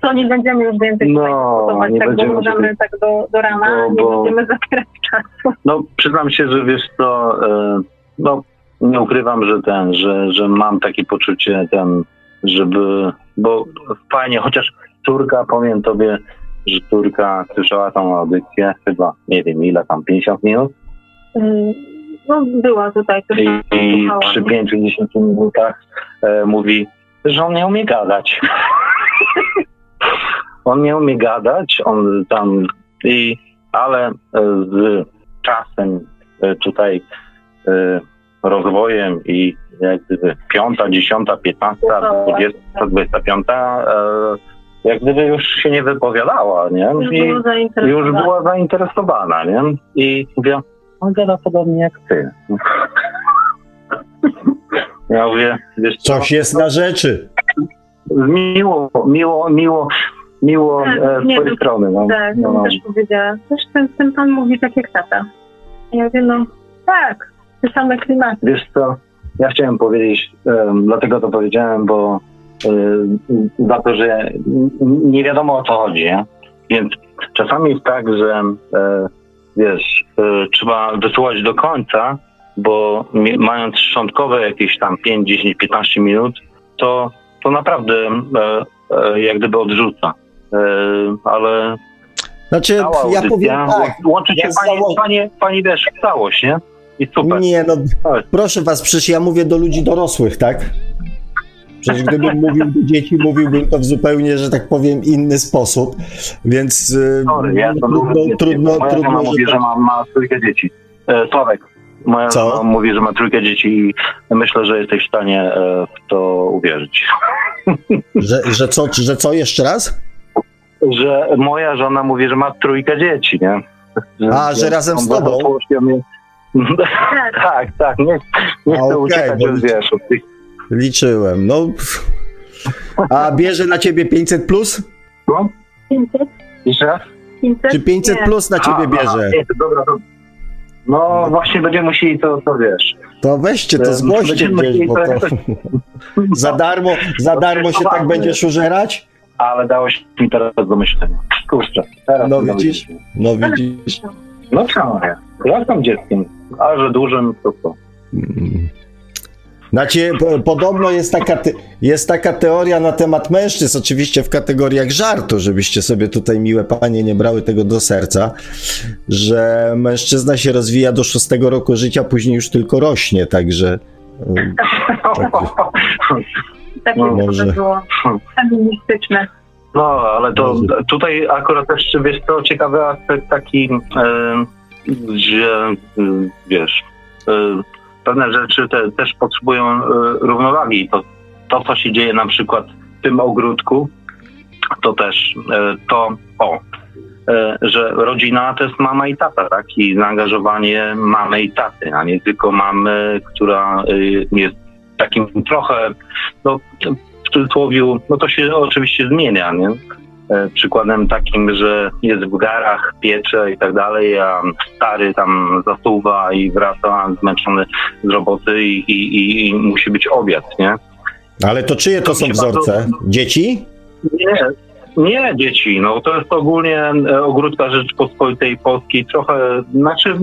To nie będziemy już więcej dyskutować, tak będziemy, bo możemy tak do rana, nie będziemy zabierać czasu. Przyznam się, że wiesz co, nie ukrywam, że mam takie poczucie, bo fajnie, chociaż córka, powiem tobie, że córka słyszała tą audycję, chyba, nie wiem ile tam, 50 minut? no była tutaj. I przy 5-10 minutach mówi, że on nie umie gadać. On nie umie gadać, on tam i, ale z czasem tutaj rozwojem i jak gdyby 5, 10, 15, 20, 25 jak gdyby już się nie wypowiadała, nie? I już była zainteresowana, nie? I mówię, on gada podobnie jak ty. Ja mówię, wiesz co? Coś jest na rzeczy. Miło tak, z twojej strony. No, tak, no. Też powiedziała. Zresztą ten pan mówi tak jak tata. Ja mówię, no tak, te same klimaty. Wiesz co, ja chciałem powiedzieć, dlatego to powiedziałem, bo za to, że nie wiadomo o co chodzi, nie? Więc czasami jest tak, że wiesz, trzeba wysłuchać do końca, bo mając szczątkowe jakieś tam 5, 10, 15 minut, to naprawdę jak gdyby odrzuca. Ale znaczy, ja powiem tak, łączy się pani też w całość, nie? I super. Nie, no proszę was, przecież ja mówię do ludzi dorosłych, tak? Przecież gdybym mówił do dzieci, mówiłbym to w zupełnie, że tak powiem, inny sposób, więc sorry, ja trudno mama mówi, że ma trójkę dzieci. Sławek, moja mama mówi, że ma trójkę dzieci i myślę, że jesteś w stanie w to uwierzyć. Że co jeszcze raz? Że moja żona mówi, że ma trójkę dzieci, nie? Że razem z tobą? Tak, nie chcę uciekać, bo... wiesz, od tych... Liczyłem, no. A bierze na ciebie 500 plus? No? 500? Jeszcze raz? 500? Czy 500 nie. Plus na ciebie bierze? Dobra, to... No właśnie będziemy musieli to wiesz. To weźcie, to zgłoście, wiesz, bo to... Za darmo się tak będziesz użerać? Ale dałeś mi teraz do myślenia. Kurczę, teraz... No widzisz? No czemu nie? Ja jestem dzieckiem, a że dużym to. Znaczy, podobno jest taka teoria na temat mężczyzn, oczywiście w kategoriach żartu, żebyście sobie tutaj, miłe panie, nie brały tego do serca, że mężczyzna się rozwija do 6 roku życia, później już tylko rośnie, także... Takie może... to było feministyczne. No, ale to tutaj akurat też, wiesz co, ciekawy aspekt taki, że wiesz... Pewne rzeczy też potrzebują równowagi. To, co się dzieje na przykład w tym ogródku, to też że rodzina to jest mama i tata, tak? I zaangażowanie mamy i taty, a nie tylko mamy, która jest takim trochę, no w cudzysłowie, no to się oczywiście zmienia, nie? Przykładem takim, że jest w garach, piecze i tak dalej, a stary tam zasuwa i wraca zmęczony z roboty i musi być obiad, nie? Ale to czyje to są wzorce? Bardzo... Dzieci? Nie dzieci. No to jest ogólnie ogródka Rzeczypospolitej Polskiej, trochę, znaczy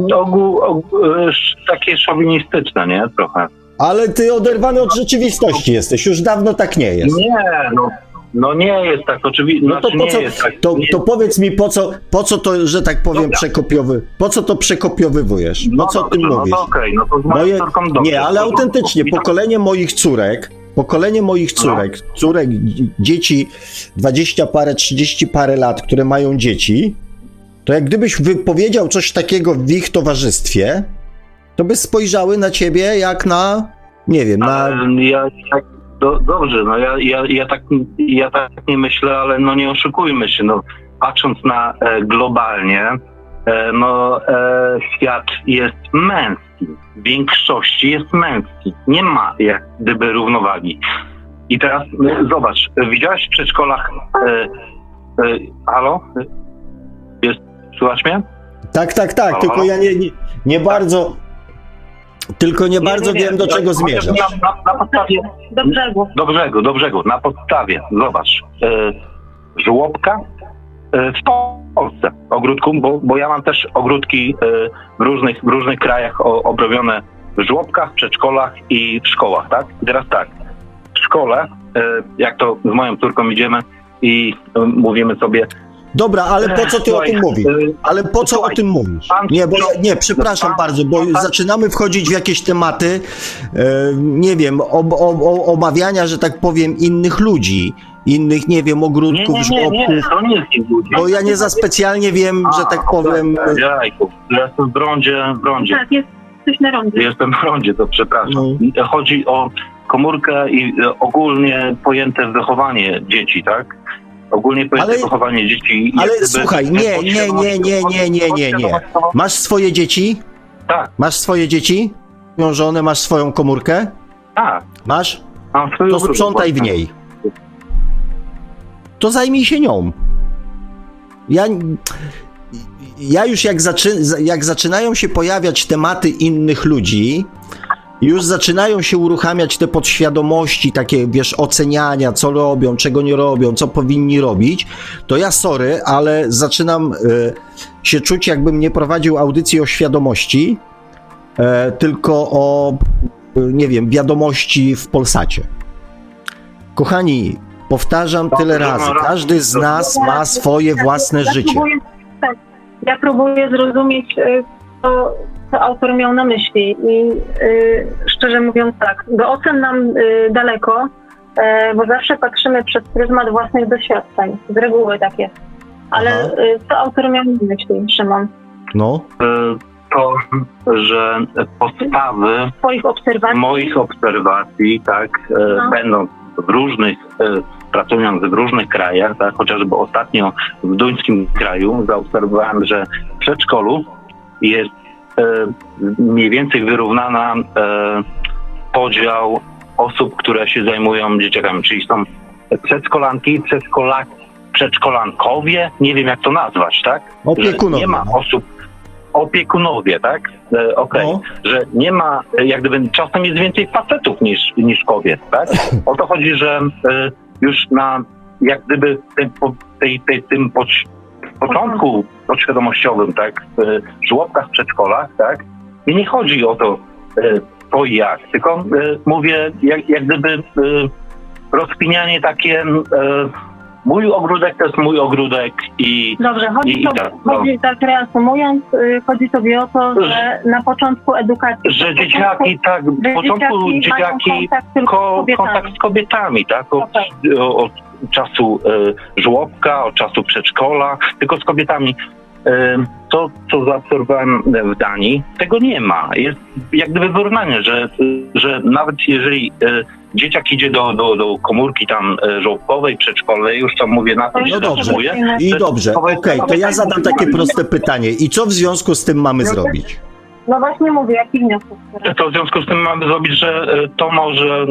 takie szowinistyczne, nie? Trochę. Ale ty oderwany od rzeczywistości jesteś, już dawno tak nie jest. No nie jest tak, oczywiście. No to, znaczy, to powiedz mi, po co to, że tak powiem, dobra. Po co to przekopiowywujesz? Po co o tym mówisz? Nie, ale autentycznie, pokolenie moich córek, dzieci 20 parę, 30 parę lat, które mają dzieci, to jak gdybyś wypowiedział coś takiego w ich towarzystwie, to by spojrzały na ciebie jak na, nie wiem, Dobrze, no ja tak nie myślę, ale no nie oszukujmy się, no patrząc na globalnie, świat jest męski, w większości jest męski, nie ma jak gdyby równowagi. I teraz zobacz, widziałeś w przedszkolach, halo, słuchasz mnie? Tak, halo? Tylko ja nie bardzo... Tylko nie bardzo wiem, do czego zmierzasz. Na podstawie... Do brzegu. Na podstawie, zobacz, żłobka w Polsce, ogródku, bo ja mam też ogródki w różnych krajach obrobione w żłobkach, przedszkolach i w szkołach, tak? I teraz tak, w szkole, jak to z moją córką idziemy i mówimy sobie, Dobra, ale po co ty o tym mówisz? Ale po co o tym mówisz? Nie, bo nie, przepraszam bardzo, bo zaczynamy wchodzić w jakieś tematy, nie wiem, omawiania, że tak powiem, innych ludzi, innych, nie wiem, ogródków, żłobków. Bo ja nie za specjalnie wiem, że tak powiem... Jajku, ja jestem w rondzie. Tak, jest coś na rondzie. Jestem w rondzie, to przepraszam. No. Chodzi o komórkę i ogólnie pojęte wychowanie dzieci, tak? Ogólnie pojęte wychowanie dzieci... Ale słuchaj, nie. Masz swoje dzieci? Tak. Masz swoje dzieci? Twoją żonę, masz swoją komórkę? Tak. Masz? To sprzątaj w niej. To zajmij się nią. Ja już jak zaczynają się pojawiać tematy innych ludzi, już zaczynają się uruchamiać te podświadomości, takie, wiesz, oceniania, co robią, czego nie robią, co powinni robić, to ja sorry, ale zaczynam się czuć, jakbym nie prowadził audycji o świadomości, tylko o, nie wiem, wiadomości w Polsacie. Kochani, powtarzam tyle razy, każdy z nas ma swoje własne życie. Ja próbuję zrozumieć, co autor miał na myśli i szczerze mówiąc tak, do ocen nam daleko, bo zawsze patrzymy przez pryzmat własnych doświadczeń, z reguły tak jest, ale co autor miał na myśli, Szymon? No? To, że podstawy moich obserwacji, tak, będąc w różnych, pracując w różnych krajach, tak, chociażby ostatnio w duńskim kraju zaobserwowałem, że w przedszkolu jest mniej więcej wyrównana podział osób, które się zajmują dzieciakami, czyli są przedszkolanki, przedszkolankowie, nie wiem jak to nazwać, tak? Opiekunowie. Że nie ma osób, opiekunowie, tak? Okej, no. Że nie ma, jak gdyby czasem jest więcej facetów niż kobiet, tak? O to chodzi, że już na, jak gdyby tym początku podświadomościowym, tak, w żłobkach, przedszkolach, tak, i nie chodzi o to, to i jak, tylko mówię, jak gdyby rozpinianie takie, mój ogródek to jest mój ogródek i... Dobrze, tak reasumując, chodzi sobie o to, że na początku edukacji... Że dzieciaki, tak, na początku dzieciaki kontakt z kobietami, tak, od czasu żłobka, od czasu przedszkola, tylko z kobietami. To, co zaobserwowałem w Danii, tego nie ma. Jest jak gdyby wyrównanie, że nawet jeżeli dzieciak idzie do komórki tam żłobkowej, przedszkolnej, już tam mówię na tym, że dobrze. I dobrze, okej, to ja zadam takie proste pytanie. I co w związku z tym mamy zrobić? No właśnie mówię, jaki wniosek? To w związku z tym mamy zrobić, że to może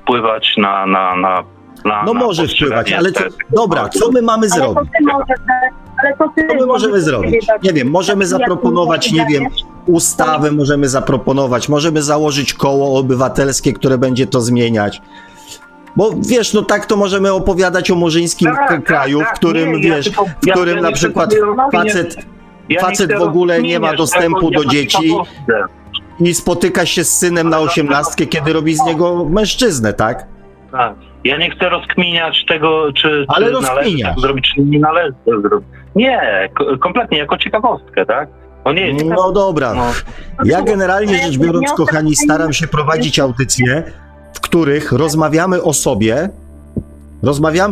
wpływać no może wpływać, ale co, dobra, co my mamy zrobić? Co my możemy zrobić? Nie wiem, możemy zaproponować, nie wiem, ustawę możemy zaproponować, możemy założyć koło obywatelskie, które będzie to zmieniać. Bo wiesz, no tak to możemy opowiadać o murzyńskim kraju, w którym, wiesz, w którym na przykład facet w ogóle nie ma dostępu do dzieci i spotyka się z synem na 18, kiedy robi z niego mężczyznę, tak? Tak. Ja nie chcę rozkminiać tego, czy należy tak zrobić, czy nie należy to zrobić. Nie, kompletnie, jako ciekawostkę, tak? No dobra. No. Ja generalnie rzecz biorąc, kochani, staram się prowadzić audycje, w których rozmawiamy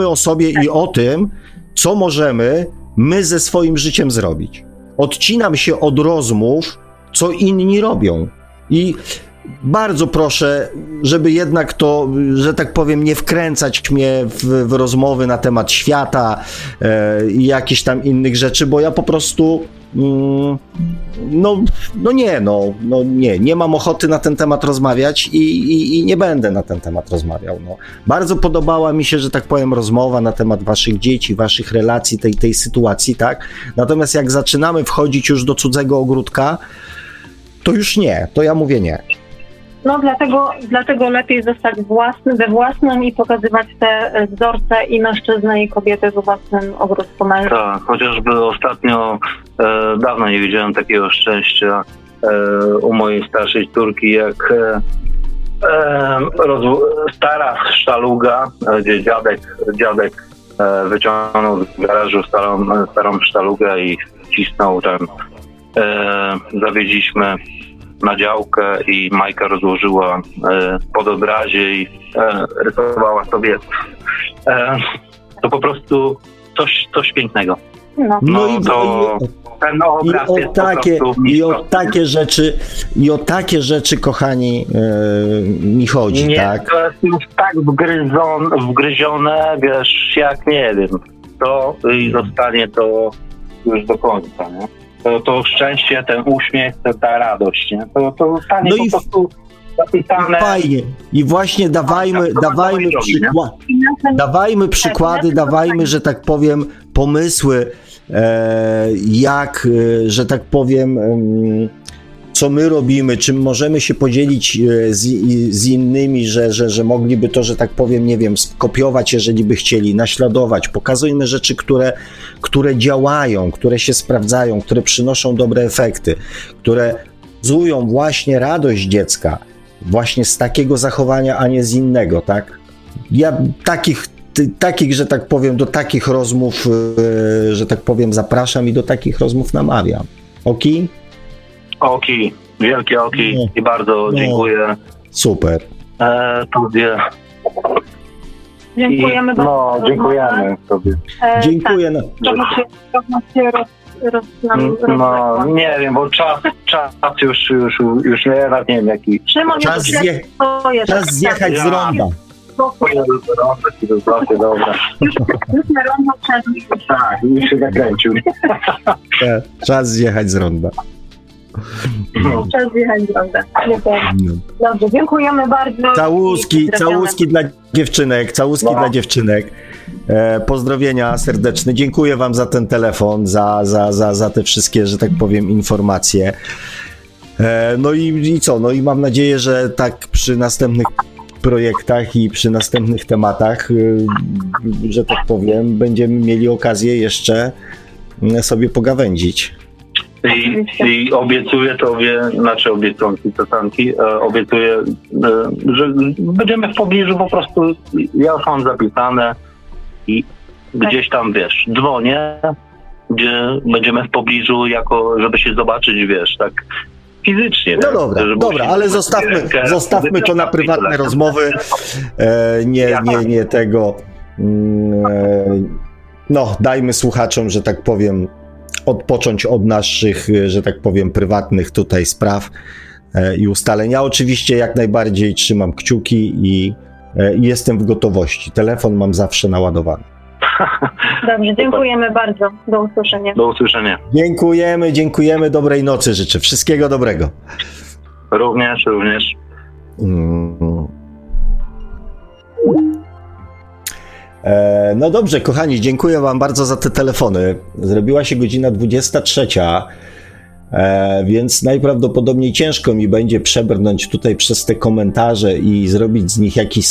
o sobie i o tym, co możemy my ze swoim życiem zrobić. Odcinam się od rozmów, co inni robią. I bardzo proszę, żeby jednak to, że tak powiem, nie wkręcać mnie w rozmowy na temat świata i jakichś tam innych rzeczy, bo ja po prostu nie mam ochoty na ten temat rozmawiać i nie będę na ten temat rozmawiał. No. Bardzo podobała mi się, że tak powiem, rozmowa na temat waszych dzieci, waszych relacji, tej sytuacji, tak? Natomiast jak zaczynamy wchodzić już do cudzego ogródka, to już nie, to ja mówię nie. No dlatego lepiej zostać we własnym i pokazywać te wzorce i mężczyznę i kobietę we własnym ogródku. Tak, chociażby ostatnio dawno nie widziałem takiego szczęścia u mojej starszej córki, jak stara szaluga, gdzie dziadek wyciągnął z garażu starą sztalugę i wcisnął ten. Zawieźliśmy na działkę i Majka rozłożyła pod obrazie i rysowała sobie. To po prostu coś pięknego. I o takie rzeczy, kochani, mi chodzi, nie, tak? To jest już tak wgryzione, wiesz, jak nie wiem, to i zostanie to już do końca, nie? To szczęście, ten uśmiech, ta radość, nie? To zostanie po prostu zapisane. Fajnie. I właśnie dawajmy przykłady, dawajmy, że tak powiem, pomysły, jak, że tak powiem, co my robimy, czym możemy się podzielić z innymi, że mogliby to, że tak powiem, nie wiem, skopiować, jeżeli by chcieli, naśladować. Pokazujmy rzeczy, które działają, które się sprawdzają, które przynoszą dobre efekty, które zują właśnie radość dziecka właśnie z takiego zachowania, a nie z innego, tak? Ja takich, że tak powiem, do takich rozmów, że tak powiem, zapraszam i do takich rozmów namawiam. Oki, wielkie oki i bardzo dziękuję. Super. Tobie. Dziękujemy bardzo. Dziękujemy tobie. Dziękuję. Nie wiem, bo czas już nie wiem jaki. Czas zjechać z ronda. Tak, już się zakręcił. Czas zjechać z ronda. Dobrze, dziękujemy bardzo. Całuski dla dziewczynek, dla dziewczynek. Pozdrowienia serdeczne. Dziękuję wam za ten telefon, za te wszystkie, że tak powiem, informacje. I mam nadzieję, że tak przy następnych projektach i przy następnych tematach, że tak powiem, będziemy mieli okazję jeszcze sobie pogawędzić. I obiecuję obiecujący Cesanki, obiecuję, że będziemy w pobliżu, po prostu ja już mam zapisane i gdzieś tam, wiesz, dzwonię, gdzie będziemy w pobliżu, żeby się zobaczyć, wiesz, tak fizycznie. No dobra, ale zostawmy to na prywatne rozmowy, nie tego, dajmy słuchaczom, że tak powiem, odpocząć od naszych, że tak powiem, prywatnych tutaj spraw i ustaleń. Ja oczywiście jak najbardziej trzymam kciuki i jestem w gotowości. Telefon mam zawsze naładowany. Dobrze, dziękujemy bardzo. Do usłyszenia. Dziękujemy. Dobrej nocy życzę. Wszystkiego dobrego. Również. No dobrze, kochani, dziękuję wam bardzo za te telefony. Zrobiła się godzina 23, więc najprawdopodobniej ciężko mi będzie przebrnąć tutaj przez te komentarze i zrobić z nich jakiś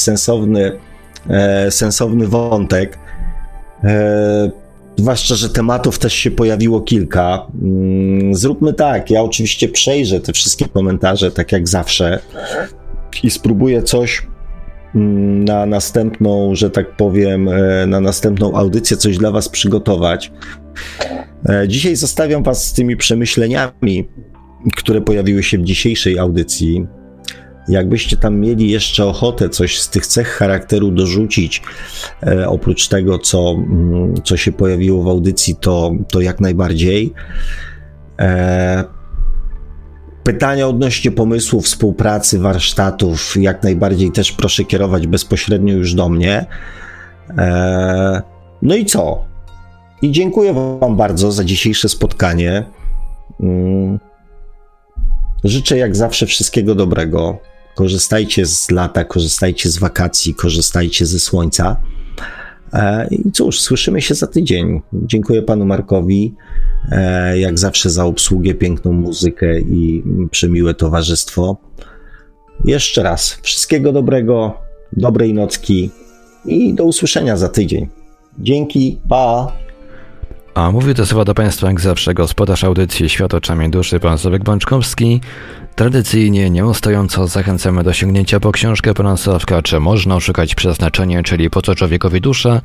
sensowny wątek. Zwłaszcza, że tematów też się pojawiło kilka. Zróbmy tak, ja oczywiście przejrzę te wszystkie komentarze, tak jak zawsze, i spróbuję coś na następną, że tak powiem, na następną audycję coś dla was przygotować. Dzisiaj zostawiam was z tymi przemyśleniami, które pojawiły się w dzisiejszej audycji. Jakbyście tam mieli jeszcze ochotę coś z tych cech charakteru dorzucić, oprócz tego, co się pojawiło w audycji, to jak najbardziej. Pytania odnośnie pomysłów, współpracy, warsztatów, jak najbardziej też proszę kierować bezpośrednio już do mnie. I dziękuję wam bardzo za dzisiejsze spotkanie. Życzę jak zawsze wszystkiego dobrego. Korzystajcie z lata, korzystajcie z wakacji, korzystajcie ze słońca. I cóż, słyszymy się za tydzień. Dziękuję panu Markowi, jak zawsze, za obsługę, piękną muzykę i przemiłe towarzystwo. Jeszcze raz wszystkiego dobrego, dobrej nocki i do usłyszenia za tydzień. Dzięki, pa! A mówił to słowa do Państwa jak zawsze gospodarz audycji Świat Oczami Duszy, pan Sławomir Bączkowski. Tradycyjnie, nieustająco zachęcamy do sięgnięcia po książkę pana Sławka Czy można oszukać przeznaczenie, czyli Po co człowiekowi dusza?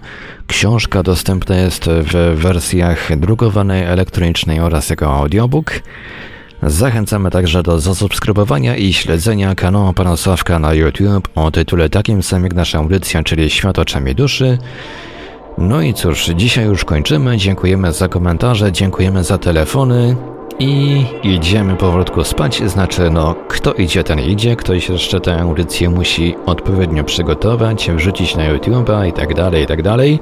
Książka dostępna jest w wersjach drukowanej, elektronicznej oraz jako audiobook. Zachęcamy także do zasubskrybowania i śledzenia kanału pana Sławka na YouTube o tytule takim samym jak nasza audycja, czyli Świat Oczami Duszy. No i cóż, dzisiaj już kończymy. Dziękujemy za komentarze, dziękujemy za telefony i idziemy powolutku spać. Znaczy, kto idzie, ten idzie. Ktoś jeszcze tę audycję musi odpowiednio przygotować, wrzucić na YouTube'a i tak dalej, i tak dalej.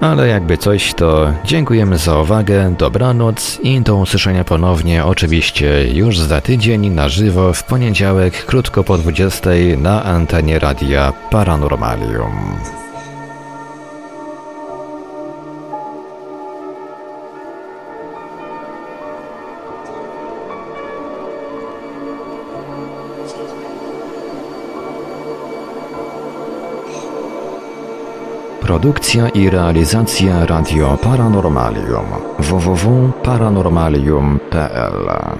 Ale jakby coś, to dziękujemy za uwagę, dobranoc i do usłyszenia ponownie oczywiście już za tydzień na żywo w poniedziałek, krótko po 20 na antenie Radia Paranormalium. Produkcja i realizacja Radio Paranormalium www.paranormalium.pl